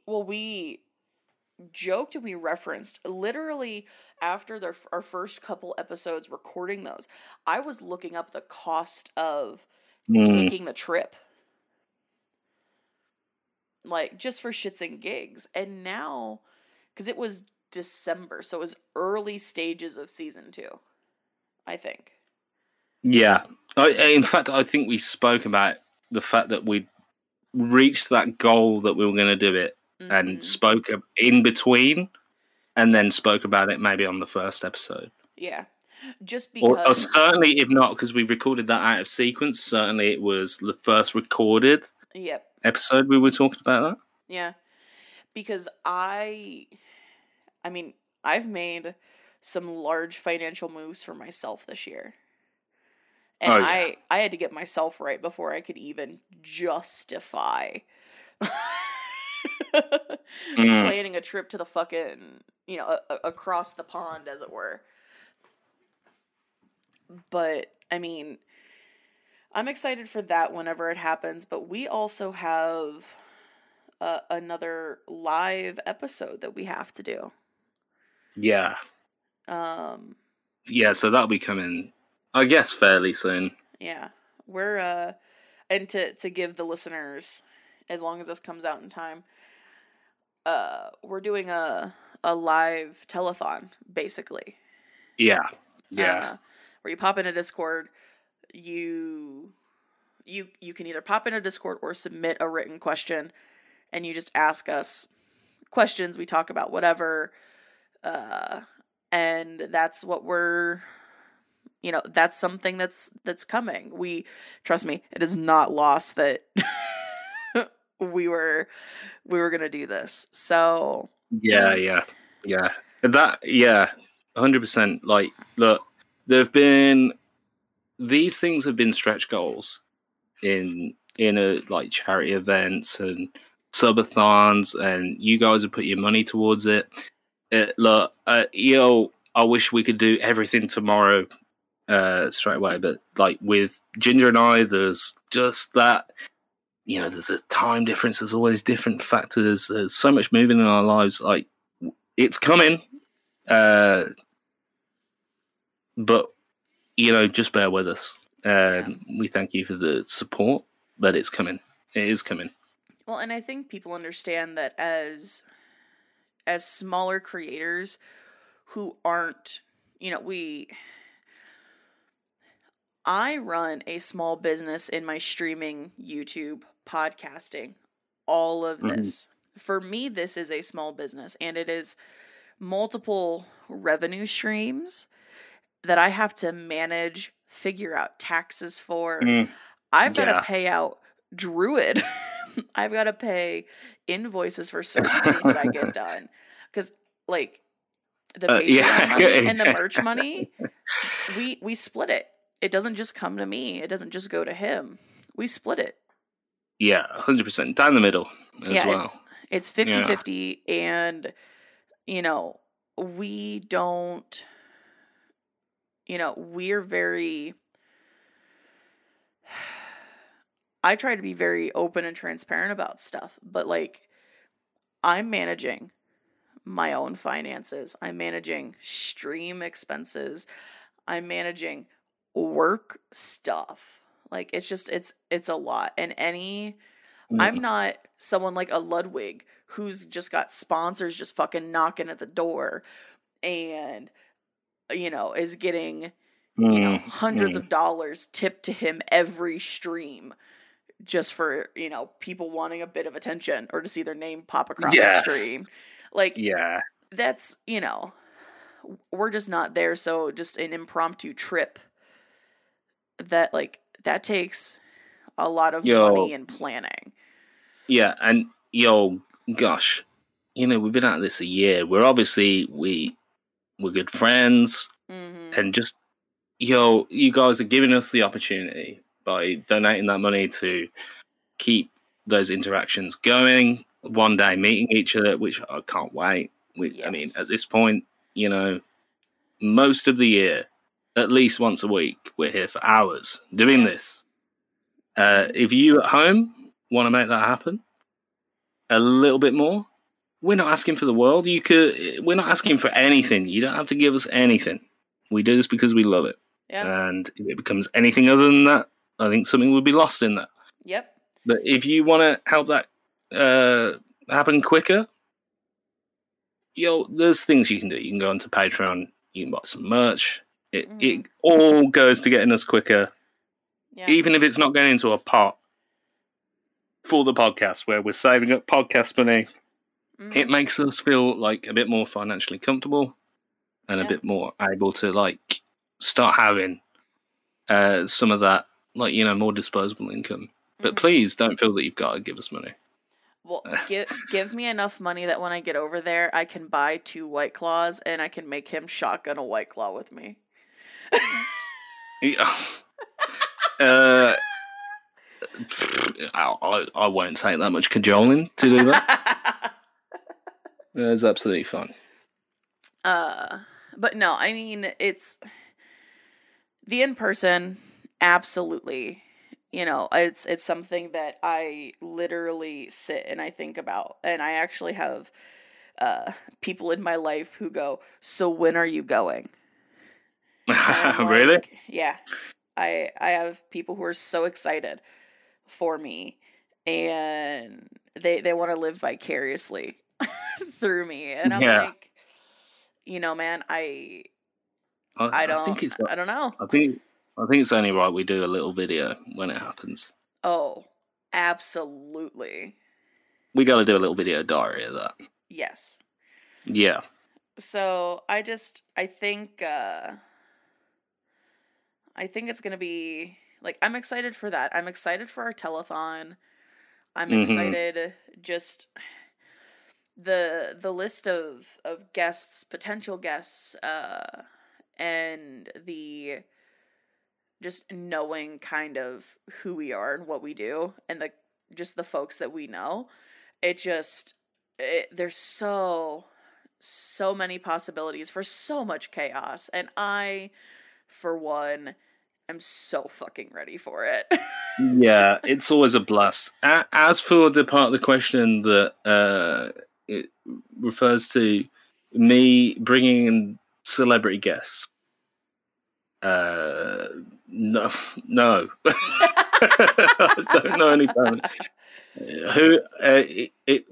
joked and we referenced literally after our first couple episodes recording those. I was looking up the cost of taking the trip, like just for shits and gigs. And now, because it was December, so it was early stages of season 2, I think. Yeah, in fact, I think we spoke about the fact that we reached that goal that we were going to do it. Mm-hmm. And spoke in between, and then spoke about it maybe on the first episode. Yeah, just because, or certainly if not, because we recorded that out of sequence. Certainly, it was the first recorded episode we were talking about that. Yeah, because I mean, I've made some large financial moves for myself this year, and I had to get myself right before I could even justify. Planning a trip to the fucking, across the pond, as it were. But, I mean, I'm excited for that whenever it happens, but we also have another live episode that we have to do. Yeah. Yeah, so that'll be coming, I guess, fairly soon. Yeah. We're, and to give the listeners, as long as this comes out in time, we're doing a live telethon, basically. Yeah. Yeah. Where you pop into Discord, you can either pop into Discord or submit a written question, and you just ask us questions. We talk about whatever. And that's what we're, that's something that's coming. Trust me, it is not lost that we were gonna do this. So yeah. That 100%. Like, look, these things have been stretch goals in like charity events and subathons, and you guys have put your money towards it. Look, I wish we could do everything tomorrow straight away. But like with Ginger and I, there's just that, you know, there's a time difference. There's always different factors. There's so much moving in our lives. Like it's coming. But, you know, just bear with us. We thank you for the support, but it's coming. It is coming. Well, and I think people understand that as smaller creators who aren't, you know, I run a small business in my streaming, YouTube, podcasting, all of this. For me, this is a small business, and it is multiple revenue streams that I have to manage, figure out taxes for. I've got to pay out Druid. I've got to pay invoices for services that I get done. Because, like, the Patreon money and the merch money, we split it. It doesn't just come to me. It doesn't just go to him. We split it. Yeah, 100%. Down the middle as well. It's 50-50, and, you know, we don't... You know, we're very... I try to be very open and transparent about stuff, but like I'm managing my own finances. I'm managing stream expenses. I'm managing work stuff. Like it's just, it's a lot. And I'm not someone like a Ludwig who's just got sponsors just fucking knocking at the door and, you know, is getting, you know, hundreds of dollars tipped to him every stream. Just for, you know, people wanting a bit of attention or to see their name pop across the stream. Like, that's, you know, we're just not there. So just an impromptu trip that, like, that takes a lot of money and planning. Yeah. And, gosh, you know, we've been at this a year. We're obviously, we're good friends. And just, you guys are giving us the opportunity by donating that money to keep those interactions going, one day meeting each other, which I can't wait. I mean, at this point, you know, most of the year, at least once a week, we're here for hours doing this. If you at home want to make that happen a little bit more, we're not asking for the world. We're not asking for anything. You don't have to give us anything. We do this because we love it. Yeah. And if it becomes anything other than that, I think something would be lost in that. Yep. But if you want to help that happen quicker, there's things you can do. You can go onto Patreon. You can buy some merch. It all goes to getting us quicker, even if it's not going into a pot for the podcast where we're saving up podcast money. It makes us feel like a bit more financially comfortable and a bit more able to like start having some of that. Like, you know, more disposable income. But please don't feel that you've got to give us money. Well, give me enough money that when I get over there, I can buy 2 White Claws and I can make him shotgun a White Claw with me. I won't take that much cajoling to do that. It's absolutely fun. But no, I mean, it's the in-person... Absolutely. You know, it's something that I literally sit and I think about. And I actually have people in my life who go, "So when are you going?" Really? Like, yeah. I have people who are so excited for me and they want to live vicariously through me. And I'm like, you know, man, I don't know. I think it's only right we do a little video when it happens. Oh, absolutely. We got to do a little video diary of that. Yes. Yeah. So I think it's going to be like, I'm excited for that. I'm excited for our telethon. I'm excited just the list of guests, potential guests, and the just knowing kind of who we are and what we do and the folks that we know, there's so, so many possibilities for so much chaos. And I, for one, am so fucking ready for it. Yeah, it's always a blast. As for the part of the question that it refers to me bringing in celebrity guests, no. I don't know any family. Who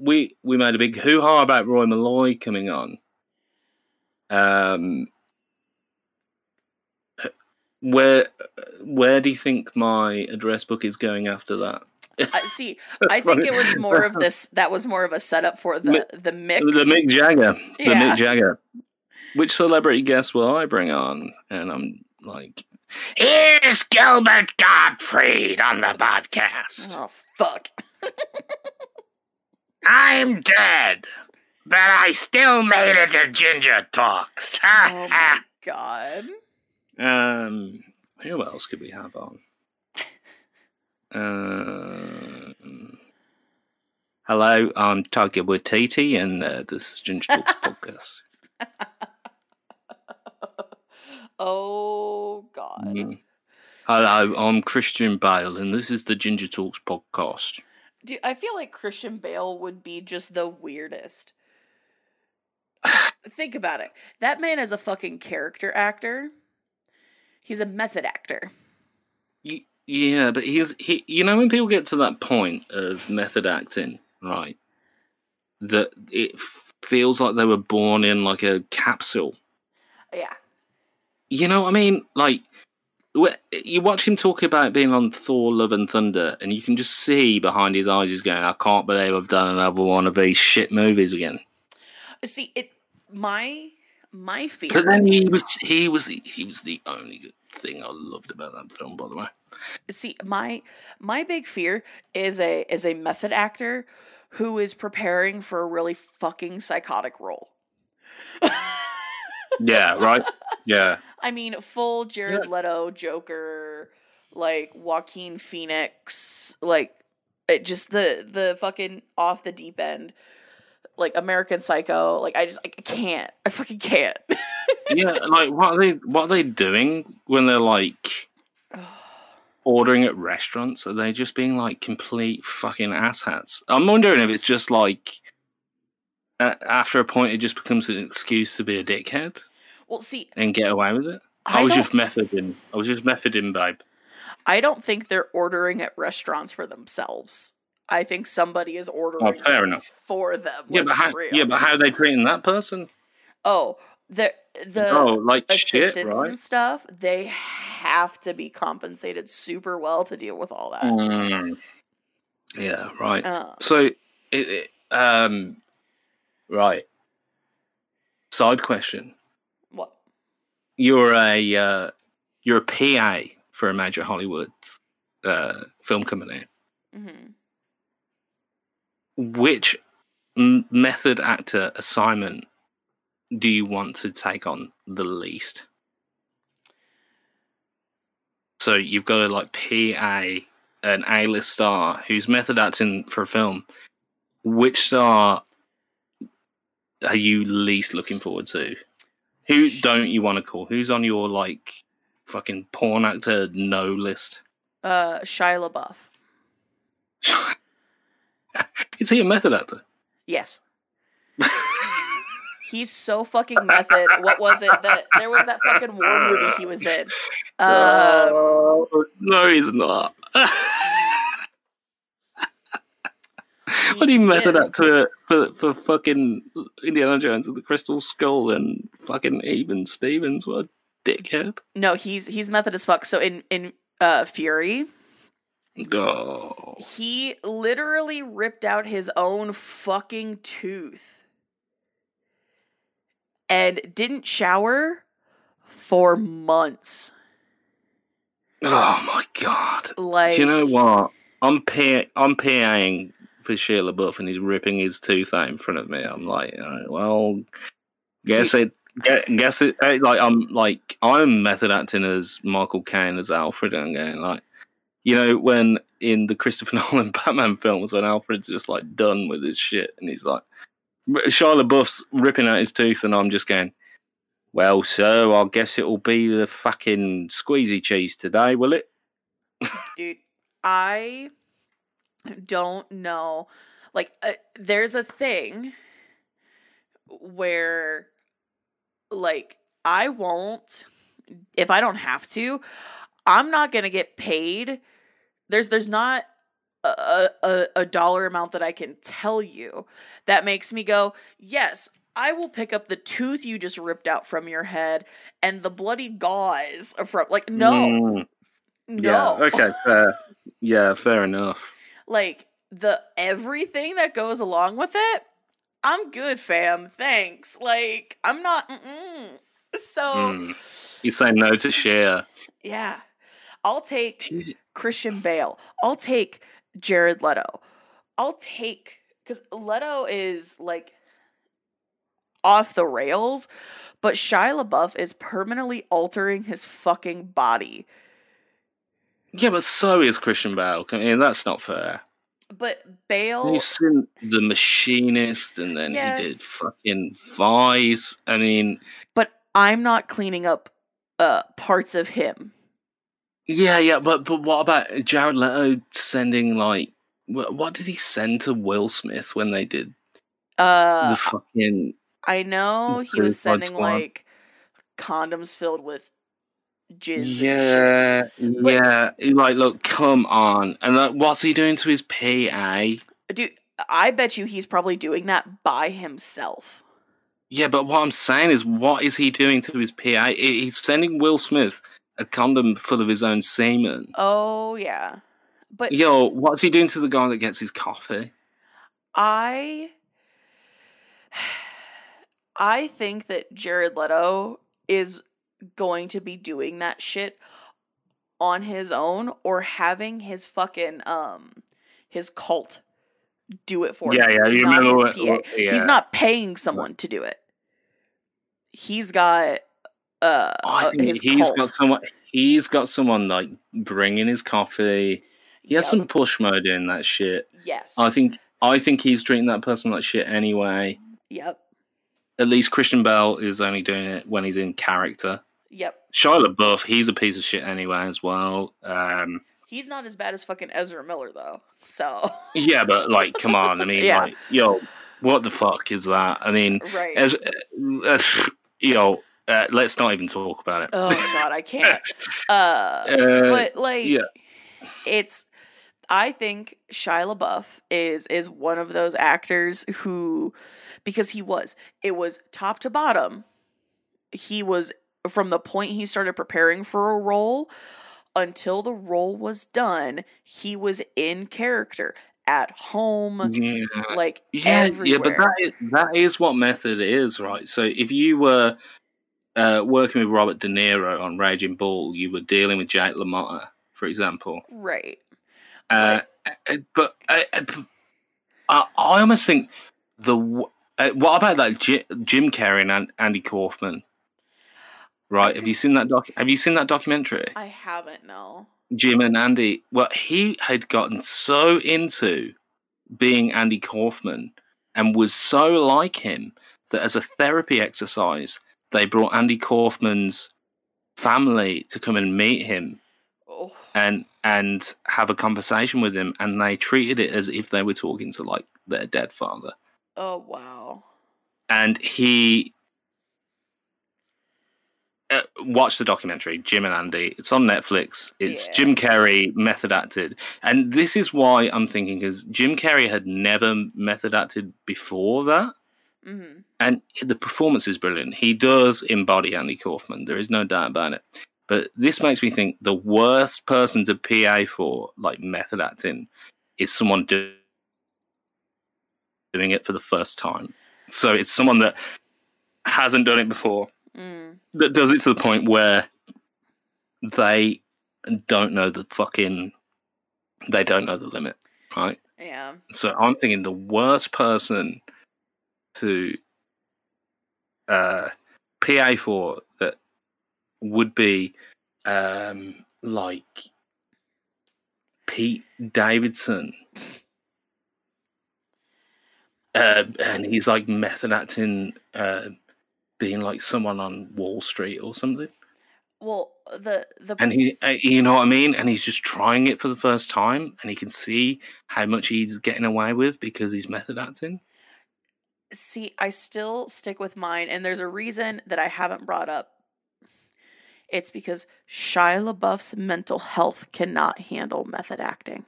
we made a big hoo-ha about Roy Malloy coming on. Where do you think my address book is going after that? See, I think funny. It was more of this. That was more of a setup for the Mick Jagger, yeah. The Mick Jagger. Which celebrity guest will I bring on? And I'm like, here's Gilbert Gottfried on the podcast. Oh, fuck. I'm dead, but I still made it to Ginger Talks. Oh, my God. Who else could we have on? Hello, I'm Taika Waititi, and this is Ginger Talks Podcast. Oh, God. Mm. Hello, I'm Christian Bale, and this is the Ginger Talks Podcast. Dude, I feel like Christian Bale would be just the weirdest. Think about it. That man is a fucking character actor. He's a method actor. Yeah, but he. You know, when people get to that point of method acting, right, that it feels like they were born in, like, a capsule. Yeah. You know what I mean? Like, you watch him talk about being on Thor, Love and Thunder, and you can just see behind his eyes he's going, I can't believe I've done another one of these shit movies again. See, my fear... But then he was the only good thing I loved about that film, by the way. See, my big fear is a method actor who is preparing for a really fucking psychotic role. Yeah, right? Yeah. I mean, full Jared Leto, Joker, like, Joaquin Phoenix, like, it just the fucking off the deep end, like, American Psycho. Like, I can't. I fucking can't. Yeah, like, what are they doing when they're, like, ordering at restaurants? Are they just being, like, complete fucking asshats? I'm wondering if it's just, like, after a point, it just becomes an excuse to be a dickhead. Well, see, and get away with it. I was just methoding, babe. I don't think they're ordering at restaurants for themselves. I think somebody is ordering for them. Yeah, but how are they treating that person? Oh, like assistants, shit, right? And stuff. They have to be compensated super well to deal with all that. Yeah, right. So it right. Side question. What? You're a PA for a major Hollywood film company. Mm-hmm. Which method actor assignment do you want to take on the least? So you've got to like PA an A-list star who's method acting for a film. Which star are you least looking forward to? Who don't you want to call? Who's on your, like, fucking porn actor no list? Shia LaBeouf. Is he a method actor? Yes. He's so fucking method. What was it? There was that fucking war movie he was in. No, he's not. What do you method up to for fucking Indiana Jones with the Crystal Skull and fucking even Stevens? What a dickhead. No, he's method as fuck. So in Fury, he literally ripped out his own fucking tooth and didn't shower for months. Oh my God. Like, do you know what? I'm PAing for Shia LaBeouf and he's ripping his tooth out in front of me. I'm like, all right, well, guess it. Like, I'm method acting as Michael Caine as Alfred. And I'm going like, you know, when in the Christopher Nolan Batman films when Alfred's just like done with his shit and he's like, Shia LaBeouf's ripping out his tooth, and I'm just going, well, sir, I guess it'll be the fucking squeezy cheese today, will it? Dude, I don't know. Like, there's a thing where, like, I won't, if I don't have to, I'm not going to get paid. There's not a dollar amount that I can tell you that makes me go, yes, I will pick up the tooth you just ripped out from your head and the bloody gauze from, like, no. Yeah, okay, fair. Yeah, fair enough. Like, the everything that goes along with it, I'm good, fam. Thanks. Like, I'm not. Mm-mm. So you say no to Cher. Yeah, I'll take Christian Bale. I'll take Jared Leto. I'll take, because Leto is like off the rails, but Shia LaBeouf is permanently altering his fucking body. Yeah, but so is Christian Bale. I mean, that's not fair. But Bale, you've seen The Machinist, and then he did fucking Vice. I mean, but I'm not cleaning up parts of him. Yeah, but what about Jared Leto sending, like, what did he send to Will Smith when they did the fucking? I know he was sending Squad, like, condoms filled with jizz. Yeah. Like, look, come on. And like, what's he doing to his PA? Dude, I bet you he's probably doing that by himself. Yeah, but what I'm saying is, what is he doing to his PA? He's sending Will Smith a condom full of his own semen. Oh, yeah. But yo, what's he doing to the guy that gets his coffee? I think that Jared Leto is going to be doing that shit on his own, or having his fucking his cult do it for him. Yeah, you remember what, yeah. He's not paying someone to do it. He's got I think he's got someone like bringing his coffee. He has some Pushmo doing that shit. Yes. I think he's treating that person like shit anyway. Yep. At least Christian Bale is only doing it when he's in character. Yep. Shia LaBeouf, he's a piece of shit anyway as well. He's not as bad as fucking Ezra Miller, though. So yeah, but like, come on. I mean, like, yo, what the fuck is that? I mean, right. Let's not even talk about it. Oh my God, I can't. But like, it's. I think Shia LaBeouf is one of those actors who, because it was top to bottom. He was, from the point he started preparing for a role until the role was done, he was in character at home, everywhere. Yeah, but that is what method it is, right? So if you were working with Robert De Niro on Raging Bull, you were dealing with Jake LaMotta, for example. Right. But I almost think what about that Jim Carrey and Andy Kaufman? Right? Have you seen that documentary? I haven't. No. Jim and Andy. Well, he had gotten so into being Andy Kaufman and was so like him that as a therapy exercise, they brought Andy Kaufman's family to come and meet him. And have a conversation with him, and they treated it as if they were talking to, like, their dead father. Oh, wow. And he watched the documentary, Jim and Andy. It's on Netflix. It's Jim Carrey method acted. And this is why I'm thinking, because Jim Carrey had never method acted before that. Mm-hmm. And the performance is brilliant. He does embody Andy Kaufman. There is no doubt about it. But this makes me think the worst person to PA for, like, method acting is someone doing it for the first time. So it's someone that hasn't done it before, that does it to the point where they don't know the limit, right? Yeah. So I'm thinking the worst person to PA for that would be like Pete Davidson. And he's like method acting, being like someone on Wall Street or something. Well, and he, you know what I mean. And he's just trying it for the first time, and he can see how much he's getting away with because he's method acting. See, I still stick with mine, and there's a reason that I haven't brought up. It's because Shia LaBeouf's mental health cannot handle method acting.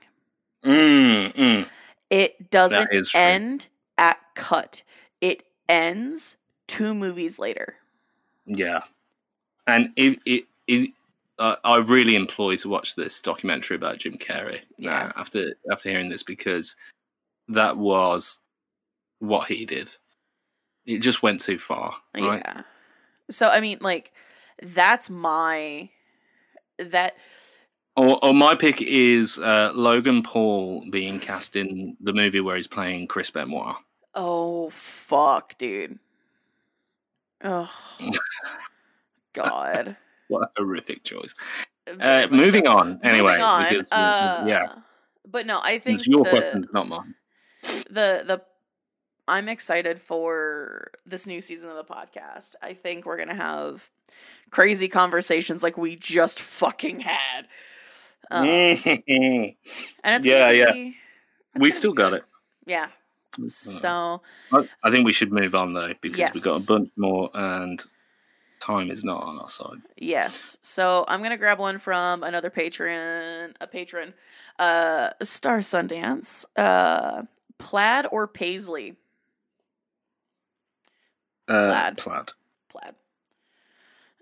It doesn't end at cut. It ends 2 movies later. Yeah. And I really implore to watch this documentary about Jim Carrey now, after hearing this, because that was what he did. It just went too far. Right? Yeah. So, I mean, like, that's my... that. Or my pick is Logan Paul being cast in the movie where he's playing Chris Benoit. Oh, fuck, dude. Oh, God. What a horrific choice. Moving on, anyway. Moving on. Because, yeah. But no, I think... it's your question, not mine. I'm excited for this new season of the podcast. I think we're going to have crazy conversations like we just fucking had. And it's we still got it. Yeah. So I think we should move on though, because we've got a bunch more and time is not on our side. Yes. So I'm going to grab one from another patron, Star Sundance, plaid or paisley? Plaid.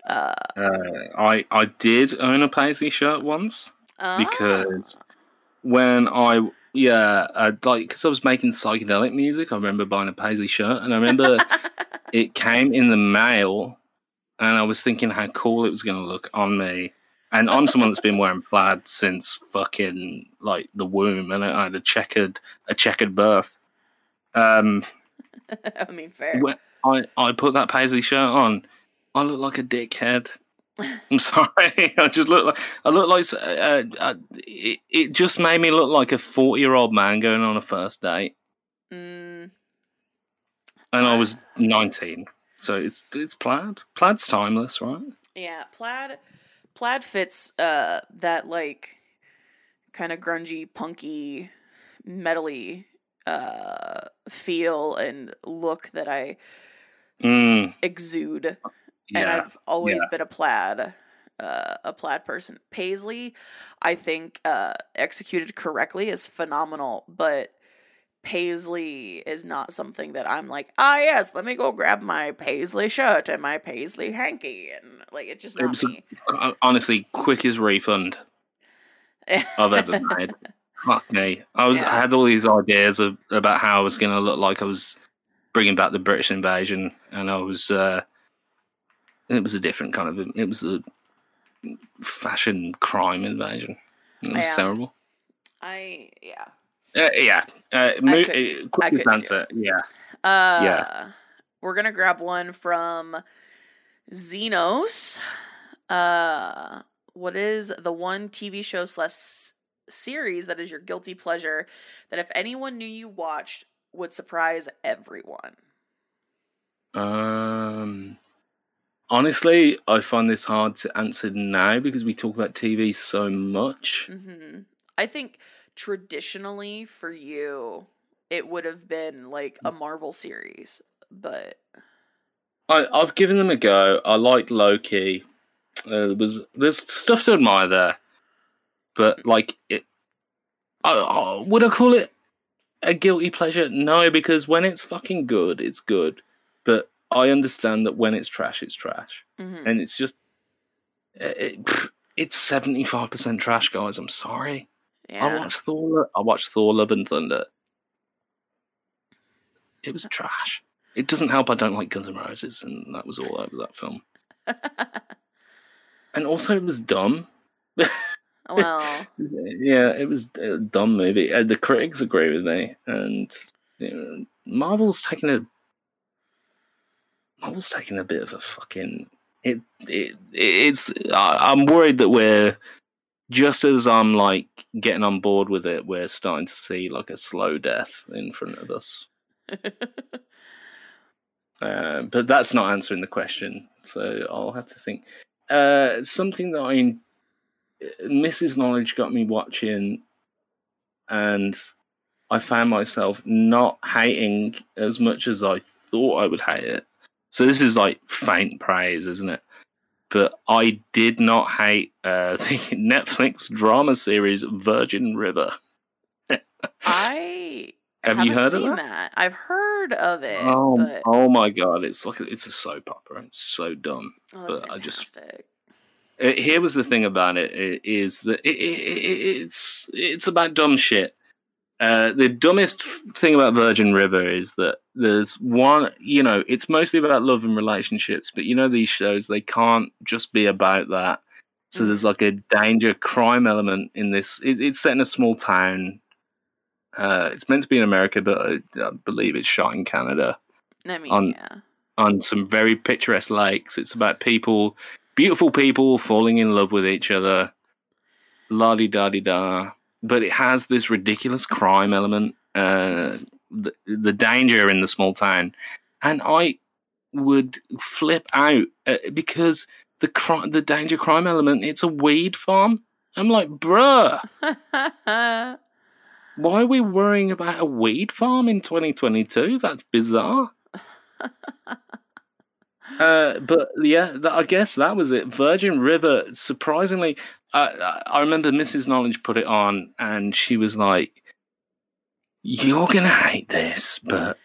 I did own a paisley shirt once because when I was making psychedelic music, I remember buying a paisley shirt, and I remember it came in the mail, and I was thinking how cool it was going to look on me. And I'm someone that's been wearing plaid since fucking like the womb, and I had a checkered birth. I mean, fair. I put that paisley shirt on. I look like a dickhead. I'm sorry. It just made me look like a 40-year-old man going on a first date. And I was 19, so it's plaid. Plaid's timeless, right? Yeah, plaid. Plaid fits that like kind of grungy, punky, metally feel and look that I exude. Yeah. And I've always been a plaid person. Paisley, I think, executed correctly is phenomenal, but paisley is not something that I'm like, let me go grab my paisley shirt and my paisley hanky, and like it's just not me. Honestly, quickest refund I've ever made. Fuck me. I had all these ideas about how I was going to look like I was bringing back the British invasion, and I was. It was a different kind of. It was a fashion crime invasion. It was terrible. Quick answer. We're gonna grab one from Xenos. What is the one TV show / series that is your guilty pleasure that if anyone knew you watched would surprise everyone? Honestly, I find this hard to answer now because we talk about TV so much. Mm-hmm. I think. Traditionally, for you, it would have been like a Marvel series, but I've given them a go. I like Loki. There's stuff to admire there, but like it, would I call it a guilty pleasure? No, because when it's fucking good, it's good. But I understand that when it's trash, it's trash, and it's just it's 75% trash, guys. I'm sorry. Yeah. I watched Thor Love and Thunder. It was trash. It doesn't help I don't like Guns N' Roses, and that was all over that film. And also it was dumb. Well. Yeah, it was a dumb movie. The critics agree with me, and you know, Marvel's taking a bit of a fucking it's I'm worried that we're just as I'm like getting on board with it, we're starting to see like a slow death in front of us. But that's not answering the question, so I'll have to think. Something that I... Mrs. Knowledge got me watching, and I found myself not hating as much as I thought I would hate it. So this is like faint praise, isn't it? But I did not hate the Netflix drama series Virgin River. Have you heard of that? I've heard of it. Oh my god, it's a soap opera. It's so dumb. Oh, that's fantastic. Here was the thing about it, is that it's about dumb shit. The dumbest thing about Virgin River is that there's one, it's mostly about love and relationships, but these shows, they can't just be about that. So there's like a danger crime element in this. It's set in a small town. It's meant to be in America, but I believe it's shot in Canada. On some very picturesque lakes. It's about people... Beautiful people falling in love with each other, la-di-da-di-da. But it has this ridiculous crime element, the danger in the small town. And I would flip out because the danger crime element, it's a weed farm. I'm like, bruh, why are we worrying about a weed farm in 2022? That's bizarre. But yeah, I guess that was it. Virgin River, surprisingly, I remember Mrs. Knowledge put it on and she was like, you're going to hate this, but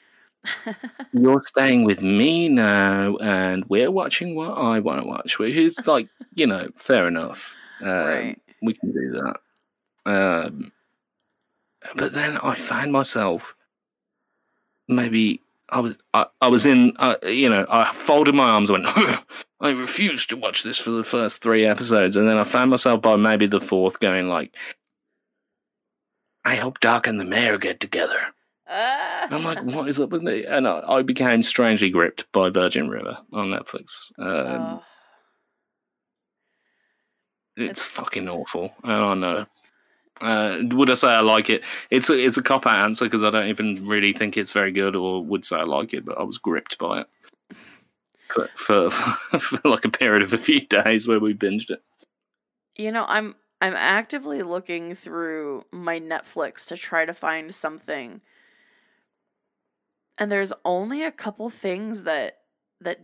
you're staying with me now and we're watching what I want to watch, which is like, fair enough. Right. We can do that. But then I found myself maybe... I folded my arms and went, I refuse to watch this for the first 3 episodes. And then I found myself by maybe the 4th going like, I hope Doc and the mayor get together. I'm like, what is up with me? And I became strangely gripped by Virgin River on Netflix. It's fucking awful. I don't know. Would I say I like it? It's a cop-out answer because I don't even really think it's very good or would say I like it, but I was gripped by it for like a period of a few days where we binged it. I'm actively looking through my Netflix to try to find something. And there's only a couple things that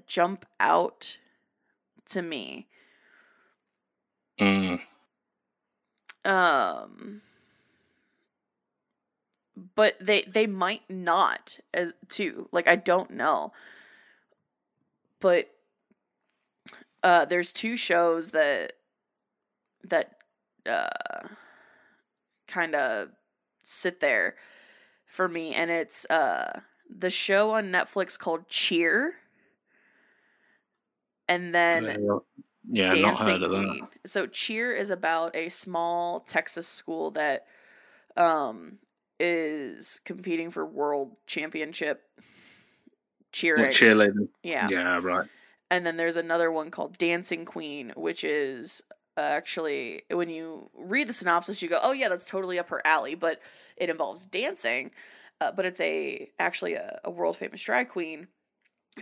jump out to me. But they might not as too. Like, I don't know. But there's 2 shows that kind of sit there for me, and it's the show on Netflix called Cheer, and then. Yeah, Dancing not heard of that. So Cheer is about a small Texas school that is competing for world championship cheering. Cheerleading. Yeah. Yeah, right. And then there's another one called Dancing Queen, which is actually, when you read the synopsis, you go, oh yeah, that's totally up her alley, but it involves dancing. But it's actually a world famous drag queen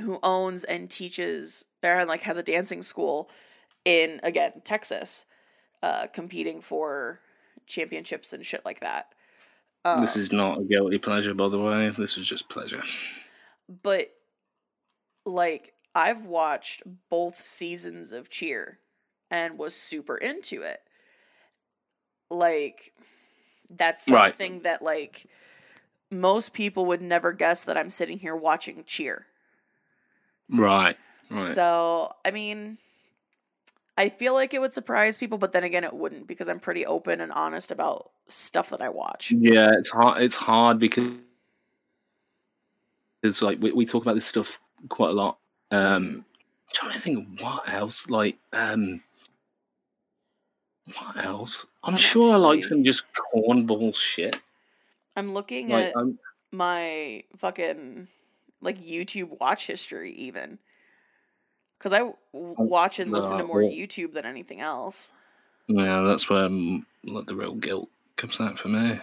who owns and teaches there and has a dancing school in, again, Texas, competing for championships and shit like that. This is not a guilty pleasure, by the way. This is just pleasure. But, I've watched both seasons of Cheer and was super into it. That's something that, most people would never guess that I'm sitting here watching Cheer. Right. So, I mean, I feel like it would surprise people, but then again, it wouldn't because I'm pretty open and honest about stuff that I watch. Yeah, it's hard because it's we talk about this stuff quite a lot. I'm trying to think of what else. What else? I'm sure I like some just cornball shit. I'm looking at my fucking... YouTube watch history, even. Because I watch and listen to more YouTube than anything else. Yeah, that's where the real guilt comes out for me.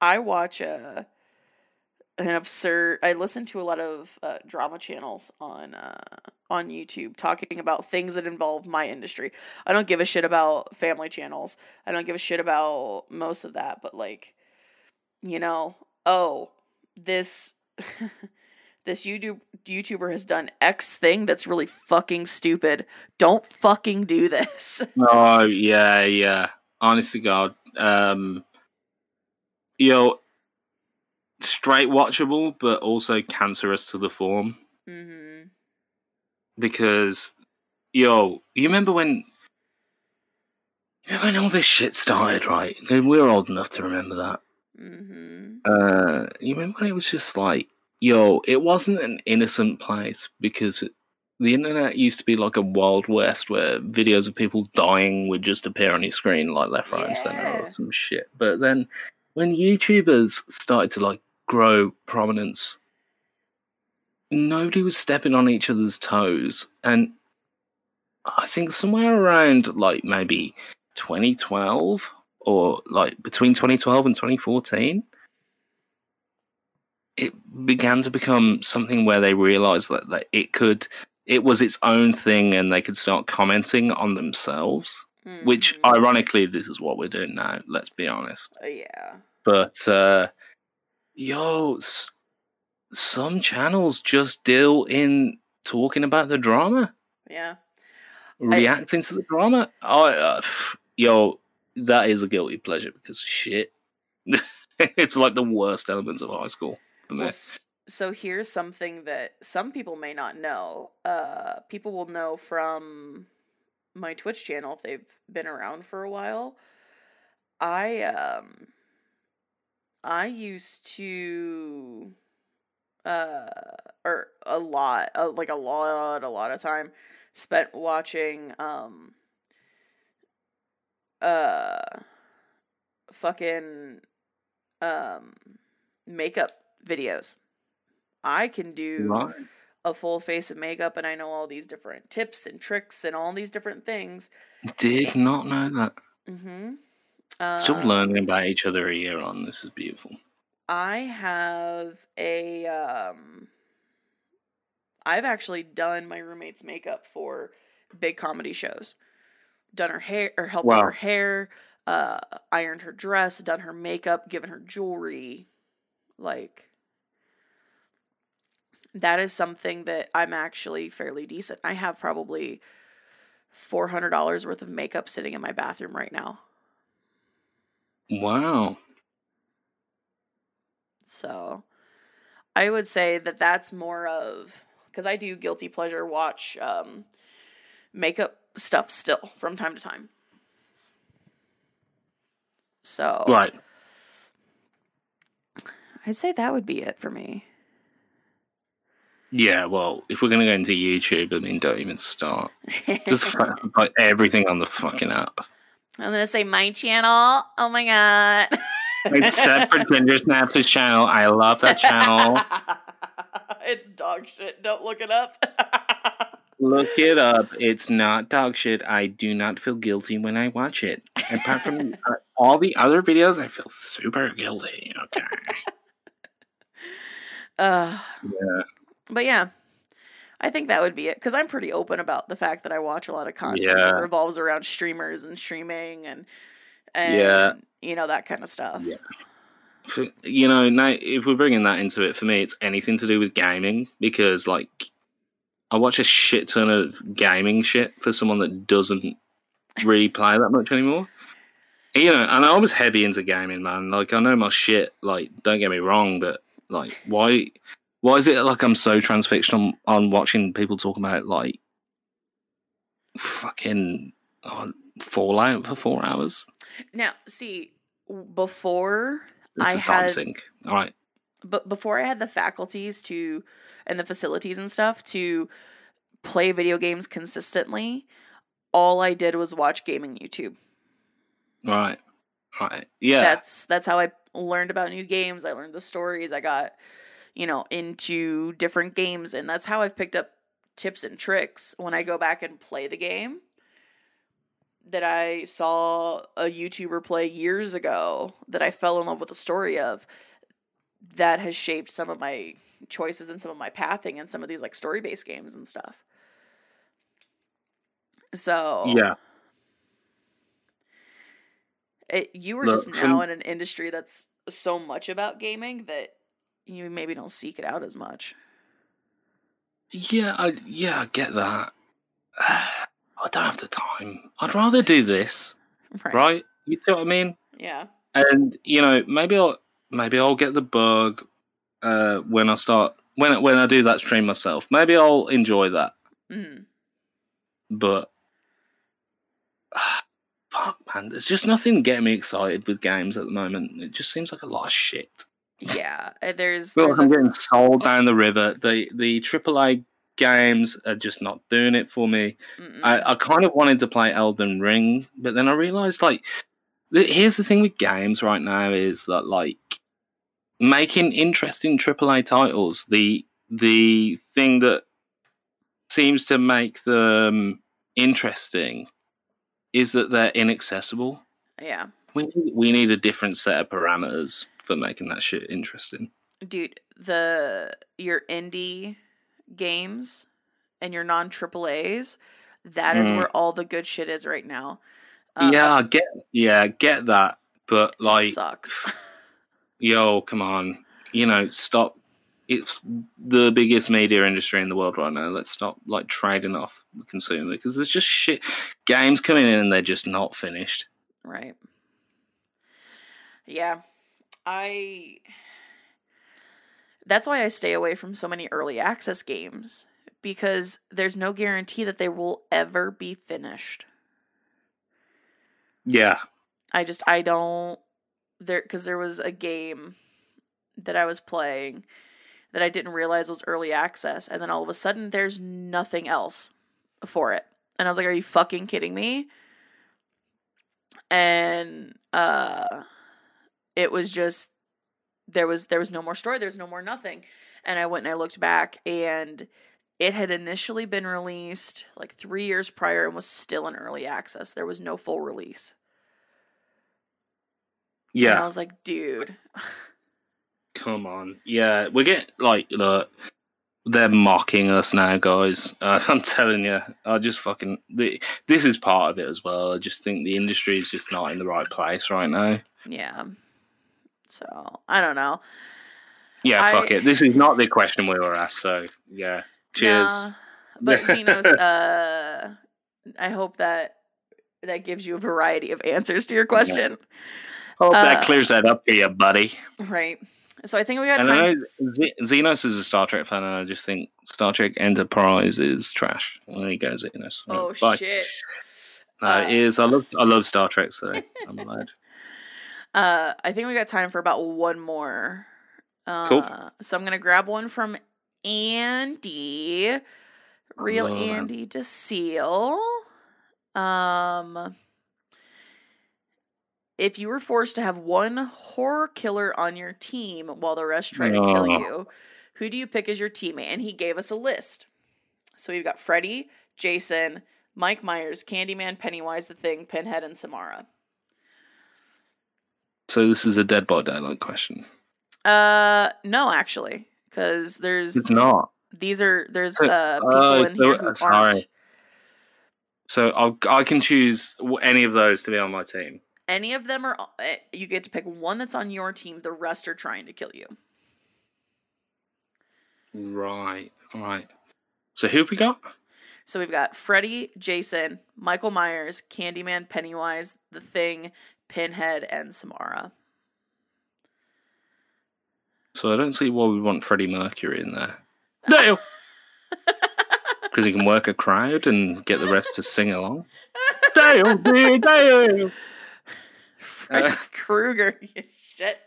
I watch I listen to a lot of drama channels on YouTube talking about things that involve my industry. I don't give a shit about family channels. I don't give a shit about most of that, but like, you know, oh, this YouTuber has done X thing that's really fucking stupid. Don't fucking do this. Oh, yeah, yeah. Honest to God. Straight watchable, but also cancerous to the form. Mm-hmm. Because, you remember when all this shit started, right? We're old enough to remember that. Mm-hmm. You remember when it was just like, it wasn't an innocent place because the internet used to be like a Wild West where videos of people dying would just appear on your screen like left, right, and center or some shit. But then when YouTubers started to like grow prominence, nobody was stepping on each other's toes. And I think somewhere around like maybe 2012 or like between 2012 and 2014, it began to become something where they realized that it was its own thing and they could start commenting on themselves, mm-hmm. which ironically, this is what we're doing now. Let's be honest. Yeah. But, some channels just deal in talking about the drama. Yeah. Reacting to the drama. That is a guilty pleasure because shit. It's like the worst elements of high school. Well, so here's something that some people may not know. People will know from my Twitch channel if they've been around for a while. I used to a lot of time spent watching makeup videos. I can do a full face of makeup and I know all these different tips and tricks and all these different things. Did not know that. Mm-hmm. Still learning about each other a year on. This is beautiful. I have I've actually done my roommate's makeup for big comedy shows. Done her hair or helped her hair, ironed her dress, done her makeup, given her jewelry. Like, that is something that I'm actually fairly decent. I have probably $400 worth of makeup sitting in my bathroom right now. Wow. So I would say that that's more of, because I do guilty pleasure watch makeup stuff still from time to time. So. Right. I'd say that would be it for me. Yeah, well, if we're going to go into YouTube, I mean, don't even start. Just like everything on the fucking app. I'm going to say my channel. Oh, my God. Except for Ginger Snaps' channel. I love that channel. It's dog shit. Don't look it up. Look it up. It's not dog shit. I do not feel guilty when I watch it. Apart from all the other videos, I feel super guilty. Okay. Yeah. But yeah, I think that would be it because I'm pretty open about the fact that I watch a lot of content that revolves around streamers and streaming and that kind of stuff. Yeah. Now if we're bringing that into it, for me, it's anything to do with gaming because like I watch a shit ton of gaming shit for someone that doesn't really play that much anymore. And I was heavy into gaming, man. Like I know my shit. Like don't get me wrong, but. Like, why is it like I'm so transfixed on watching people talk about, like, fucking Fallout for 4 hours? Now, see, before I had the faculties to, and the facilities and stuff, to play video games consistently, all I did was watch gaming YouTube. Right. Yeah. That's how I learned about new games. I learned the stories. I got, into different games, and that's how I've picked up tips and tricks when I go back and play the game. that I saw a YouTuber play years ago that I fell in love with the story of, that has shaped some of my choices and some of my pathing and some of these like story-based games and stuff. So yeah, you were just now in an industry that's so much about gaming that you maybe don't seek it out as much. Yeah, I get that. I don't have the time. I'd rather do this, right? You see what I mean? Yeah. And you know, maybe I'll get the bug when I start when I do that stream myself. Maybe I'll enjoy that. Mm. But fuck, man, there's just nothing getting me excited with games at the moment. It just seems like a lot of shit. Yeah, there's I'm getting sold down the river. The AAA games are just not doing it for me. I kind of wanted to play Elden Ring, but then I realized, like, here's the thing with games right now is that, like, making interesting AAA titles, the thing that seems to make them interesting is that they're inaccessible. Yeah. We need a different set of parameters for making that shit interesting. Dude, your indie games and your non-AAAs, that is where all the good shit is right now. I get that, but it like sucks. Yo, come on. You know, stop. It's the biggest media industry in the world right now. Let's stop like trading off the consumer, because there's just shit games coming in and they're just not finished. Right. Yeah. That's why I stay away from so many early access games, because there's no guarantee that they will ever be finished. Yeah. Because there was a game that I was playing that I didn't realize was early access, and then all of a sudden there's nothing else for it. And I was like, are you fucking kidding me? And it was just there was no more story, there's no more nothing. And I went and I looked back, and it had initially been released like 3 years prior and was still in early access. There was no full release. Yeah. And I was like, dude. Come on. Yeah, we're getting, like, look, they're mocking us now, guys. I'm telling you. I just fucking... This is part of it as well. I just think the industry is just not in the right place right now. Yeah. So, I don't know. Yeah, fuck it. This is not the question we were asked, so, yeah. Cheers. Nah, but, Xenos, I hope that gives you a variety of answers to your question. Yeah. Hope that clears that up for you, buddy. Right. So I think we got time. I know Xenos is a Star Trek fan, and I just think Star Trek Enterprise is trash. There you go, Xenos. Oh, bye. Shit! It is. I love Star Trek, so I'm glad. I think we got time for about one more. Cool. So I'm gonna grab one from Andy, Andy DeSeal. If you were forced to have one horror killer on your team while the rest try to kill you, who do you pick as your teammate? And he gave us a list. So we've got Freddy, Jason, Mike Myers, Candyman, Pennywise, The Thing, Pinhead, and Samara. So this is a Dead by Daylight question. No, actually, because there's it's not. These are there's people in here who aren't. So I can choose any of those to be on my team. Any of them are... You get to pick one that's on your team. The rest are trying to kill you. Right. All right. So who have we got? So we've got Freddy, Jason, Michael Myers, Candyman, Pennywise, The Thing, Pinhead, and Samara. So I don't see why we want Freddie Mercury in there. No! Because he can work a crowd and get the rest to sing along. Dale! Freddy Krueger, you shit.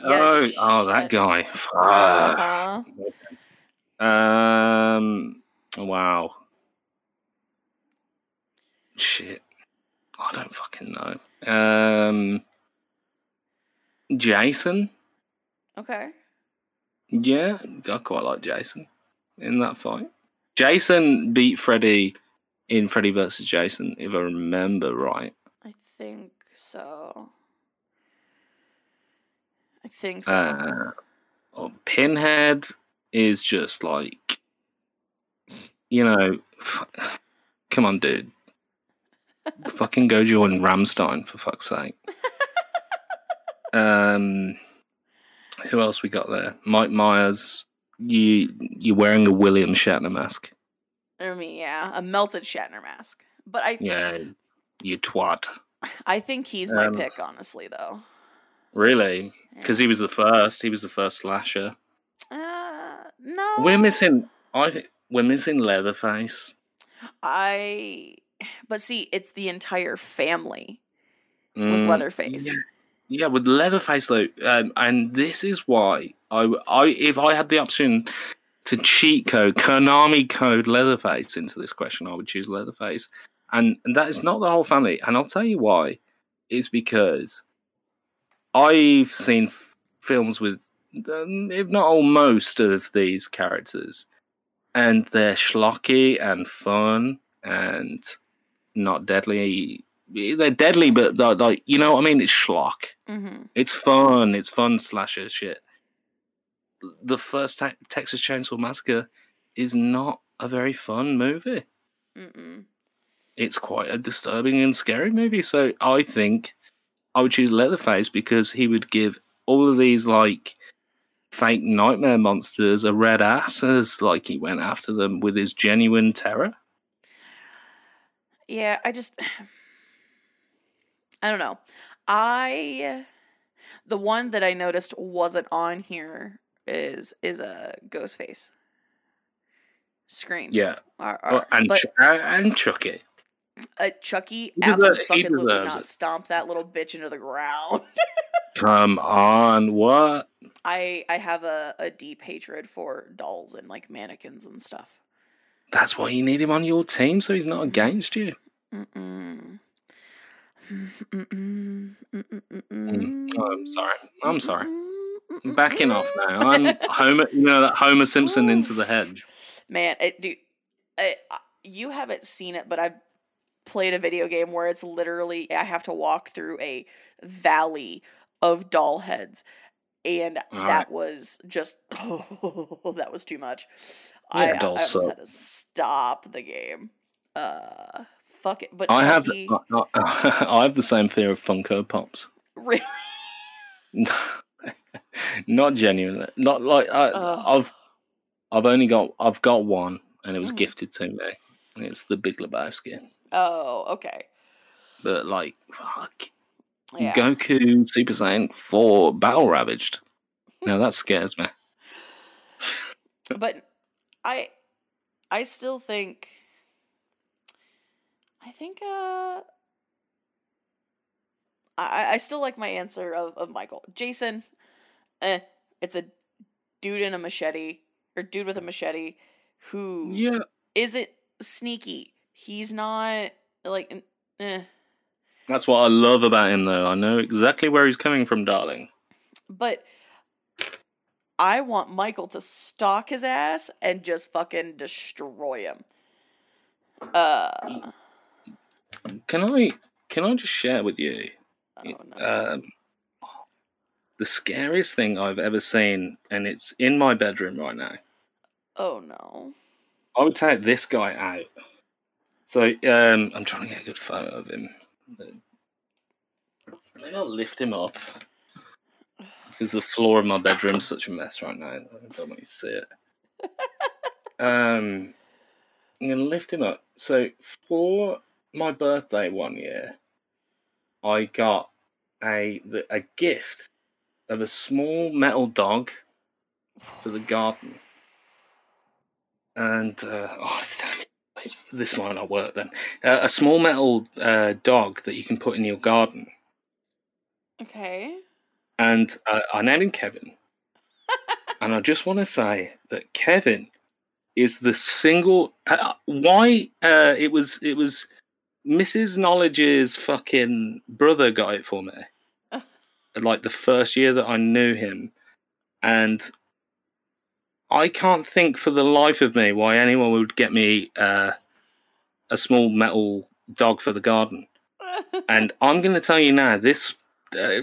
Oh, that guy. Wow. Shit. I don't fucking know. Jason? Okay. Yeah, I quite like Jason in that fight. Jason beat Freddy in Freddy vs. Jason, if I remember right. I think so. Pinhead is just like, you know, come on, dude. Fucking go join Rammstein, for fuck's sake. Who else we got there? Mike Myers. You're wearing a William Shatner mask. I mean, yeah, a melted Shatner mask. But yeah, you twat. I think he's my pick, honestly, though. Really? Because he was the first. He was the first slasher. No. We're missing Leatherface. But see, it's the entire family with Leatherface. Yeah, with Leatherface, though, and this is why if I had the option to cheat code, Konami code Leatherface into this question, I would choose Leatherface. And that is not the whole family. And I'll tell you why. It's because I've seen films with, if not all, most of these characters. And they're schlocky and fun and not deadly. They're deadly, but like, you know what I mean? It's schlock. Mm-hmm. It's fun. It's fun slasher shit. The first Texas Chainsaw Massacre is not a very fun movie. Mm-mm. It's quite a disturbing and scary movie. So I think I would choose Leatherface because he would give all of these like fake nightmare monsters a red ass as like he went after them with his genuine terror. Yeah, I don't know. The one that I noticed wasn't on here is a Ghostface. Scream. Yeah. And Chucky. Chucky absolutely not stomp that little bitch into the ground. Come on, what? I have a deep hatred for dolls and like mannequins and stuff. That's why you need him on your team, so he's not against you. Oh, I'm sorry. I'm backing off now. I'm Homer. You know that Homer Simpson into the hedge. Man, you haven't seen it, but I've played a video game where it's literally I have to walk through a valley of doll heads, and that was too much. Yeah, I just had to stop the game. Fuck it. But I have the same fear of Funko Pops. Really? Not genuinely. Not like I've got one, and it was gifted to me. It's the Big Lebowski. Oh, okay. But like, fuck, yeah. Goku Super Saiyan 4 Battle Ravaged. Now that scares me. But I still think. I still like my answer of Michael. Jason, it's a dude in a machete, or dude with a machete, who isn't sneaky. He's not, like, That's what I love about him, though. I know exactly where he's coming from, darling. But I want Michael to stalk his ass and just fucking destroy him. Can I just share with you? Oh, no. The scariest thing I've ever seen, and it's in my bedroom right now. Oh, no. I would take this guy out. So, I'm trying to get a good photo of him. Maybe I'll lift him up. Because the floor of my bedroom is such a mess right now. I don't want you to see it. I'm going to lift him up. So, for my birthday one year, I got a gift of a small metal dog for the garden. And, this might not work then. A small metal dog that you can put in your garden. Okay. And I named him Kevin. And I just want to say that Kevin is the single... It was Mrs. Knowledge's fucking brother got it for me. Like the first year that I knew him. And I can't think for the life of me why anyone would get me a small metal dog for the garden. And I'm going to tell you now, this,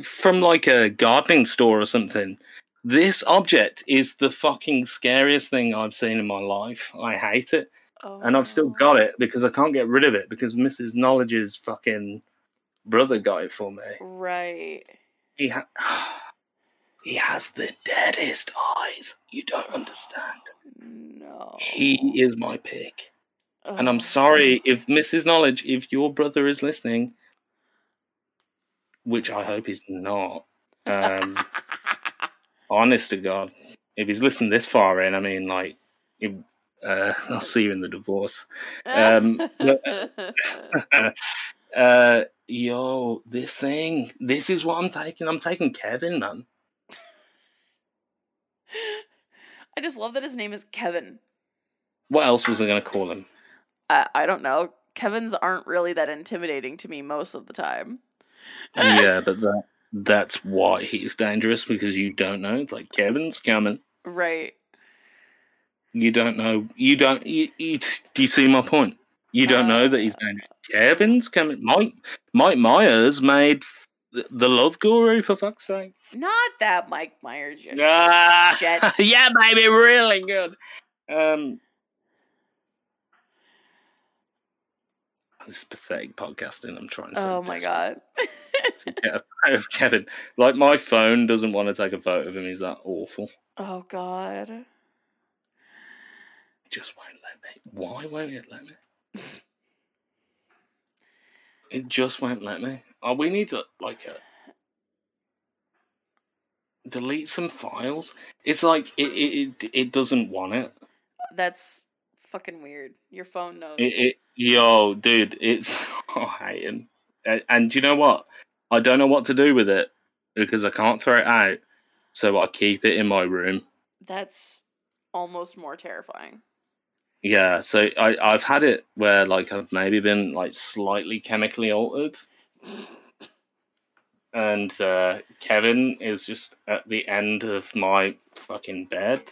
from like a gardening store or something, this object is the fucking scariest thing I've seen in my life. I hate it. Oh. And I've still got it because I can't get rid of it because Mrs. Knowledge's fucking brother got it for me. Right. He has the deadest eyes. You don't understand. No. He is my pick. Oh. And I'm sorry if Mrs. Knowledge, if your brother is listening, which I hope he's not. Honest to God, if he's listened this far in, I mean, like, if, I'll see you in the divorce. Yo, this thing, this is what I'm taking. I'm taking Kevin, man. I just love that his name is Kevin. What else was I going to call him? I don't know. Kevins aren't really that intimidating to me most of the time. Yeah, but that's why he's dangerous, because you don't know. It's like, Kevin's coming. Right. You don't know. You don't. Do you see my point? You don't know that he's dangerous. Kevin's coming. Mike Myers made the Love Guru, for fuck's sake. Not that Mike Myers. Shit. Yeah, baby, really good. This is pathetic podcasting. I'm trying to. Oh my god. To get a photo of Kevin. Like, my phone doesn't want to take a photo of him. He's that awful. Oh god. It just won't let me. Why won't it let me? It just won't let me. Oh, we need to delete some files. It's like it doesn't want it. That's fucking weird. Your phone knows. Yo, dude, it's hating. And you know what? I don't know what to do with it because I can't throw it out, so I keep it in my room. That's almost more terrifying. Yeah, so I've had it where I've maybe been slightly chemically altered. And Kevin is just at the end of my fucking bed.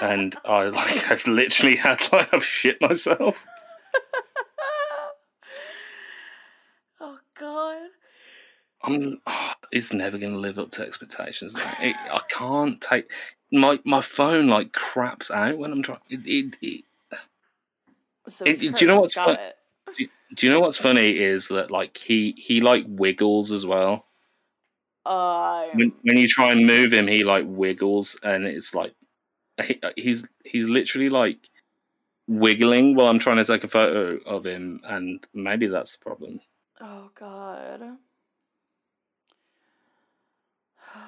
And I've literally had I've shit myself. Oh god! It's never gonna live up to expectations. I can't take my phone craps out when I'm trying. Do you know what's funny? Do you know what's funny is that he wiggles as well. When you try and move him, he wiggles, and it's like. He's literally wiggling while I'm trying to take a photo of him, and maybe that's the problem. Oh god!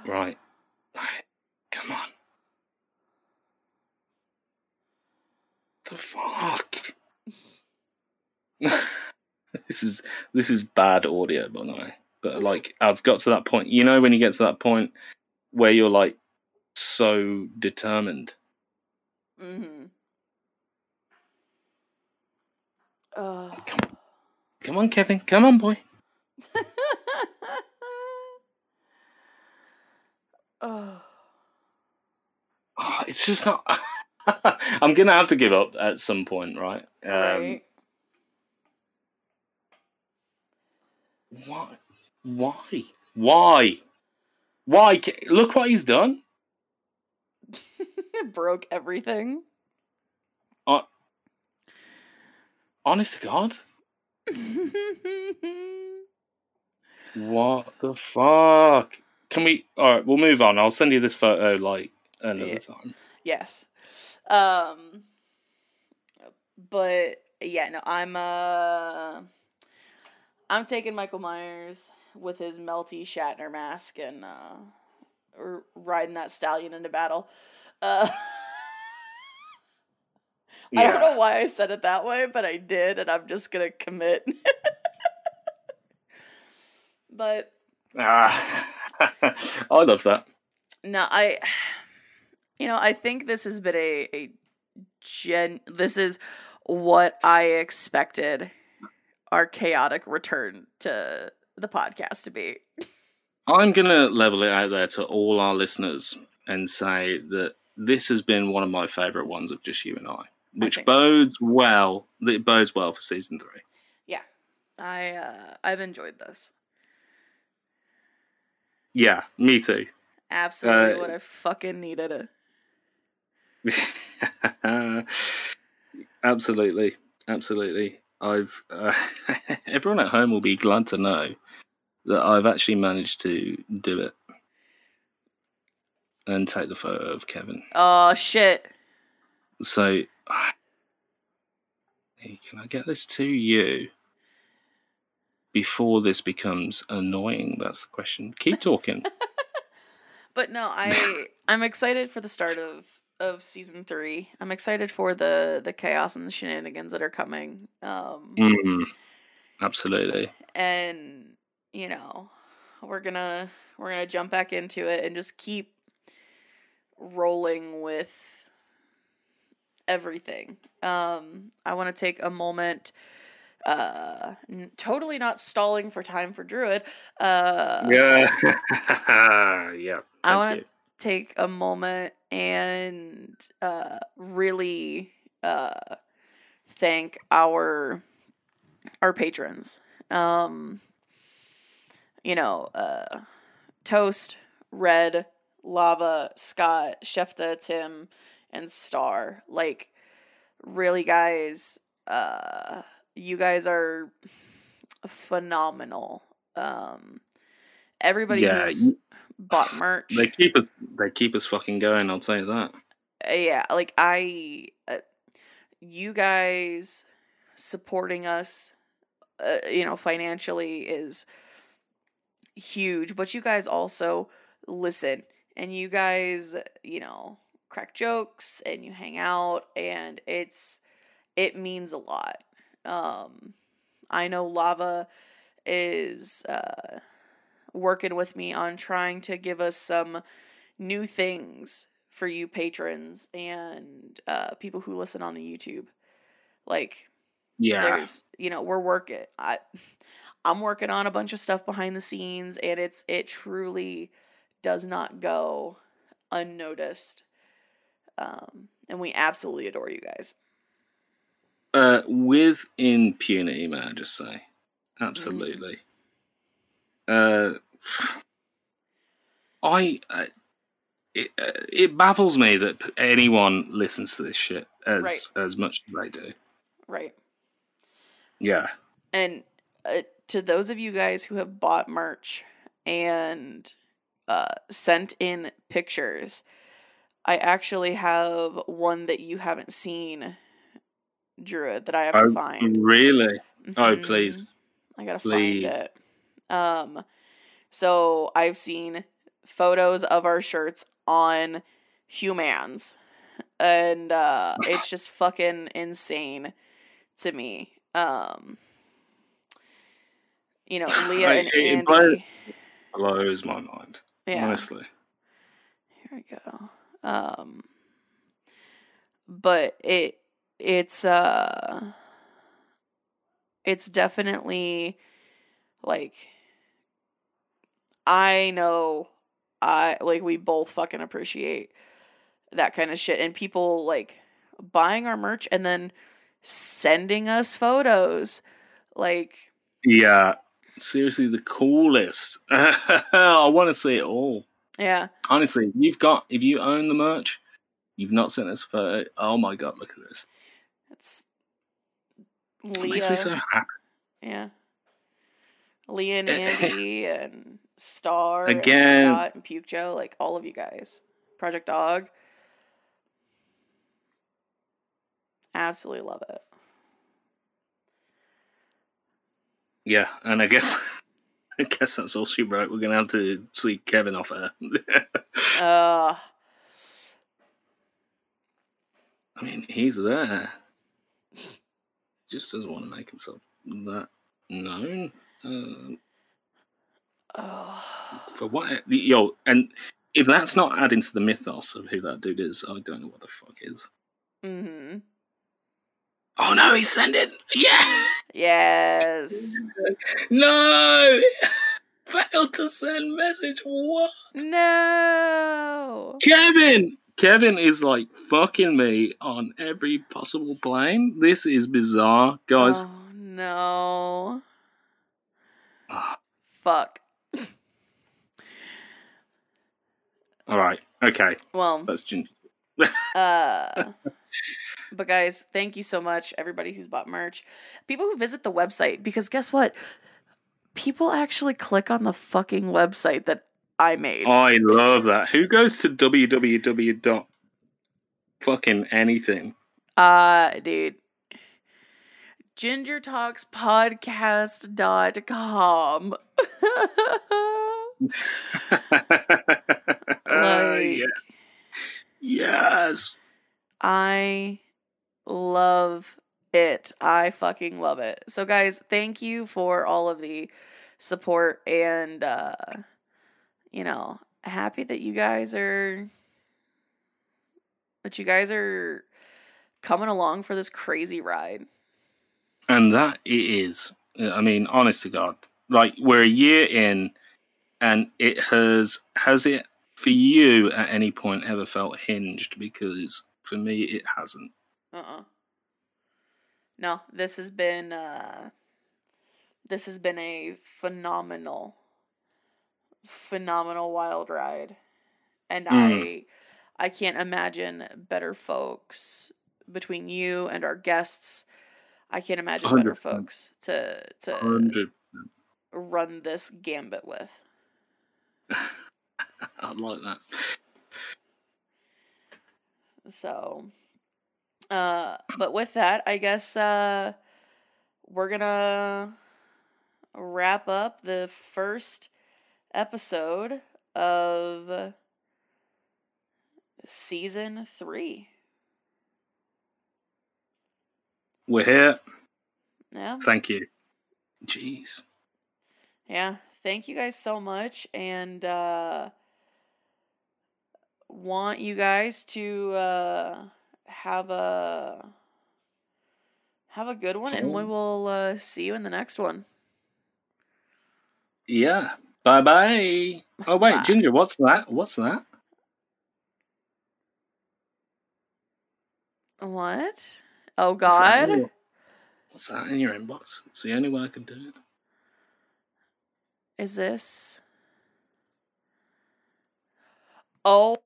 Right, come on! The fuck! This is bad audio, by the way. But I've got to that point. You know when you get to that point where you're so determined. Mm-hmm. Come on, Kevin. Come on, boy. It's just not... I'm going to have to give up at some point, right? Right. Why? Look what he's done. Broke everything. Honest to God. What the fuck? Alright, we'll move on. I'll send you this photo another time. Yes. But yeah, no, I'm taking Michael Myers with his melty Shatner mask and riding that stallion into battle. Yeah. I don't know why I said it that way, but I did, and I'm just gonna commit. But I love that. No, I think this has been this is what I expected our chaotic return to the podcast to be. I'm gonna level it out there to all our listeners and say that this has been one of my favourite ones of just you and I. which bodes well. It bodes well for season 3. Yeah, I've enjoyed this. Yeah, me too. Absolutely, what I fucking needed. Absolutely. I've everyone at home will be glad to know that I've actually managed to do it and take the photo of Kevin. Oh shit! So, can I get this to you before this becomes annoying? That's the question. Keep talking. But no, I'm excited for the start of season 3. I'm excited for the chaos and the shenanigans that are coming. Absolutely. And you know, we're gonna jump back into it and just keep rolling with everything. I want to take a moment, totally not stalling for time for Druid. Yeah. I want to take a moment and really thank our patrons. Toast, Red, Lava, Scott, Shefta, Tim, and Star. Like, really, guys, you guys are phenomenal. Everybody who's bought merch, they keep us fucking going, I'll tell you that. You guys supporting us financially is huge, but you guys also listen. And you guys, crack jokes and you hang out, and it means a lot. I know Lava is working with me on trying to give us some new things for you patrons and people who listen on the YouTube. Like, yeah, there's, we're working. I'm working on a bunch of stuff behind the scenes, and it truly does not go unnoticed. And we absolutely adore you guys. With impunity, may I just say. Absolutely. It baffles me that anyone listens to this shit as much as I do. Right. Yeah. And to those of you guys who have bought merch and sent in pictures, I actually have one that you haven't seen, Druid, that I have to find. Really? Mm-hmm. Oh, please. I gotta find it. So I've seen photos of our shirts on Humans, and it's just fucking insane to me. Leah and Andy blows my mind. Yeah. Honestly. Here we go. But it's definitely like, I know we both fucking appreciate that kind of shit, and people like buying our merch and then sending us photos. Like, yeah, seriously, the coolest. I want to see it all. Yeah. Honestly, if you own the merch, you've not sent us a photo. Oh my God, look at this. That's Leah. It makes me so happy. Yeah. Leah and Andy and Star again, and Scott and Puke Joe, like all of you guys. Project Dog. Absolutely love it. Yeah, and I guess that's all she wrote. We're going to have to see Kevin off air. I mean, he's there. Just doesn't want to make himself that known. For what? Yo, and if that's not adding to the mythos of who that dude is, I don't know what the fuck is. Mm-hmm. Oh no, he's sending. Yeah. Yes. No. Failed to send message. What? No. Kevin, Kevin is like fucking me on every possible plane. This is bizarre, guys. Oh, no. Fuck. All right. Okay. Well, that's Ginger. But guys, thank you so much, everybody who's bought merch, people who visit the website, because guess what? People actually click on the fucking website that I made. I love that. Who goes to www. Fucking anything? Dude. GingerTalksPodcast.com. Yes. Yes. I love it. I fucking love it. So guys, thank you for all of the support and happy that you guys are coming along for this crazy ride. And that it is. I mean, honest to God, like we're a year in, and it has it for you at any point ever felt hinged? Because for me, it hasn't. No, this has been a phenomenal wild ride, and I can't imagine better folks between you and our guests. I can't imagine 100%. Better folks to 100%. Run this gambit with. I like that. So, but with that, I guess we're gonna wrap up the first episode of season 3. We're here. Yeah. Thank you. Jeez. Yeah. Thank you guys so much, and want you guys to have a good one, and we will see you in the next one. Yeah. Bye-bye. Oh, wait, bye. Ginger, what's that? What's that? What? Oh, God. What's that in your inbox? It's the only way I can do it. Is this... Oh.